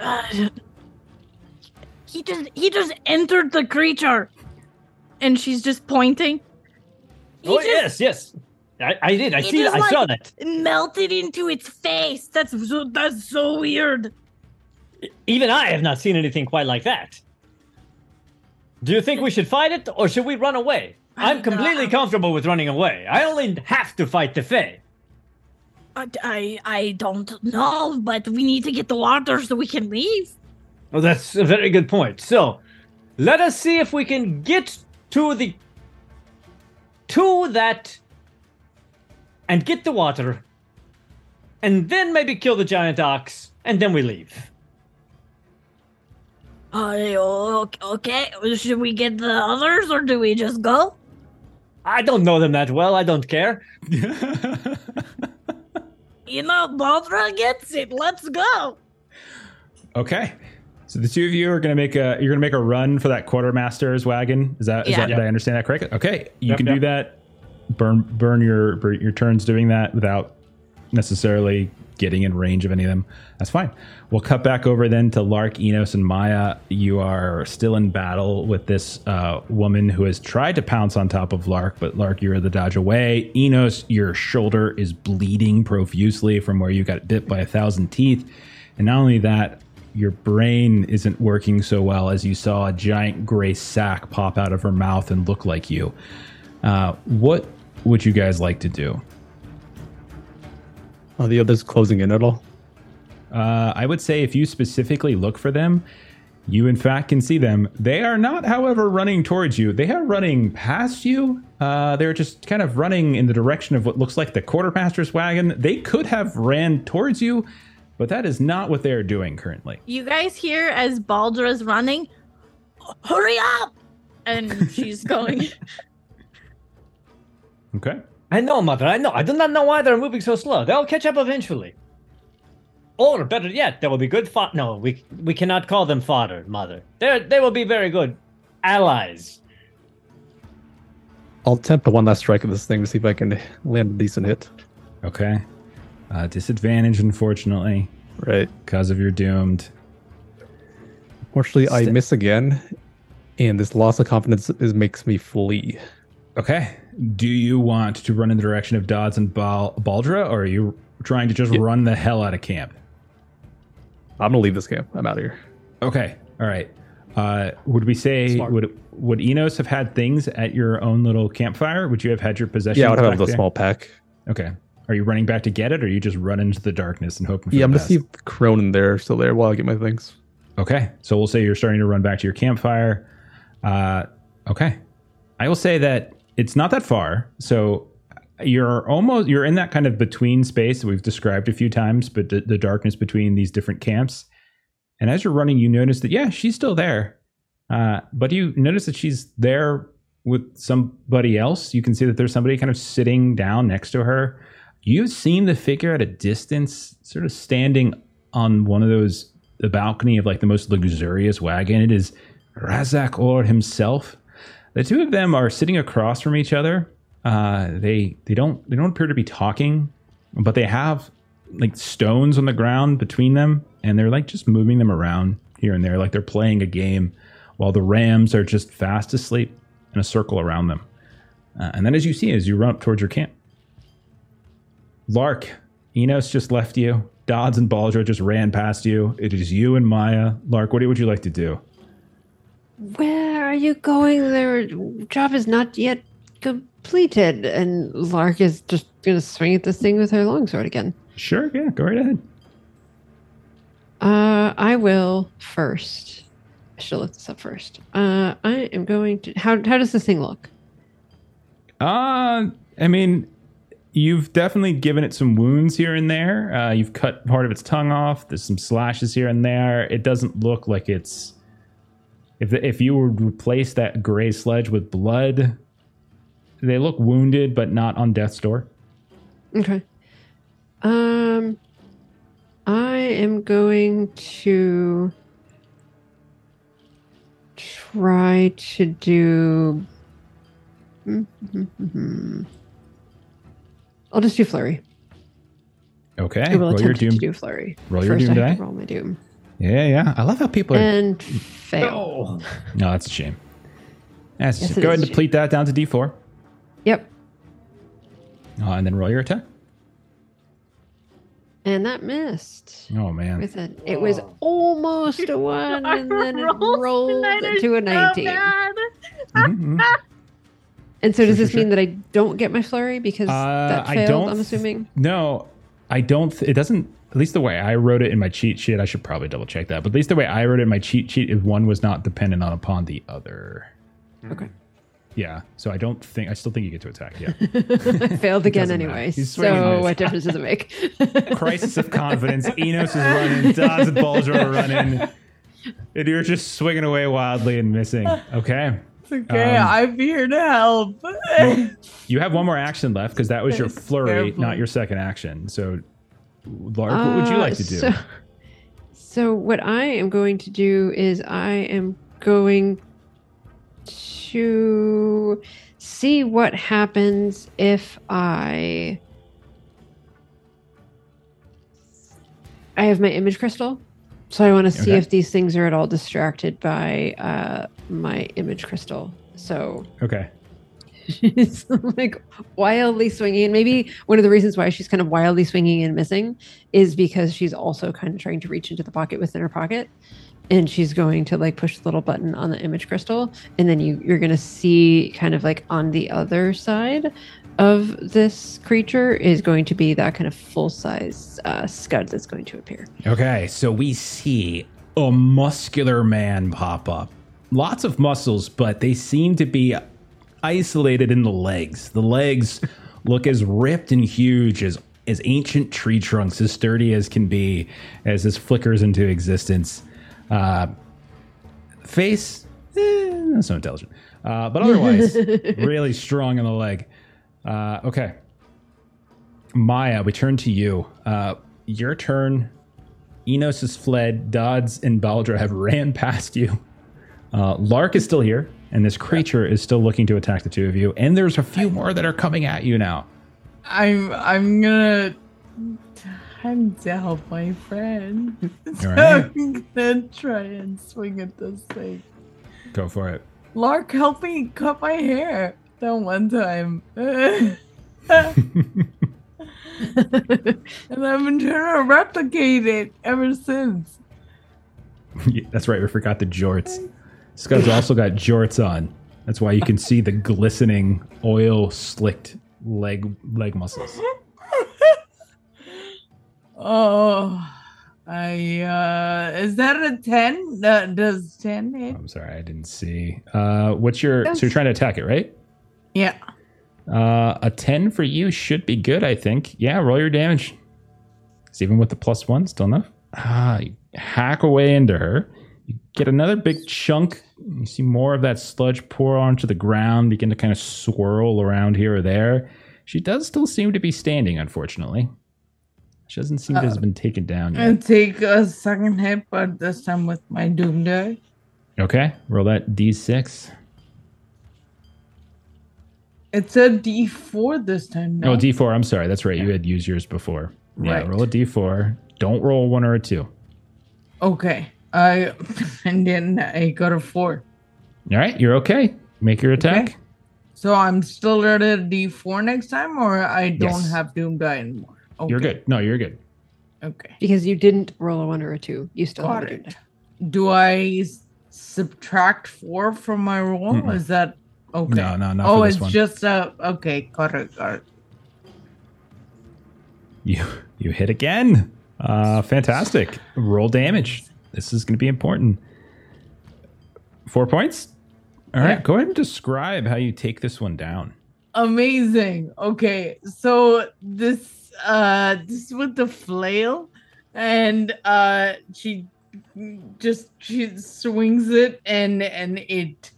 Uh, he just he just entered the creature, and she's just pointing. He oh just, yes, yes, I, I did. I see. Just, I like, saw that. Melted into its face. That's so, that's so weird. Even I have not seen anything quite like that. Do you think we should fight it, or should we run away? I'm completely comfortable with running away. I only have to fight the Fae. I, I, I don't know, but we need to get the water so we can leave. Well, that's a very good point. So, let us see if we can get to the... to that... and get the water. And then maybe kill the giant ox, and then we leave. Uh, okay, should we get the others, or do we just go? I don't know them that well. I don't care. You know, Bal'Dra gets it. Let's go. Okay, so the two of you are gonna make a you're gonna make a run for that quartermaster's wagon. Is that yeah. is that yep. Did I understand that correctly? Okay, you yep, can yep. do that. Burn burn your burn your turns doing that without necessarily getting in range of any of them. That's fine. We'll cut back over then to Lark, Enos, and Maya. You are still in battle with this uh, woman who has tried to pounce on top of Lark, but Lark, you're the dodge away. Enos, your shoulder is bleeding profusely from where you got bit by a thousand teeth. And not only that, your brain isn't working so well as you saw a giant gray sack pop out of her mouth and look like you. Uh, what would you guys like to do? Are the others closing in at all? Uh, I would say if you specifically look for them, you in fact can see them. They are not, however, running towards you. They are running past you. Uh, they're just kind of running in the direction of what looks like the quartermaster's wagon. They could have ran towards you, but that is not what they are doing currently. You guys hear as Baldra's running, hurry up! And she's going. Okay. I know, mother, I know. I do not know why they're moving so slow. They'll catch up eventually. Or, better yet, there will be good fodder. No, we we cannot call them fodder, mother. They're, they will be very good allies. I'll attempt one last strike at this thing to see if I can land a decent hit. Okay. Uh, disadvantage, unfortunately. Right. Because of your doomed. Unfortunately, St- I miss again, and this loss of confidence is, makes me flee. Okay. Do you want to run in the direction of Dodz and Bal- Bal'Dra, or are you trying to just yeah. run the hell out of camp? I'm going to leave this camp. I'm out of here. Okay. All right. Uh, would we say, Smart. would would Enos have had things at your own little campfire? Would you have had your possessions? Yeah, I would have had a small pack. Okay. Are you running back to get it, or you just run into the darkness and hoping for Yeah, I'm going to see if Crone and there are still there while I get my things. Okay. So we'll say you're starting to run back to your campfire. Uh, okay. I will say that it's not that far, so you're almost you're in that kind of between space that we've described a few times, but the, the darkness between these different camps. And as you're running, you notice that yeah, she's still there, uh, but you notice that she's there with somebody else. You can see that there's somebody kind of sitting down next to her. You've seen the figure at a distance, sort of standing on one of those the balcony of like the most luxurious wagon. It is Razak Orr himself. The two of them are sitting across from each other. Uh, they they don't they don't appear to be talking, but they have like stones on the ground between them, and they're like just moving them around here and there, like they're playing a game, while the rams are just fast asleep in a circle around them. Uh, and then, as you see, as you run up towards your camp, Lark, Enos just left you. Dodz and Bal'Dra just ran past you. It is you and Maya. Lark, what would you like to do? Where are you going? Their job is not yet completed, and Lark is just going to swing at this thing with her longsword again. Sure, yeah, go right ahead. Uh, I will first. I should look this up first. Uh, I am going to... How how does this thing look? Uh, I mean, you've definitely given it some wounds here and there. Uh, you've cut part of its tongue off. There's some slashes here and there. It doesn't look like it's... If if you would replace that gray sledge with blood, they look wounded, but not on death's door. Okay. Um, I am going to try to do... I'll just do flurry. Okay. I will attempt to do flurry. Roll your doom die. Roll my doom. Yeah, yeah. I love how people are... And fail. No, no that's a shame. That's yes, a shame. Go ahead and deplete that down to D four. Yep. Uh, and then roll your attack. And that missed. Oh, man. With a, it was almost a one, and then it rolled to a nineteen. So mm-hmm. And so sure, does this sure, mean sure. that I don't get my flurry because uh, that failed, I don't, I'm assuming? No, I don't. Th- it doesn't. At least the way I wrote it in my cheat sheet, I should probably double check that. But at least the way I wrote it in my cheat sheet, if one was not dependent on upon the other. Okay. Yeah. So I don't think, I still think you get to attack. Yeah. I failed again anyway. So what difference does it make? Crisis of confidence. Enos is running. Dodz and Bal'Dra are running. And you're just swinging away wildly and missing. Okay. It's okay. Um, I'm here to help. Well, you have one more action left because that was your flurry, not your second action. So Lark, uh, what would you like to do? So, so what I am going to do is I am going to see what happens if I I have my image crystal. So I want to see okay. if these things are at all distracted by uh, my image crystal. So okay. She's like wildly swinging, and maybe one of the reasons why she's kind of wildly swinging and missing is because she's also kind of trying to reach into the pocket within her pocket, and she's going to like push the little button on the image crystal, and then you you're gonna see kind of like on the other side of this creature is going to be that kind of full size uh, scud that's going to appear. Okay, so we see a muscular man pop up, lots of muscles, but they seem to be isolated in the legs. The legs look as ripped and huge as, as ancient tree trunks, as sturdy as can be, as this flickers into existence. Uh, face, eh, that's so intelligent. Uh, but otherwise, really strong in the leg. Uh, okay. Maya, we turn to you. Uh, your turn. Enos has fled. Dodz and Bal'Dra have ran past you. Uh, Lark is still here. And this creature is still looking to attack the two of you. And there's a few more that are coming at you now. I'm I'm gonna time to help my friend. So right. I'm gonna try and swing at this thing. Go for it. Lark, help me cut my hair. That one time. And I've been trying to replicate it ever since. Yeah, that's right, we forgot the jorts. Scud's also got jorts on. That's why you can see the glistening, oil-slicked leg leg muscles. Oh, I uh, is that a ten? Uh, does ten hit? I'm sorry, I didn't see. Uh, what's your? So you're trying to attack it, right? Yeah. Uh, a ten for you should be good, I think. Yeah, roll your damage. It's even with the plus one, still enough. Ah, you hack away into her. You get another big chunk. You see more of that sludge pour onto the ground, begin to kind of swirl around here or there. She does still seem to be standing, unfortunately. She doesn't seem uh, to have been taken down yet. I'll take a second hit, but this time with my Doom Die. Okay, roll that D six. It's a D four this time now. Oh, D four, I'm sorry. That's right. Yeah. You had used yours before. Right. Yeah, roll a D four. Don't roll one or a two. Okay. I and then I got a four. All right, you're okay. Make your attack. Okay. So I'm still at a D four next time, or I don't yes. have Doom Die anymore. Okay. You're good. No, you're good. Okay. Because you didn't roll a one or a two, you still got have it. A Doom Die. Do I subtract four from my roll? Mm-mm. Is that okay? No, no, no. Oh, for this it's one. Just a okay. Got it. Got it. You you hit again. Uh, fantastic. Roll damage. This is going to be important. Four points. All right. Yeah. Go ahead and describe how you take this one down. Amazing. Okay. So this, uh, this is with the flail, and uh, she just she swings it, and and it,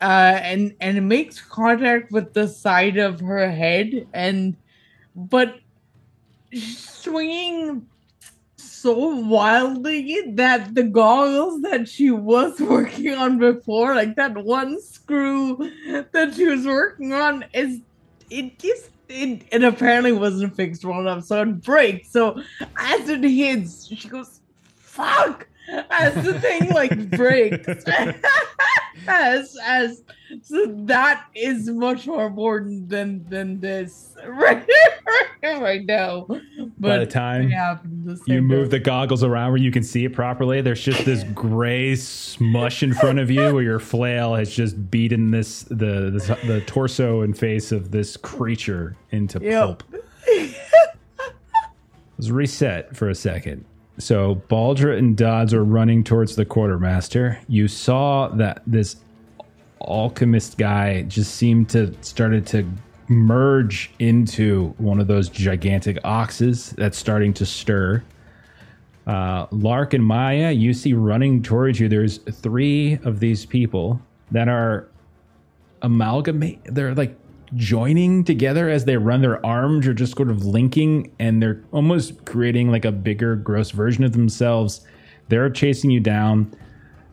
uh, and and it makes contact with the side of her head, and but swinging so wildly that the goggles that she was working on before, like that one screw that she was working on, is it just it, it apparently wasn't fixed well enough, so it breaks. So as it hits, she goes, "Fuck!" as the thing like breaks. as as so that is much more important than than this right right now. But by the time yeah, the you move goes. the goggles around where you can see it properly, there's just this gray smush in front of you where your flail has just beaten this the this, the torso and face of this creature into yep. pulp. Let's reset for a second. So Bal'Dra and Dodz are running towards the quartermaster. You saw that this alchemist guy just seemed to started to merge into one of those gigantic oxes that's starting to stir. Uh, Lark and Maya, you see running towards you. There's three of these people that are amalgamate. They're like joining together as they run. Their arms are just sort of linking, and they're almost creating like a bigger, gross version of themselves. They're chasing you down.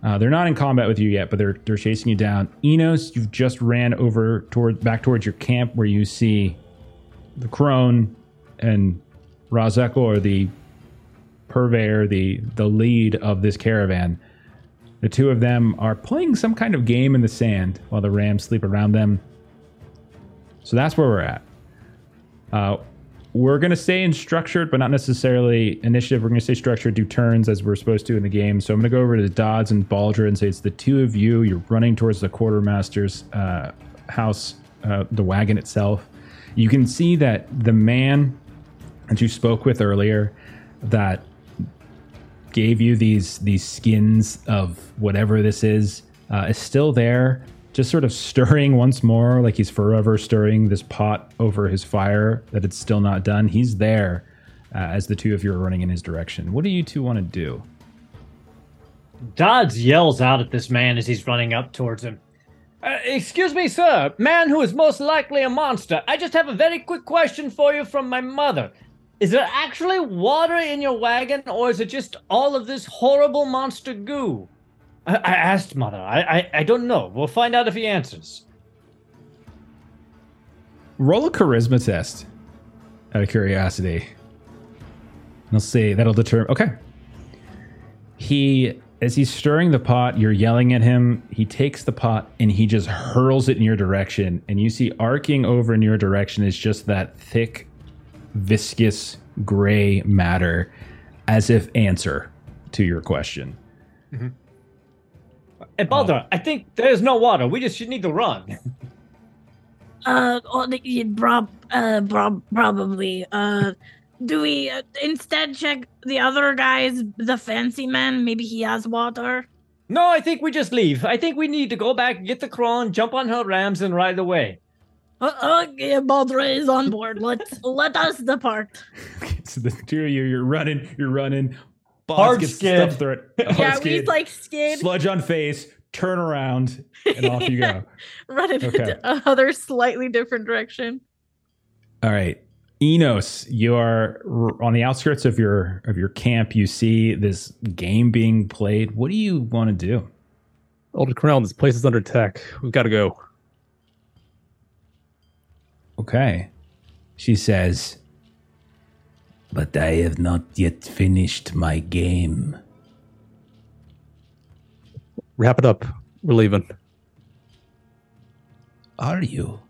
Uh, they're not in combat with you yet, but they're they're chasing you down. Enos, you've just ran over toward back towards your camp, where you see the Crone and Razak Orr, the purveyor, the the lead of this caravan. The two of them are playing some kind of game in the sand while the rams sleep around them. So that's where we're at. Uh, we're going to stay in structured, but not necessarily initiative. We're going to stay structured, do turns as we're supposed to in the game. So I'm going to go over to Dodz and Bal'Dra and say it's the two of you. You're running towards the quartermaster's uh, house, uh, the wagon itself. You can see that the man that you spoke with earlier that gave you these, these skins of whatever this is uh, is still there. Just sort of stirring once more, like he's forever stirring this pot over his fire that it's still not done. He's there uh, as the two of you are running in his direction. What do you two want to do? Dodz yells out at this man as he's running up towards him. Uh, excuse me, sir, man who is most likely a monster. I just have a very quick question for you from my mother. Is there actually water in your wagon, or is it just all of this horrible monster goo? I asked Mother. I, I I don't know. We'll find out if he answers. Roll a charisma test out of curiosity. I'll see. That'll determine. Okay. He, as he's stirring the pot, you're yelling at him. He takes the pot and he just hurls it in your direction. And you see arcing over in your direction is just that thick, viscous, gray matter as if answer to your question. Mm-hmm. And Bal'Dra, oh. I think there's no water. We just should need to run. uh, prob- uh prob- probably. Uh, do we uh, instead check the other guys, the fancy man? Maybe he has water? No, I think we just leave. I think we need to go back, get the Crone, jump on her rams, and ride away. Uh, okay, Bal'Dra is on board. Let's let us depart. Okay, so the two of you, you're running, you're running. Balls hard skid. Hard yeah, we like skid. Sludge on face, turn around, and off yeah. you go. Run in okay. another slightly different direction. All right. Enos, you are on the outskirts of your of your camp. You see this game being played. What do you want to do? Old Crown, this place is under attack. We've got to go. Okay. She says... But I have not yet finished my game. Wrap it up. We're leaving. Are you?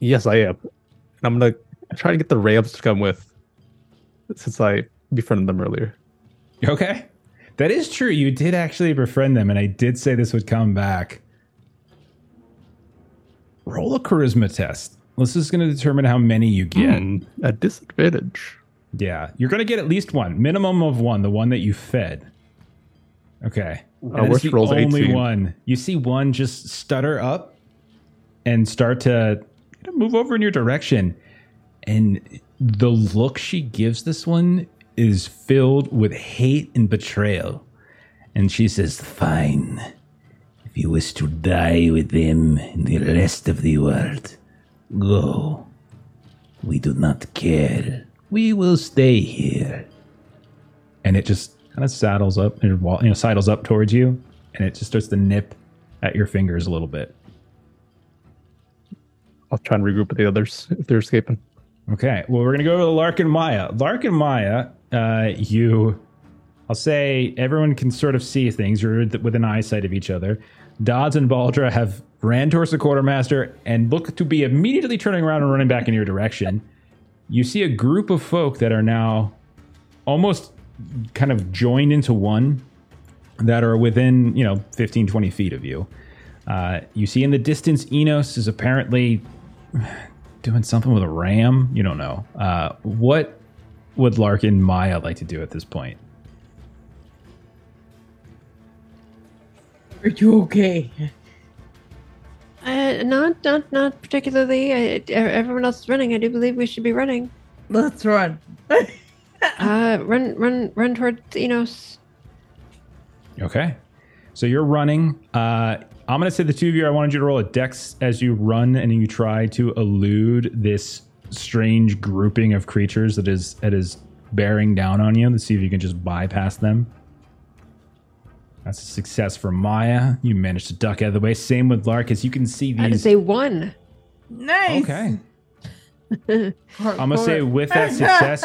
Yes, I am. And I'm going to try to get the rams to come with, since I befriended them earlier. Okay. That is true. You did actually befriend them, and I did say this would come back. Roll a charisma test. This is going to determine how many you get. Mm, a disadvantage. Yeah. You're going to get at least one. Minimum of one. The one that you fed. Okay. Oh, worst roll's eighteen. Only one. You see one just stutter up and start to move over in your direction. And the look she gives this one is filled with hate and betrayal. And she says, fine. If you wish to die with them in the rest of the world... Go. We do not care. We will stay here. And it just kind of saddles up and you know sidles up towards you, and it just starts to nip at your fingers a little bit. I'll try and regroup with the others if they're escaping. Okay, well, we're going to go to Lark and Maya. Lark and Maya, uh, you... I'll say everyone can sort of see things. You're within eyesight of each other. Dodz and Bal'Dra have ran towards the quartermaster and look to be immediately turning around and running back in your direction. You see a group of folk that are now almost kind of joined into one that are within, you know, fifteen, twenty feet of you. Uh, you see in the distance, Enos is apparently doing something with a ram. You don't know. Uh, what would Lark and Maya like to do at this point? Are you okay? Uh, not, not, not particularly. I, everyone else is running. I do believe we should be running. Let's run. uh, run, run, run towards Enos. Okay. So you're running. Uh, I'm going to say the two of you, I wanted you to roll a dex as you run and you try to elude this strange grouping of creatures that is, that is bearing down on you. Let's see if you can just bypass them. That's a success for Maya. You managed to duck out of the way. Same with Lark, as you can see these... I'd say one. Nice! Okay. I'm going to say with that success,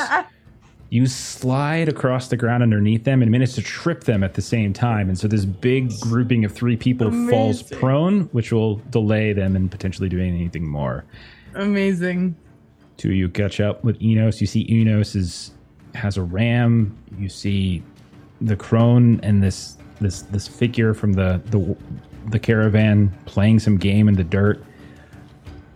you slide across the ground underneath them and manage to trip them at the same time. And so this big grouping of three people Amazing. falls prone, which will delay them and potentially doing anything more. Amazing. Two of you catch up with Enos. You see Enos is, has a ram. You see the crone and this... This this figure from the, the the caravan playing some game in the dirt.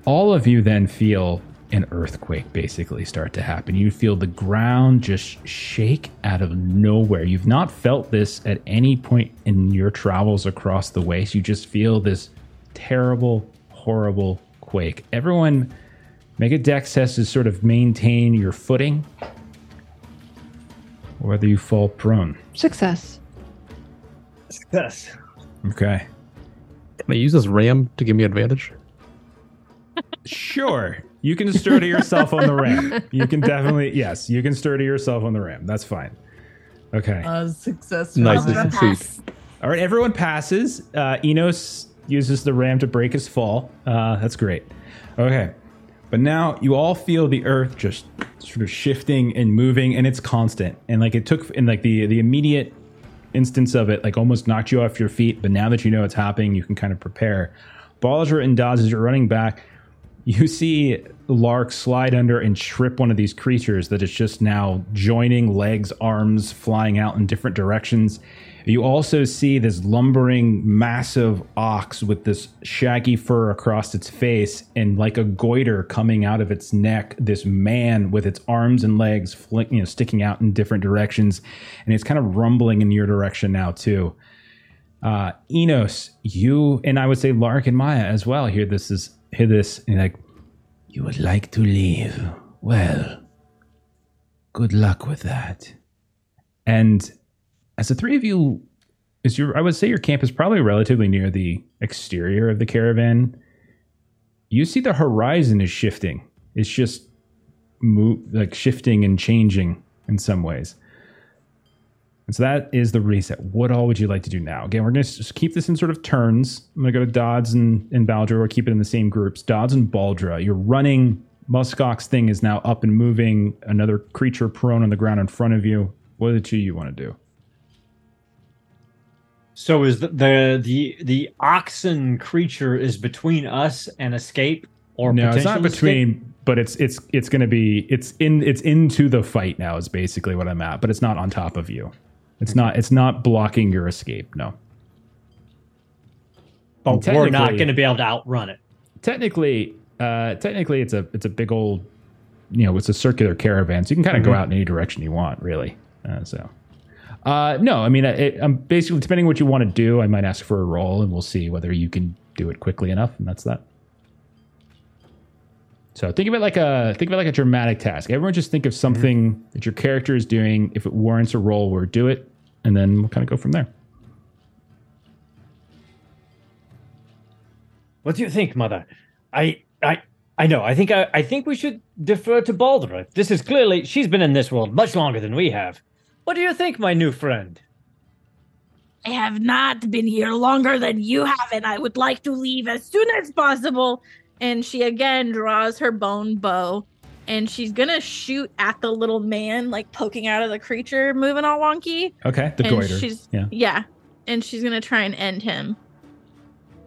All of you then feel an earthquake basically start to happen. You feel the ground just shake out of nowhere. You've not felt this at any point in your travels across the waste. You just feel this terrible, horrible quake. Everyone make a dex test to sort of maintain your footing, or whether you fall prone. Success. Success. Okay. Can I use this ram to give me advantage? Sure. You can sturdy yourself on the ram. You can definitely, yes, you can sturdy yourself on the ram. That's fine. Okay. Uh, success. Nice to see. All right, everyone passes. Uh, Enos uses the ram to break his fall. Uh, that's great. Okay. But now you all feel the earth just sort of shifting and moving, and it's constant. And like it took, in like the, the immediate instance of it, like almost knocked you off your feet, but now that you know it's happening, you can kind of prepare. Bal'Dra and Dodz, as you're running back, you see Lark slide under and trip one of these creatures that is just now joining legs, arms flying out in different directions. You also see this lumbering, massive ox with this shaggy fur across its face and like a goiter coming out of its neck. This man with its arms and legs fl- you know, sticking out in different directions. And it's kind of rumbling in your direction now, too. Uh, Enos, you, and I would say Lark and Maya as well, hear this, is, hear this and like, you would like to leave. Well, good luck with that. And... As the three of you, is your, I would say your camp is probably relatively near the exterior of the caravan. You see the horizon is shifting. It's just move, like shifting and changing in some ways. And so that is the reset. What all would you like to do now? Again, we're going to just keep this in sort of turns. I'm going to go to Dodz and, and Bal'Dra. We'll keep it in the same groups. Dodz and Bal'Dra, you're running. Muskox thing is now up and moving. Another creature prone on the ground in front of you. What are the two you want to do? So is the, the the the oxen creature is between us and escape, or no? It's not between, escape? But it's it's it's going to be it's in it's into the fight now. Is basically what I'm at, but it's not on top of you. It's not it's not blocking your escape. No, but we're not going to be able to outrun it. Technically, uh, technically, it's a it's a big old, you know, it's a circular caravan, so you can kind of mm-hmm. go out in any direction you want, really. Uh, so. Uh, no, I mean, it, I'm basically, depending on what you want to do, I might ask for a roll, and we'll see whether you can do it quickly enough, and that's that. So think of it like a think of it like a dramatic task. Everyone just think of something mm-hmm. that your character is doing. If it warrants a roll, we'll do it, and then we'll kind of go from there. What do you think, Mother? I I I know. I think I, I think we should defer to Bal'Dra. This is clearly she's been in this world much longer than we have. What do you think, my new friend? I have not been here longer than you have, and I would like to leave as soon as possible. And she again draws her bone bow and she's going to shoot at the little man, like, poking out of the creature, moving all wonky. Okay, the goiter. She's, yeah. yeah, and she's going to try and end him.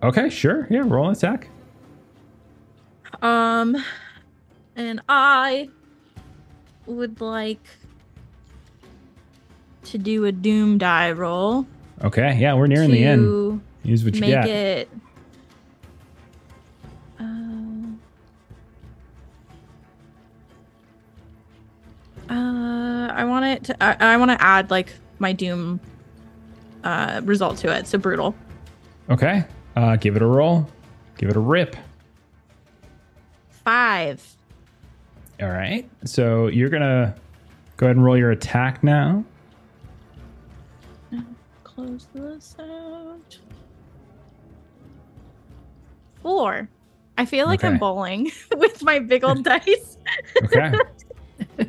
Okay, sure. Yeah, roll an attack. Um, and I would like to do a doom die roll. Okay, yeah, we're nearing the end. Use what you got. Make it... Uh, I want it to, I, I want to add like my doom uh, result to it. So brutal. Okay. Uh, give it a roll. Give it a rip. Five. All right. So you're going to go ahead and roll your attack now. Close this out. Four. I feel like okay. I'm bowling with my big old dice. Okay.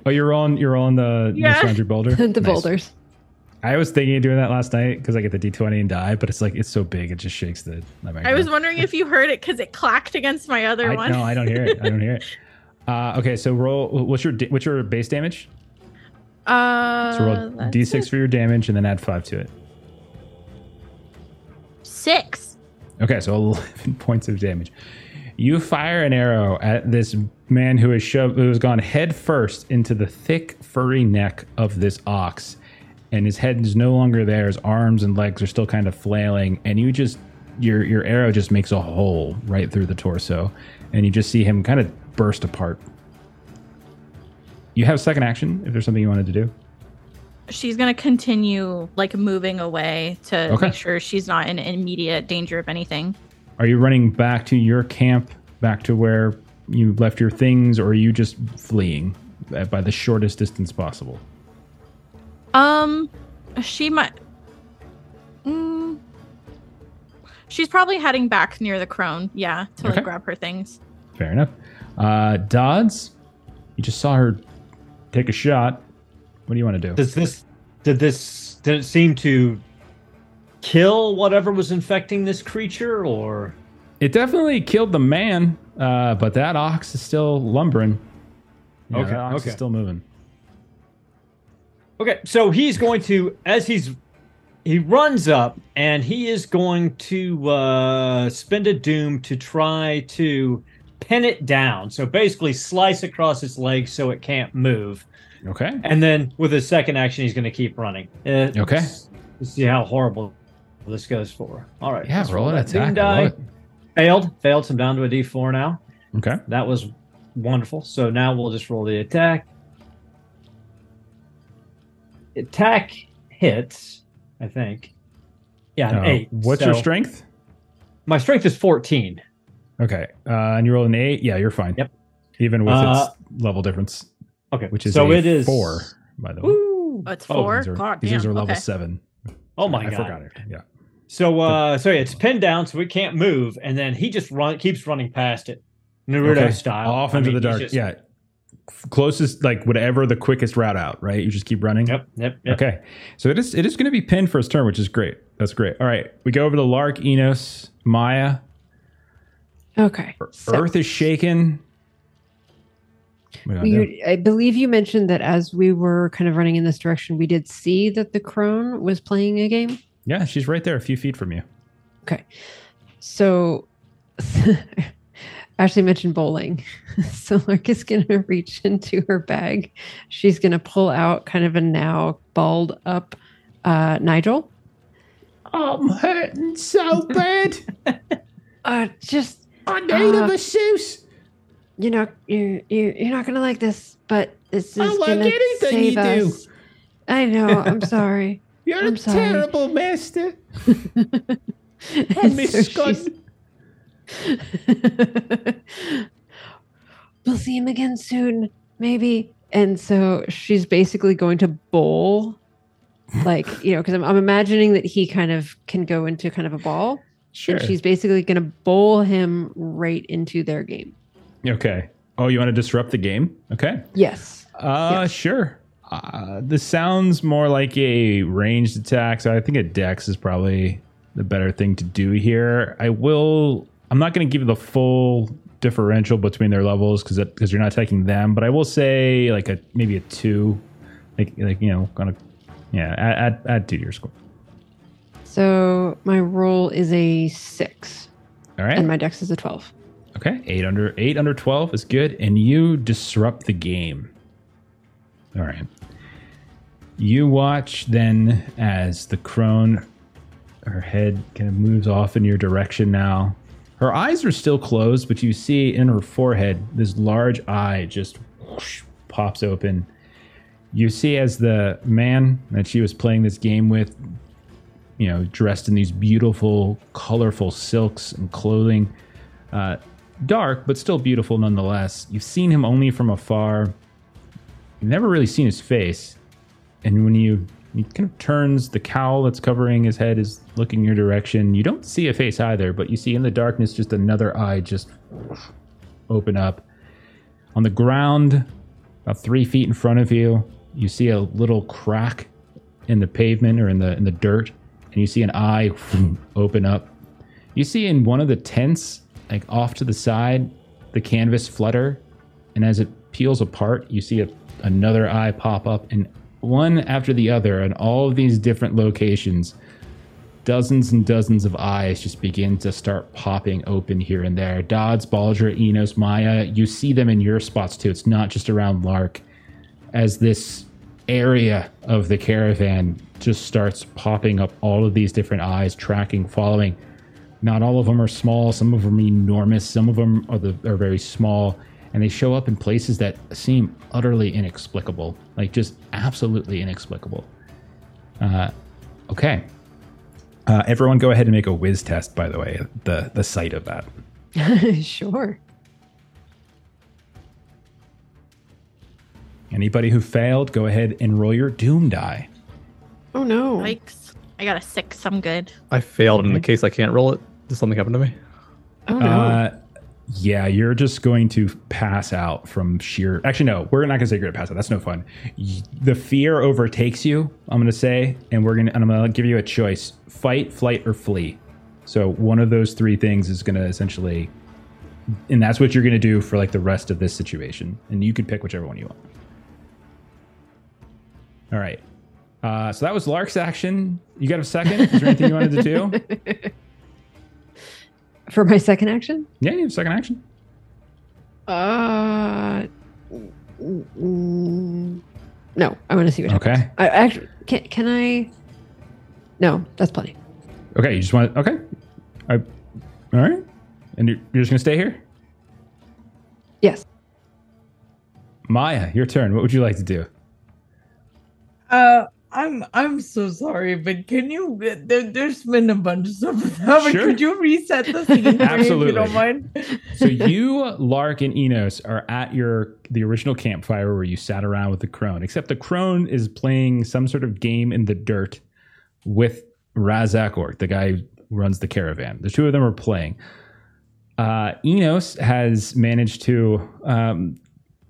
Oh, you're rolling, you're rolling the yeah. one hundred boulder? The nice. Boulders. I was thinking of doing that last night because I get the D twenty and die, but it's like, it's so big, it just shakes the... Like, I was wondering if you heard it because it clacked against my other I, one. No, I don't hear it. I don't hear it. Uh, okay, so roll... What's your what's your base damage? Uh, so roll D six it. For your damage and then add five to it. Six. Okay, so eleven points of damage. You fire an arrow at this man who has shoved, who has gone head first into the thick, furry neck of this ox, and his head is no longer there. His arms and legs are still kind of flailing, and you just your your arrow just makes a hole right through the torso, and you just see him kind of burst apart. You have a second action if there's something you wanted to do. She's gonna continue like moving away to okay. make sure she's not in immediate danger of anything. Are you running back to your camp, back to where you left your things, or are you just fleeing by the shortest distance possible? Um, she might... Mm, she's probably heading back near the crone, yeah, to okay. like, grab her things. Fair enough. Uh, Dodz, you just saw her take a shot. What do you want to do? Does this... Did this... Did it seem to... kill whatever was infecting this creature, or it definitely killed the man, uh but that ox is still lumbering. Yeah, okay, that ox okay. is still moving. Okay, so he's going to, as he's he runs up, and he is going to uh spend a doom to try to pin it down. So basically slice across its legs so it can't move. Okay. And then with his second action, he's going to keep running. It's, okay. Let's see how horrible this goes for. All right. Yeah, roll an attack. Die. Failed. Failed. So I'm down to a D four now. Okay. That was wonderful. So now we'll just roll the attack. Attack hits, I think. Yeah, an uh, eight. What's so your strength? My strength is fourteen. Okay. Uh, and you roll an eight? Yeah, you're fine. Yep. Even with uh, its level difference. Okay. Which is so a it is four, by the way. Woo. Oh, it's four? Oh, these are, God, these damn. are level okay. seven. Oh my I god! I forgot it. Yeah. So, uh, so yeah, it's pinned down, so it can't move, and then he just run, keeps running past it, Naruto okay. style, off into I mean, the dark. Just, yeah. Closest, like whatever the quickest route out, right? You just keep running. Yep. Yep. yep. Okay. So it is. It is going to be pinned for his turn, which is great. That's great. All right, we go over to Lark, Enos, Maya. Okay. So. Earth is shaken. You, I believe you mentioned that as we were kind of running in this direction, we did see that the crone was playing a game. Yeah, she's right there a few feet from you. Okay. So Ashley mentioned bowling. So Lark is going to reach into her bag. She's going to pull out kind of a now balled up uh, Nigel. I'm hurting so bad. uh, just I need uh, a masseuse. You know, you you you're not gonna like this, but this is I like anything save you us. Do. I know. I'm sorry. You're I'm a sorry. terrible master. I miss Scott. We'll see him again soon, maybe. And so she's basically going to bowl, like you know, because I'm I'm imagining that he kind of can go into kind of a ball. Sure. And she's basically going to bowl him right into their game. Okay. Oh, you want to disrupt the game? Okay. Yes. Uh, yes. Sure. Uh, this sounds more like a ranged attack, so I think a dex is probably the better thing to do here. I will... I'm not going to give you the full differential between their levels because because you're not attacking them. But I will say like a maybe a two, like like you know, kind of yeah, add, add add two to your score. So my roll is a six. All right. And my dex is a twelve. Okay, eight under eight under twelve is good, and you disrupt the game. All right. You watch then as the crone, her head kind of moves off in your direction now. Her eyes are still closed, but you see in her forehead, this large eye just whoosh, pops open. You see as the man that she was playing this game with, you know, dressed in these beautiful, colorful silks and clothing, uh, dark, but still beautiful nonetheless. You've seen him only from afar. You've never really seen his face. And when you, he kind of turns, the cowl that's covering his head is looking your direction. You don't see a face either, but you see in the darkness just another eye just open up. On the ground, about three feet in front of you, you see a little crack in the pavement or in the in the dirt, and you see an eye open up. You see in one of the tents, like off to the side, the canvas flutter, and as it peels apart, you see a, another eye pop up, and one after the other in all of these different locations, dozens and dozens of eyes just begin to start popping open here and there. Dodz, Bal'Dra, Enos, Maya, you see them in your spots too. It's not just around Lark. As this area of the caravan just starts popping up all of these different eyes, tracking, following. Not all of them are small. Some of them are enormous. Some of them are, the, are very small. And they show up in places that seem utterly inexplicable, like just absolutely inexplicable. Uh, okay. Uh, everyone go ahead and make a whiz test, by the way, the, the sight of that. Sure. Anybody who failed, go ahead and roll your doom die. Oh, no. Yikes. I got a six. I'm good. I failed. Okay. In the case I can't roll it, does something happen to me? Oh, no. Uh, Yeah, you're just going to pass out from sheer... Actually, no, we're not going to say you're going to pass out. That's no fun. The fear overtakes you, I'm going to say, and we're going to, and I'm going to give you a choice. Fight, flight, or flee. So one of those three things is going to essentially... And that's what you're going to do for like the rest of this situation. And you can pick whichever one you want. All right. Uh, so that was Lark's action. You got a second? Is there anything you wanted to do? For my second action? Yeah, you have second action. Uh, mm, no, I want to see what happens. Okay. I actually can. Can I? No, that's plenty. Okay, you just want. Okay. I, all right. And you're, you're just gonna stay here? Yes. Maya, your turn. What would you like to do? Uh. I'm I'm so sorry, but can you? There, there's been a bunch of stuff. Sure. Could you reset the scene? Absolutely. If you don't mind. So you, Lark, and Enos are at your the original campfire where you sat around with the crone. Except the crone is playing some sort of game in the dirt with Razak Orr, the guy who runs the caravan. The two of them are playing. Uh, Enos has managed to um,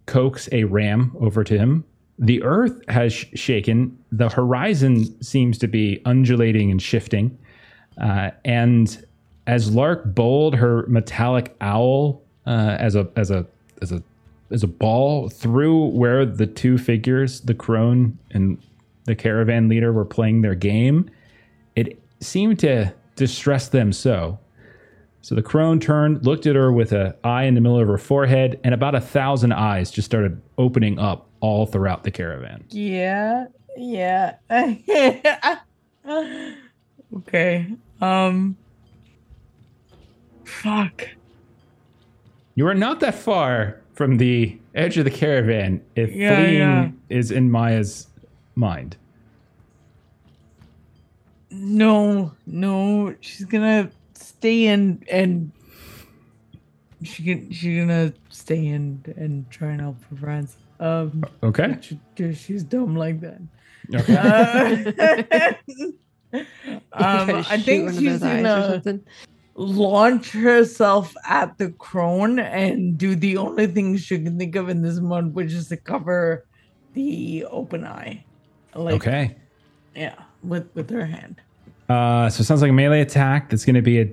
coax a ram over to him. The earth has sh- shaken. The horizon seems to be undulating and shifting. Uh, and as Lark bowled her metallic owl uh, as a as a as a as a ball through where the two figures, the crone and the caravan leader, were playing their game, it seemed to distress them so. So the crone turned, looked at her with an eye in the middle of her forehead, and about a thousand eyes just started opening up all throughout the caravan. Yeah, yeah. Okay. Um. Fuck. You are not that far from the edge of the caravan if yeah, fleeing yeah. is in Maya's mind. No, no. She's gonna... Stay in and she can, she's gonna stay in and try and help her friends. Um, okay, she, she's dumb like that. Okay, uh, um, I think she's gonna launch herself at the crone and do the only thing she can think of in this moment, which is to cover the open eye. Like, okay, yeah, with, with her hand. Uh, so it sounds like a melee attack. That's going to be a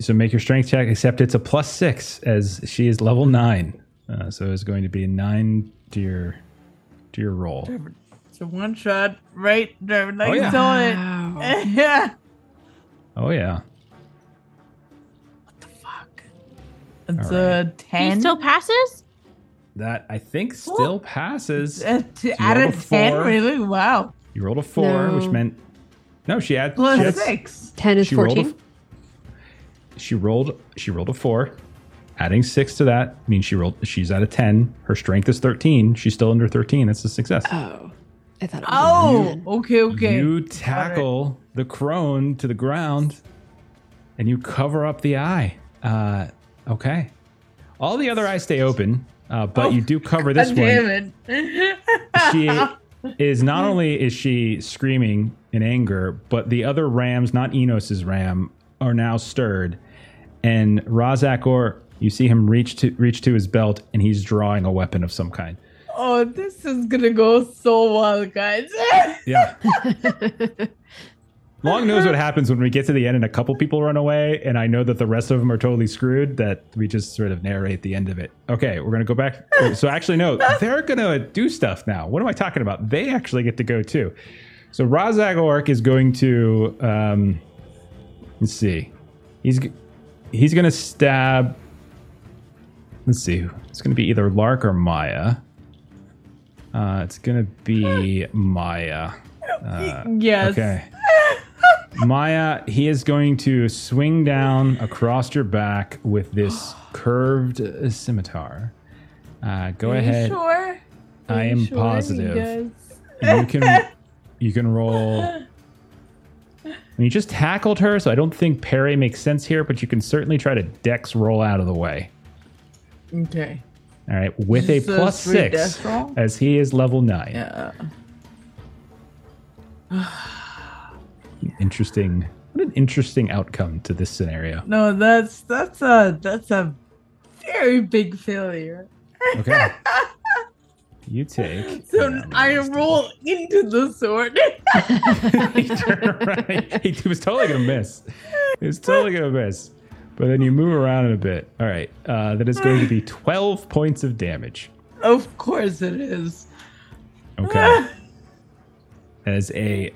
So make your strength check, except it's a plus six as she is level nine. Uh, so it's going to be a nine to your to your roll. It's a one shot, right? Driver, like oh, yeah. Wow. it. Yeah. Oh yeah. What the fuck? It's all a right. ten. He still passes? That I think still oh. passes. Uh, so out of ten, really? Wow. You rolled a four, no. which meant no. She had plus she had, six. Ten is fourteen. She rolled she rolled a four. Adding six to that means she rolled she's at a ten. Her strength is thirteen. She's still under thirteen. That's a success. Oh. I thought it was Oh, okay, okay. You tackle right. the crone to the ground and you cover up the eye. Uh, okay. All the other eyes stay open, uh, but oh, you do cover this damn one. It. She is not only is she screaming in anger, but the other rams, not Enos's ram, are now stirred, and Razak Orr, you see him reach to reach to his belt, and he's drawing a weapon of some kind. Oh, this is gonna go so well, guys. Yeah. Long knows what happens when we get to the end and a couple people run away, and I know that the rest of them are totally screwed, that we just sort of narrate the end of it. Okay, we're gonna go back. So actually, no, they're gonna do stuff now. What am I talking about? They actually get to go too. So Razak Orr is going to... Um, Let's see. He's he's going to stab... Let's see. It's going to be either Lark or Maya. Uh, it's going to be Maya. Uh, yes. Okay. Maya, he is going to swing down across your back with this curved uh, scimitar. Uh, go Are ahead. You sure? Are I am sure positive. You can, you can roll... And you just tackled her, so I don't think parry makes sense here, but you can certainly try to dex roll out of the way. Okay. All right, with just a plus a six, as he is level nine. Yeah. Interesting. What an interesting outcome to this scenario. No, that's that's a that's a very big failure. Okay. You take. So I roll into the sword. He turned around. He, he was totally going to miss. He was totally going to miss. But then you move around in a bit. All right. Uh, that is going to be twelve points of damage. Of course it is. Okay. As a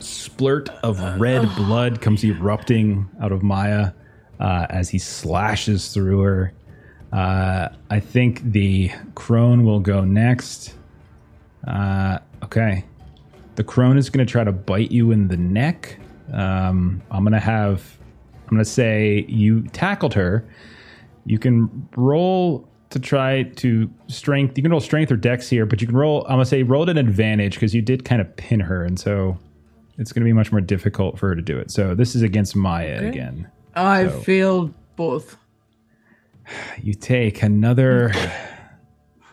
splurt of red blood comes erupting out of Maya uh, as he slashes through her. Uh, I think the crone will go next. Uh, okay. The crone is going to try to bite you in the neck. Um, I'm going to have, I'm going to say you tackled her. You can roll to try to strength. You can roll strength or dex here, but you can roll, I'm going to say roll at an advantage because you did kind of pin her. And so it's going to be much more difficult for her to do it. So this is against Maya okay. again. I so. failed both. You take another.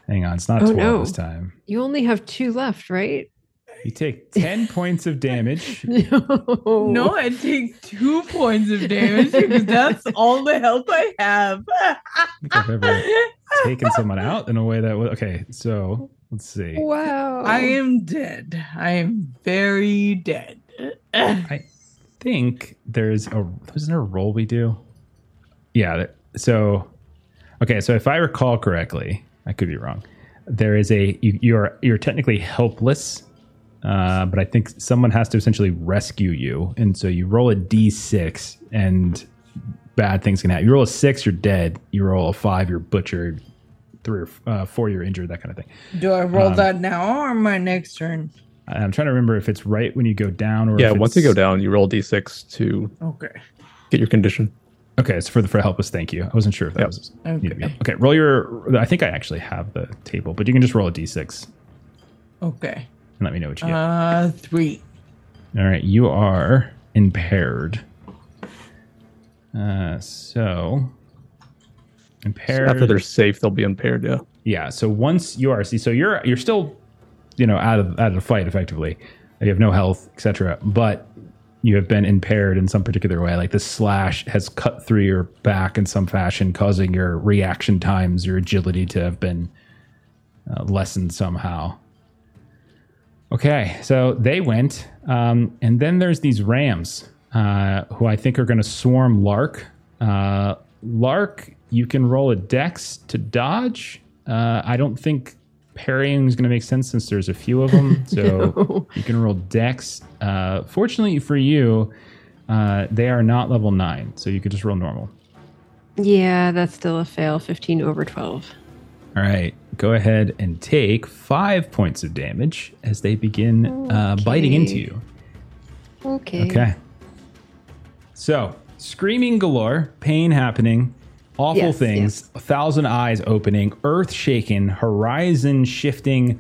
Hang on, it's not oh, twelve no. this time. You only have two left, right? You take ten points of damage. No, no, I take two points of damage because that's all the health I have. I think I've ever taken someone out in a way that was okay. So let's see. Wow, I am dead. I am very dead. I think there's a there's a roll we do. Yeah. There, so. Okay, so if I recall correctly, I could be wrong. There is a you, you're you're technically helpless, uh, but I think someone has to essentially rescue you, and so you roll a d six, and bad things can happen. You roll a six, you're dead. You roll a five, you're butchered. Three or uh, four, you're injured. That kind of thing. Do I roll um, that now or my next turn? I'm trying to remember if it's right when you go down or yeah. If once you go down, you roll d six to okay get your condition. Okay, it's for the for help us. Thank you. I wasn't sure if that yep. was. Okay. Yeah. Okay, roll your. I think I actually have the table, but you can just roll a d six. Okay. And let me know what you get. Uh, three. All right, you are impaired. Uh, so impaired. So after they're safe, they'll be impaired. Yeah. Yeah. So once you are, see, so you're you're still, you know, out of out of the fight effectively. You have no health, et cetera. But you have been impaired in some particular way, like the slash has cut through your back in some fashion, causing your reaction times, your agility to have been uh, lessened somehow. Okay, so they went. Um, and then there's these rams uh, who I think are going to swarm Lark Uh, Lark, you can roll a dex to dodge. Uh, I don't think parrying is going to make sense since there's a few of them. So no. You can roll dex. Uh, fortunately for you, uh, they are not level nine, so you could just roll normal. Yeah, that's still a fail. fifteen over twelve. All right. Go ahead and take five points of damage as they begin okay. uh, biting into you. Okay. Okay. So, screaming galore, pain happening, awful yes, things, yes. A thousand eyes opening, earth shaken, horizon shifting,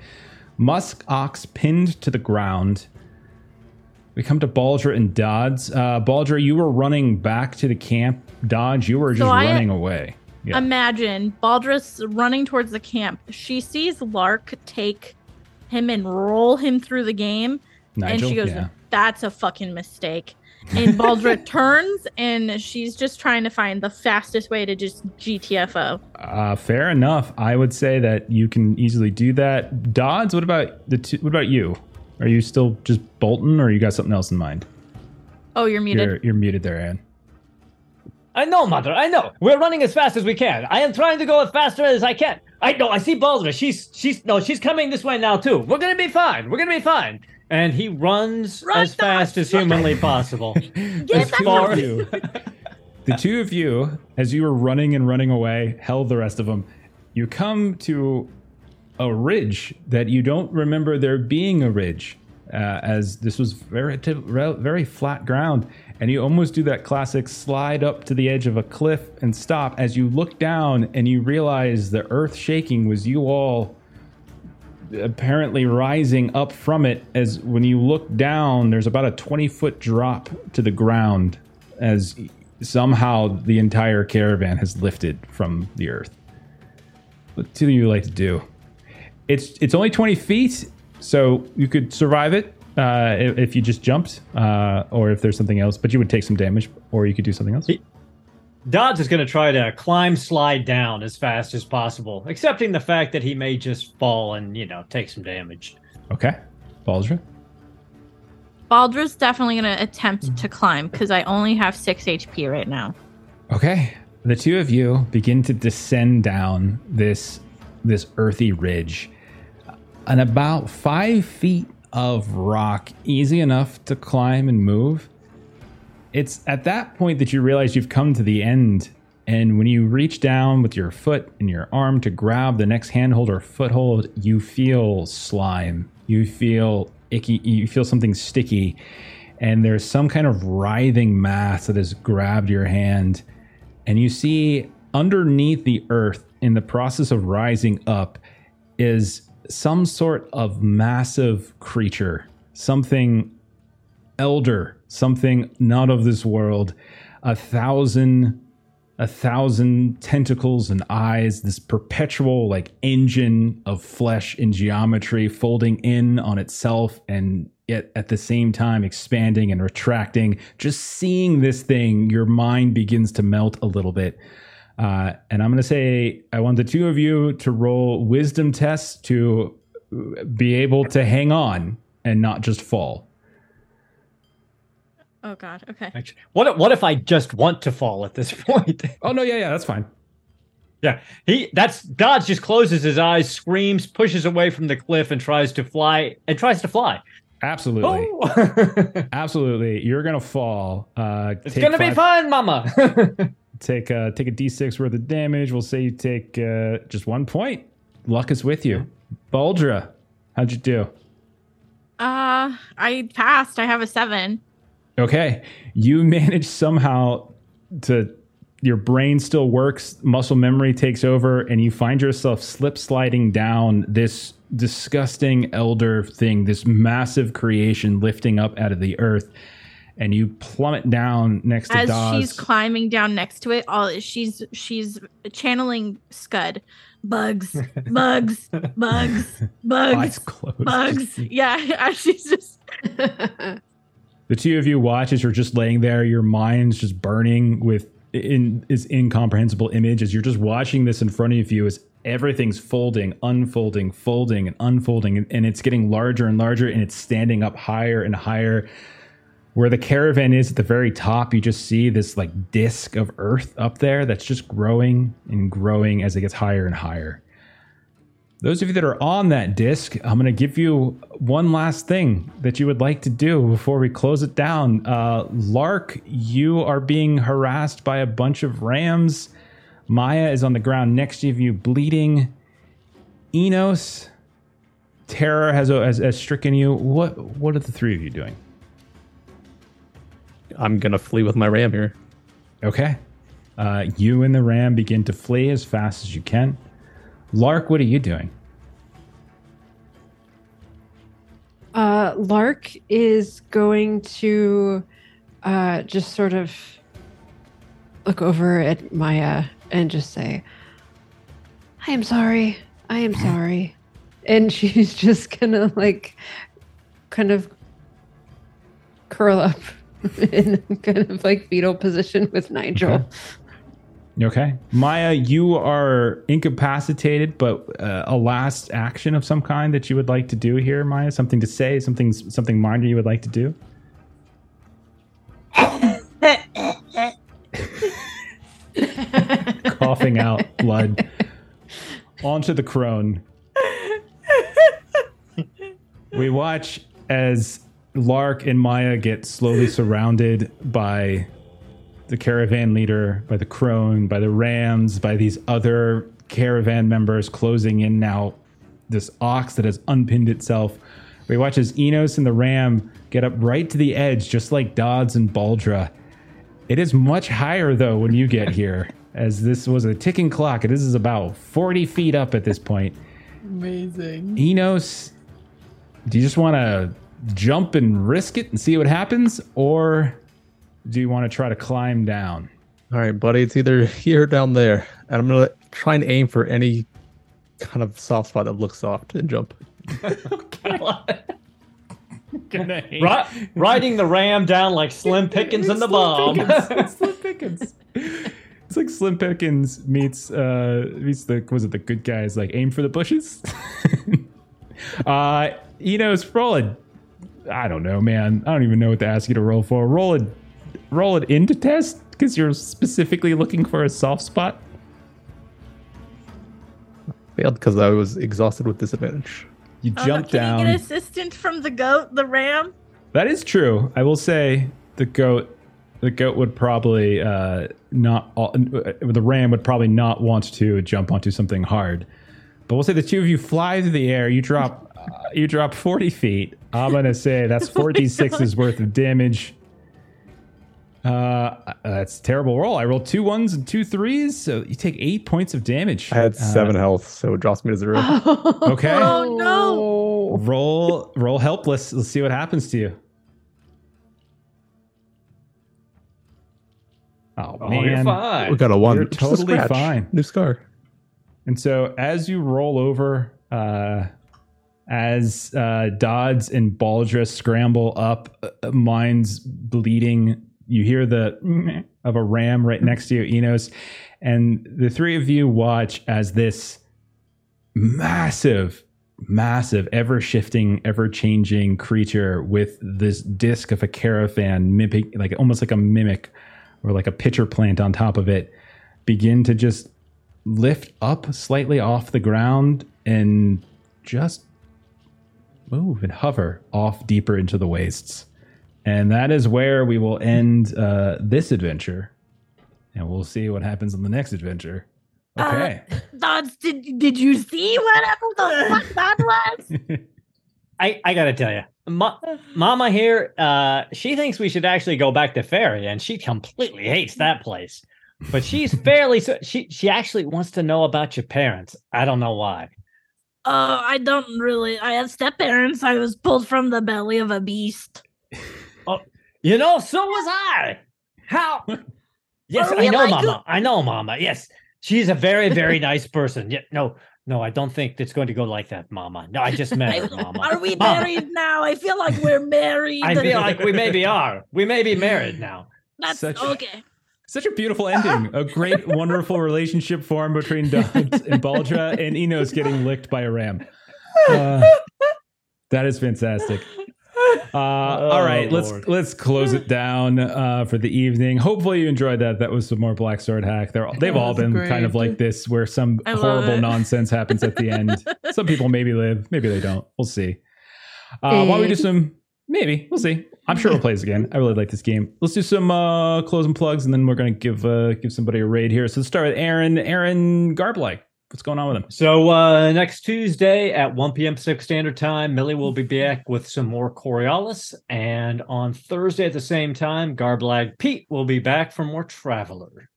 musk ox pinned to the ground. We come to Bal'Dra and Dodz. Uh, Bal'Dra, you were running back to the camp. Dodz, you were just so running I... away. Yeah. Imagine Baldra's running towards the camp. She sees Lark take him and roll him through the game. Nigel, and she goes, yeah. That's a fucking mistake. And Bal'Dra turns and she's just trying to find the fastest way to just G T F O. Uh, fair enough. I would say that you can easily do that. Dodz, what about the two, what about you? Are you still just bolting or you got something else in mind? Oh, you're muted. You're, you're muted there, Anne. I know, mother, I know. We're running as fast as we can. I am trying to go as faster as I can. I know, I see Bal'Dra. She's, she's, no, she's coming this way now, too. We're going to be fine. We're going to be fine. And he runs Run as fast us. as humanly possible. Get that far as you. The two of you, as you were running and running away, held the rest of them, you come to a ridge that you don't remember there being a ridge, uh, as this was very, very flat ground. And you almost do that classic slide up to the edge of a cliff and stop as you look down and you realize the earth shaking was you all apparently rising up from it. As when you look down, there's about a twenty foot drop to the ground as somehow the entire caravan has lifted from the earth. What do you like to do? It's, it's only twenty feet, so you could survive it. Uh, if, if you just jumped, uh, or if there's something else, but you would take some damage, or you could do something else. Dodz is going to try to climb, slide down as fast as possible, accepting the fact that he may just fall and, you know, take some damage. Okay. Bal'Dra? Baldra's definitely going to attempt to climb, because I only have six H P right now. Okay. The two of you begin to descend down this this earthy ridge, and about five feet of rock, easy enough to climb and move. It's at that point that you realize you've come to the end, and when you reach down with your foot and your arm to grab the next handhold or foothold, you feel slime. You feel icky. You feel something sticky, and there's some kind of writhing mass that has grabbed your hand, and you see underneath the earth, in the process of rising up, is some sort of massive creature, something elder, something not of this world, a thousand, a thousand tentacles and eyes, this perpetual like engine of flesh and geometry folding in on itself and yet at the same time expanding and retracting. Just seeing this thing, your mind begins to melt a little bit. Uh, and I'm going to say I want the two of you to roll wisdom tests to be able to hang on and not just fall. Oh, God. Okay. Actually, what, what if I just want to fall at this point? Oh, no. Yeah, yeah. That's fine. Yeah. He that's Dodz just closes his eyes, screams, pushes away from the cliff and tries to fly and tries to fly. Absolutely. Oh. Absolutely. You're going to fall. Uh, it's going to be fun, mama. Take uh, take a d six worth of damage. We'll say you take uh, just one point. Luck is with you. Bal'Dra, how'd you do? Uh, I passed. I have a seven. Okay. You managed somehow to... Your brain still works. Muscle memory takes over. And you find yourself slip sliding down this disgusting elder thing, this massive creation lifting up out of the earth. And you plummet down next to Dodz. As she's climbing down next to it, all she's she's channeling Scud. Bugs, bugs, bugs, bugs, eyes closed. Bugs. Yeah, she's just... The two of you watch as you're just laying there. Your mind's just burning with in, is incomprehensible image as you're just watching this in front of you as everything's folding, unfolding, folding, and unfolding. And, and it's getting larger and larger, and it's standing up higher and higher. Where the caravan is at the very top, you just see this like disc of earth up there that's just growing and growing as it gets higher and higher. Those of you that are on that disc, I'm going to give you one last thing that you would like to do before we close it down. Uh, Lark, you are being harassed by a bunch of rams. Maya is on the ground next to you, bleeding. Enos, terror has, has, has stricken you. What, what are the three of you doing? I'm going to flee with my ram here. Okay. Uh, you and the ram begin to flee as fast as you can. Lark, what are you doing? Uh, Lark is going to uh, just sort of look over at Maya and just say, I am sorry. I am sorry. And she's just going to like kind of curl up in kind of like fetal position with Nigel. Okay. Okay. Maya, you are incapacitated, but uh, a last action of some kind that you would like to do here, Maya? Something to say? Something, something minor you would like to do? Coughing out blood. Onto the crone. We watch as Lark and Maya get slowly surrounded by the caravan leader, by the crone, by the rams, by these other caravan members closing in now, this ox that has unpinned itself. We watch as Enos and the ram get up right to the edge, just like Dodz and Bal'Dra. It is much higher, though, when you get here, as this was a ticking clock. This is about forty feet up at this point. Amazing. Enos, do you just want to jump and risk it and see what happens, or do you want to try to climb down? All right, buddy. It's either here or down there. And I'm going to try and aim for any kind of soft spot that looks soft and jump. Right, riding the ram down like Slim Pickens and the Bomb. It's Slim Pickens. It's like Slim Pickens meets, uh, meets the, was it the good guys? Like, aim for the bushes? uh, you know, it's rolling. I don't know, man. I don't even know what to ask you to roll for. Roll it. Roll it into test because you're specifically looking for a soft spot. Failed because I was exhausted with disadvantage. You oh, jump no, down. Can you get assistance from the goat, the ram? That is true. I will say the goat, the goat would probably uh, not. All, the ram would probably not want to jump onto something hard. But we'll say the two of you fly through the air. You drop. uh, you drop forty feet. I'm gonna say that's forty-six's oh worth of damage. Uh, that's a terrible roll. I rolled two ones and two threes, so you take eight points of damage. I had seven uh, health, so it drops me to zero. Oh, okay. Oh no! Roll, roll helpless. Let's see what happens to you. Oh, oh man, you're fine. We got a one. You're totally a fine. New scar. And so as you roll over, uh, as uh, Dodz and Bal'Dra scramble up, uh, mine's bleeding. You hear the of a ram right next to you, Enos, and the three of you watch as this massive, massive, ever-shifting, ever-changing creature with this disc of a caravan, mimicking, like almost like a mimic or like a pitcher plant on top of it, begin to just lift up slightly off the ground and just move and hover off deeper into the wastes. And that is where we will end uh, this adventure. And we'll see what happens on the next adventure. Okay. Uh, Dodz, did, did you see whatever the fuck that was? I, I got to tell you, Ma- Mama here, uh, she thinks we should actually go back to Fairy, and she completely hates that place. But she's fairly... So, she, she actually wants to know about your parents. I don't know why. Oh, uh, I don't really... I have step-parents. I was pulled from the belly of a beast. Oh, you know, so was I. How? Yes, I know, like Mama. A- I know, Mama. Yes, she's a very, very nice person. Yeah, no, no, I don't think it's going to go like that, Mama. No, I just met her, Mama. Are we Mama. married now? I feel like we're married. I feel like we maybe are. We may be married now. That's such, okay. Such a beautiful ending. A great, wonderful relationship formed between Dodz and Bal'Dra, and Enos getting licked by a ram. Uh, that is fantastic. Uh, oh, all right, Lord. let's let's close it down uh, for the evening. Hopefully you enjoyed that. That was some more Black Sword Hack. They're all, they've all been great. Kind of like this, where some I horrible nonsense happens at the end. Some people maybe live, maybe they don't. We'll see. Uh, why don't we do some? Maybe we'll see. I'm sure we'll play this again. I really like this game. Let's do some uh, closing plugs, and then we're gonna give uh, give somebody a raid here. So let's start with Aaron. Aaron Garblike. What's going on with him? So uh, next Tuesday at one p.m. Pacific Standard Time, Millie will be back with some more Coriolis. And on Thursday at the same time, Garblag Pete will be back for more Traveler.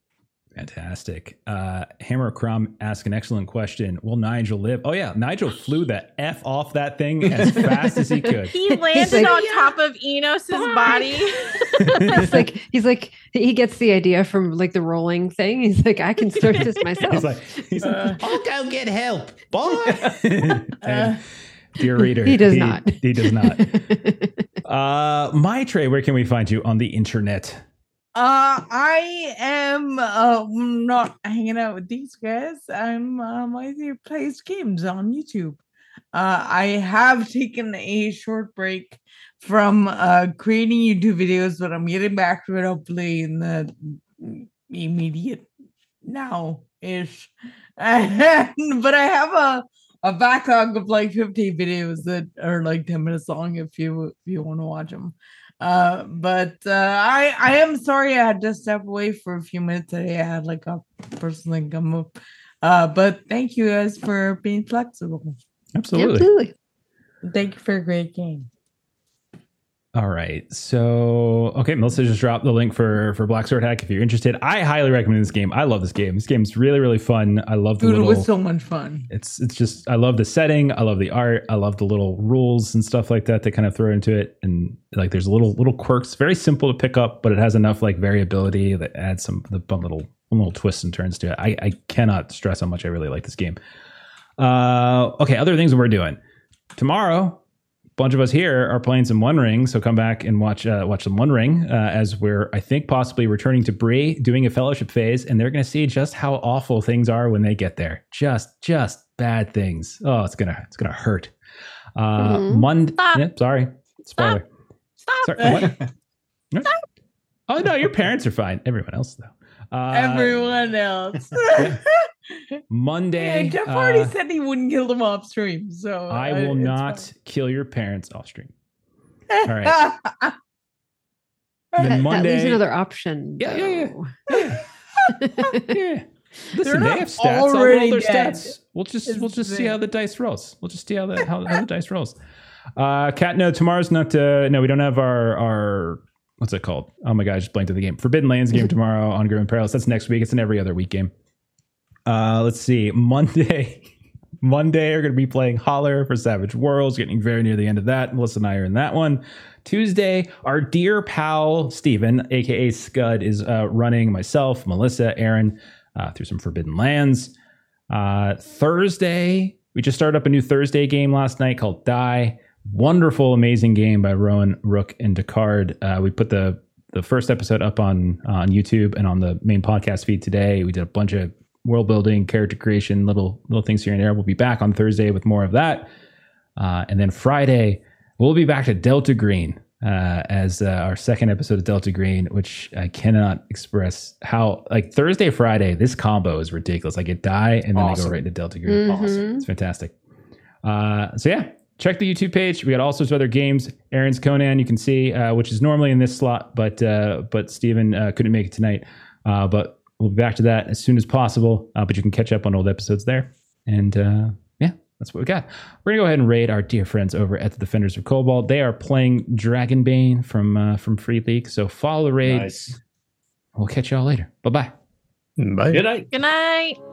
Fantastic. Uh, Hammer Crumb asked an excellent question. Will Nigel live? Oh, yeah. Nigel flew the F off that thing as fast as he could. He landed like, on yeah, top of Enos's bye. body. It's like, he's like, he gets the idea from like the rolling thing. He's like, I can start this myself. He's like, he's uh, like I'll go get help. Bye. uh, dear reader. He does he, not. He does not. uh, Maitre, where can we find you on the internet? Uh, I am uh, not hanging out with these guys. I'm um, I plays games on YouTube. Uh, I have taken a short break from uh, creating YouTube videos, but I'm getting back to it hopefully in the immediate now-ish. But I have a, a backlog of like fifty videos that are like ten minutes long if you if you want to watch them. Uh, but uh, I I am sorry I had to step away for a few minutes today. I had like a personal come up. Uh, but thank you guys for being flexible. Absolutely. Absolutely. Thank you for a great game. All right. So, okay, Melissa just dropped the link for, for Black Sword Hack if you're interested. I highly recommend this game. I love this game. This game's really, really fun. I love the Dude, little... it was so much fun. It's it's just, I love the setting. I love the art. I love the little rules and stuff like that they kind of throw into it. And like there's little little quirks. Very simple to pick up, but it has enough like variability that adds some the fun little, little twists and turns to it. I, I cannot stress how much I really like this game. Uh, okay, other things that we're doing. Tomorrow... bunch of us here are playing some One Ring, so come back and watch uh, watch some One Ring uh, as we're, I think, possibly returning to Bree, doing a fellowship phase, and they're going to see just how awful things are when they get there. Just, just bad things. Oh, it's gonna, it's gonna hurt. Uh, mm-hmm. Monday. Yeah, sorry, spoiler. Stop. Stop. Sorry, what? No? Stop. Oh no, your parents are fine. Everyone else though. Uh, Everyone else. Monday. Yeah, Jeff already uh, said he wouldn't kill them off stream, so I will uh, not fine. kill your parents off stream. All right. That, Monday, that leaves another option. Yeah, though. yeah, yeah. yeah. Listen, they have stats. I'll roll their dead. stats. We'll just it's we'll just big. see how the dice rolls. We'll just see how the how, how the dice rolls. Uh, Cat, no, tomorrow's not. Uh, no, we don't have our our. What's it called? Oh my god, I just blanked at the game. Forbidden Lands game tomorrow on Grim and Perilous. That's next week. It's an every other week game. Uh, let's see. Monday, Monday, we're going to be playing Holler for Savage Worlds, getting very near the end of that. Melissa and I are in that one. Tuesday, our dear pal, Steven, a k a. Scud, is uh, running myself, Melissa, Aaron, uh, through some Forbidden Lands. Uh, Thursday, we just started up a new Thursday game last night called Die. Wonderful, amazing game by Rowan, Rook, and Descartes. Uh, we put the, the first episode up on, on YouTube and on the main podcast feed today. We did a bunch of world building, character creation, little little things here and there. We'll be back on Thursday with more of that. Uh, and then Friday, we'll be back to Delta Green uh, as uh, our second episode of Delta Green, which I cannot express how, like Thursday, Friday, this combo is ridiculous. I get Die and then awesome. I go right into Delta Green. Mm-hmm. Awesome. It's fantastic. Uh, so yeah, check the YouTube page. We got all sorts of other games. Aaron's Conan, you can see, uh, which is normally in this slot, but, uh, but Steven uh, couldn't make it tonight. Uh, but we'll be back to that as soon as possible, uh, but you can catch up on old episodes there. And uh, yeah, that's what we got. We're gonna go ahead and raid our dear friends over at the Defenders of Cobalt. They are playing Dragonbane from uh, from Free League. So follow the raid. Nice. We'll catch y'all later. Bye-bye. Bye. Good night. Good night.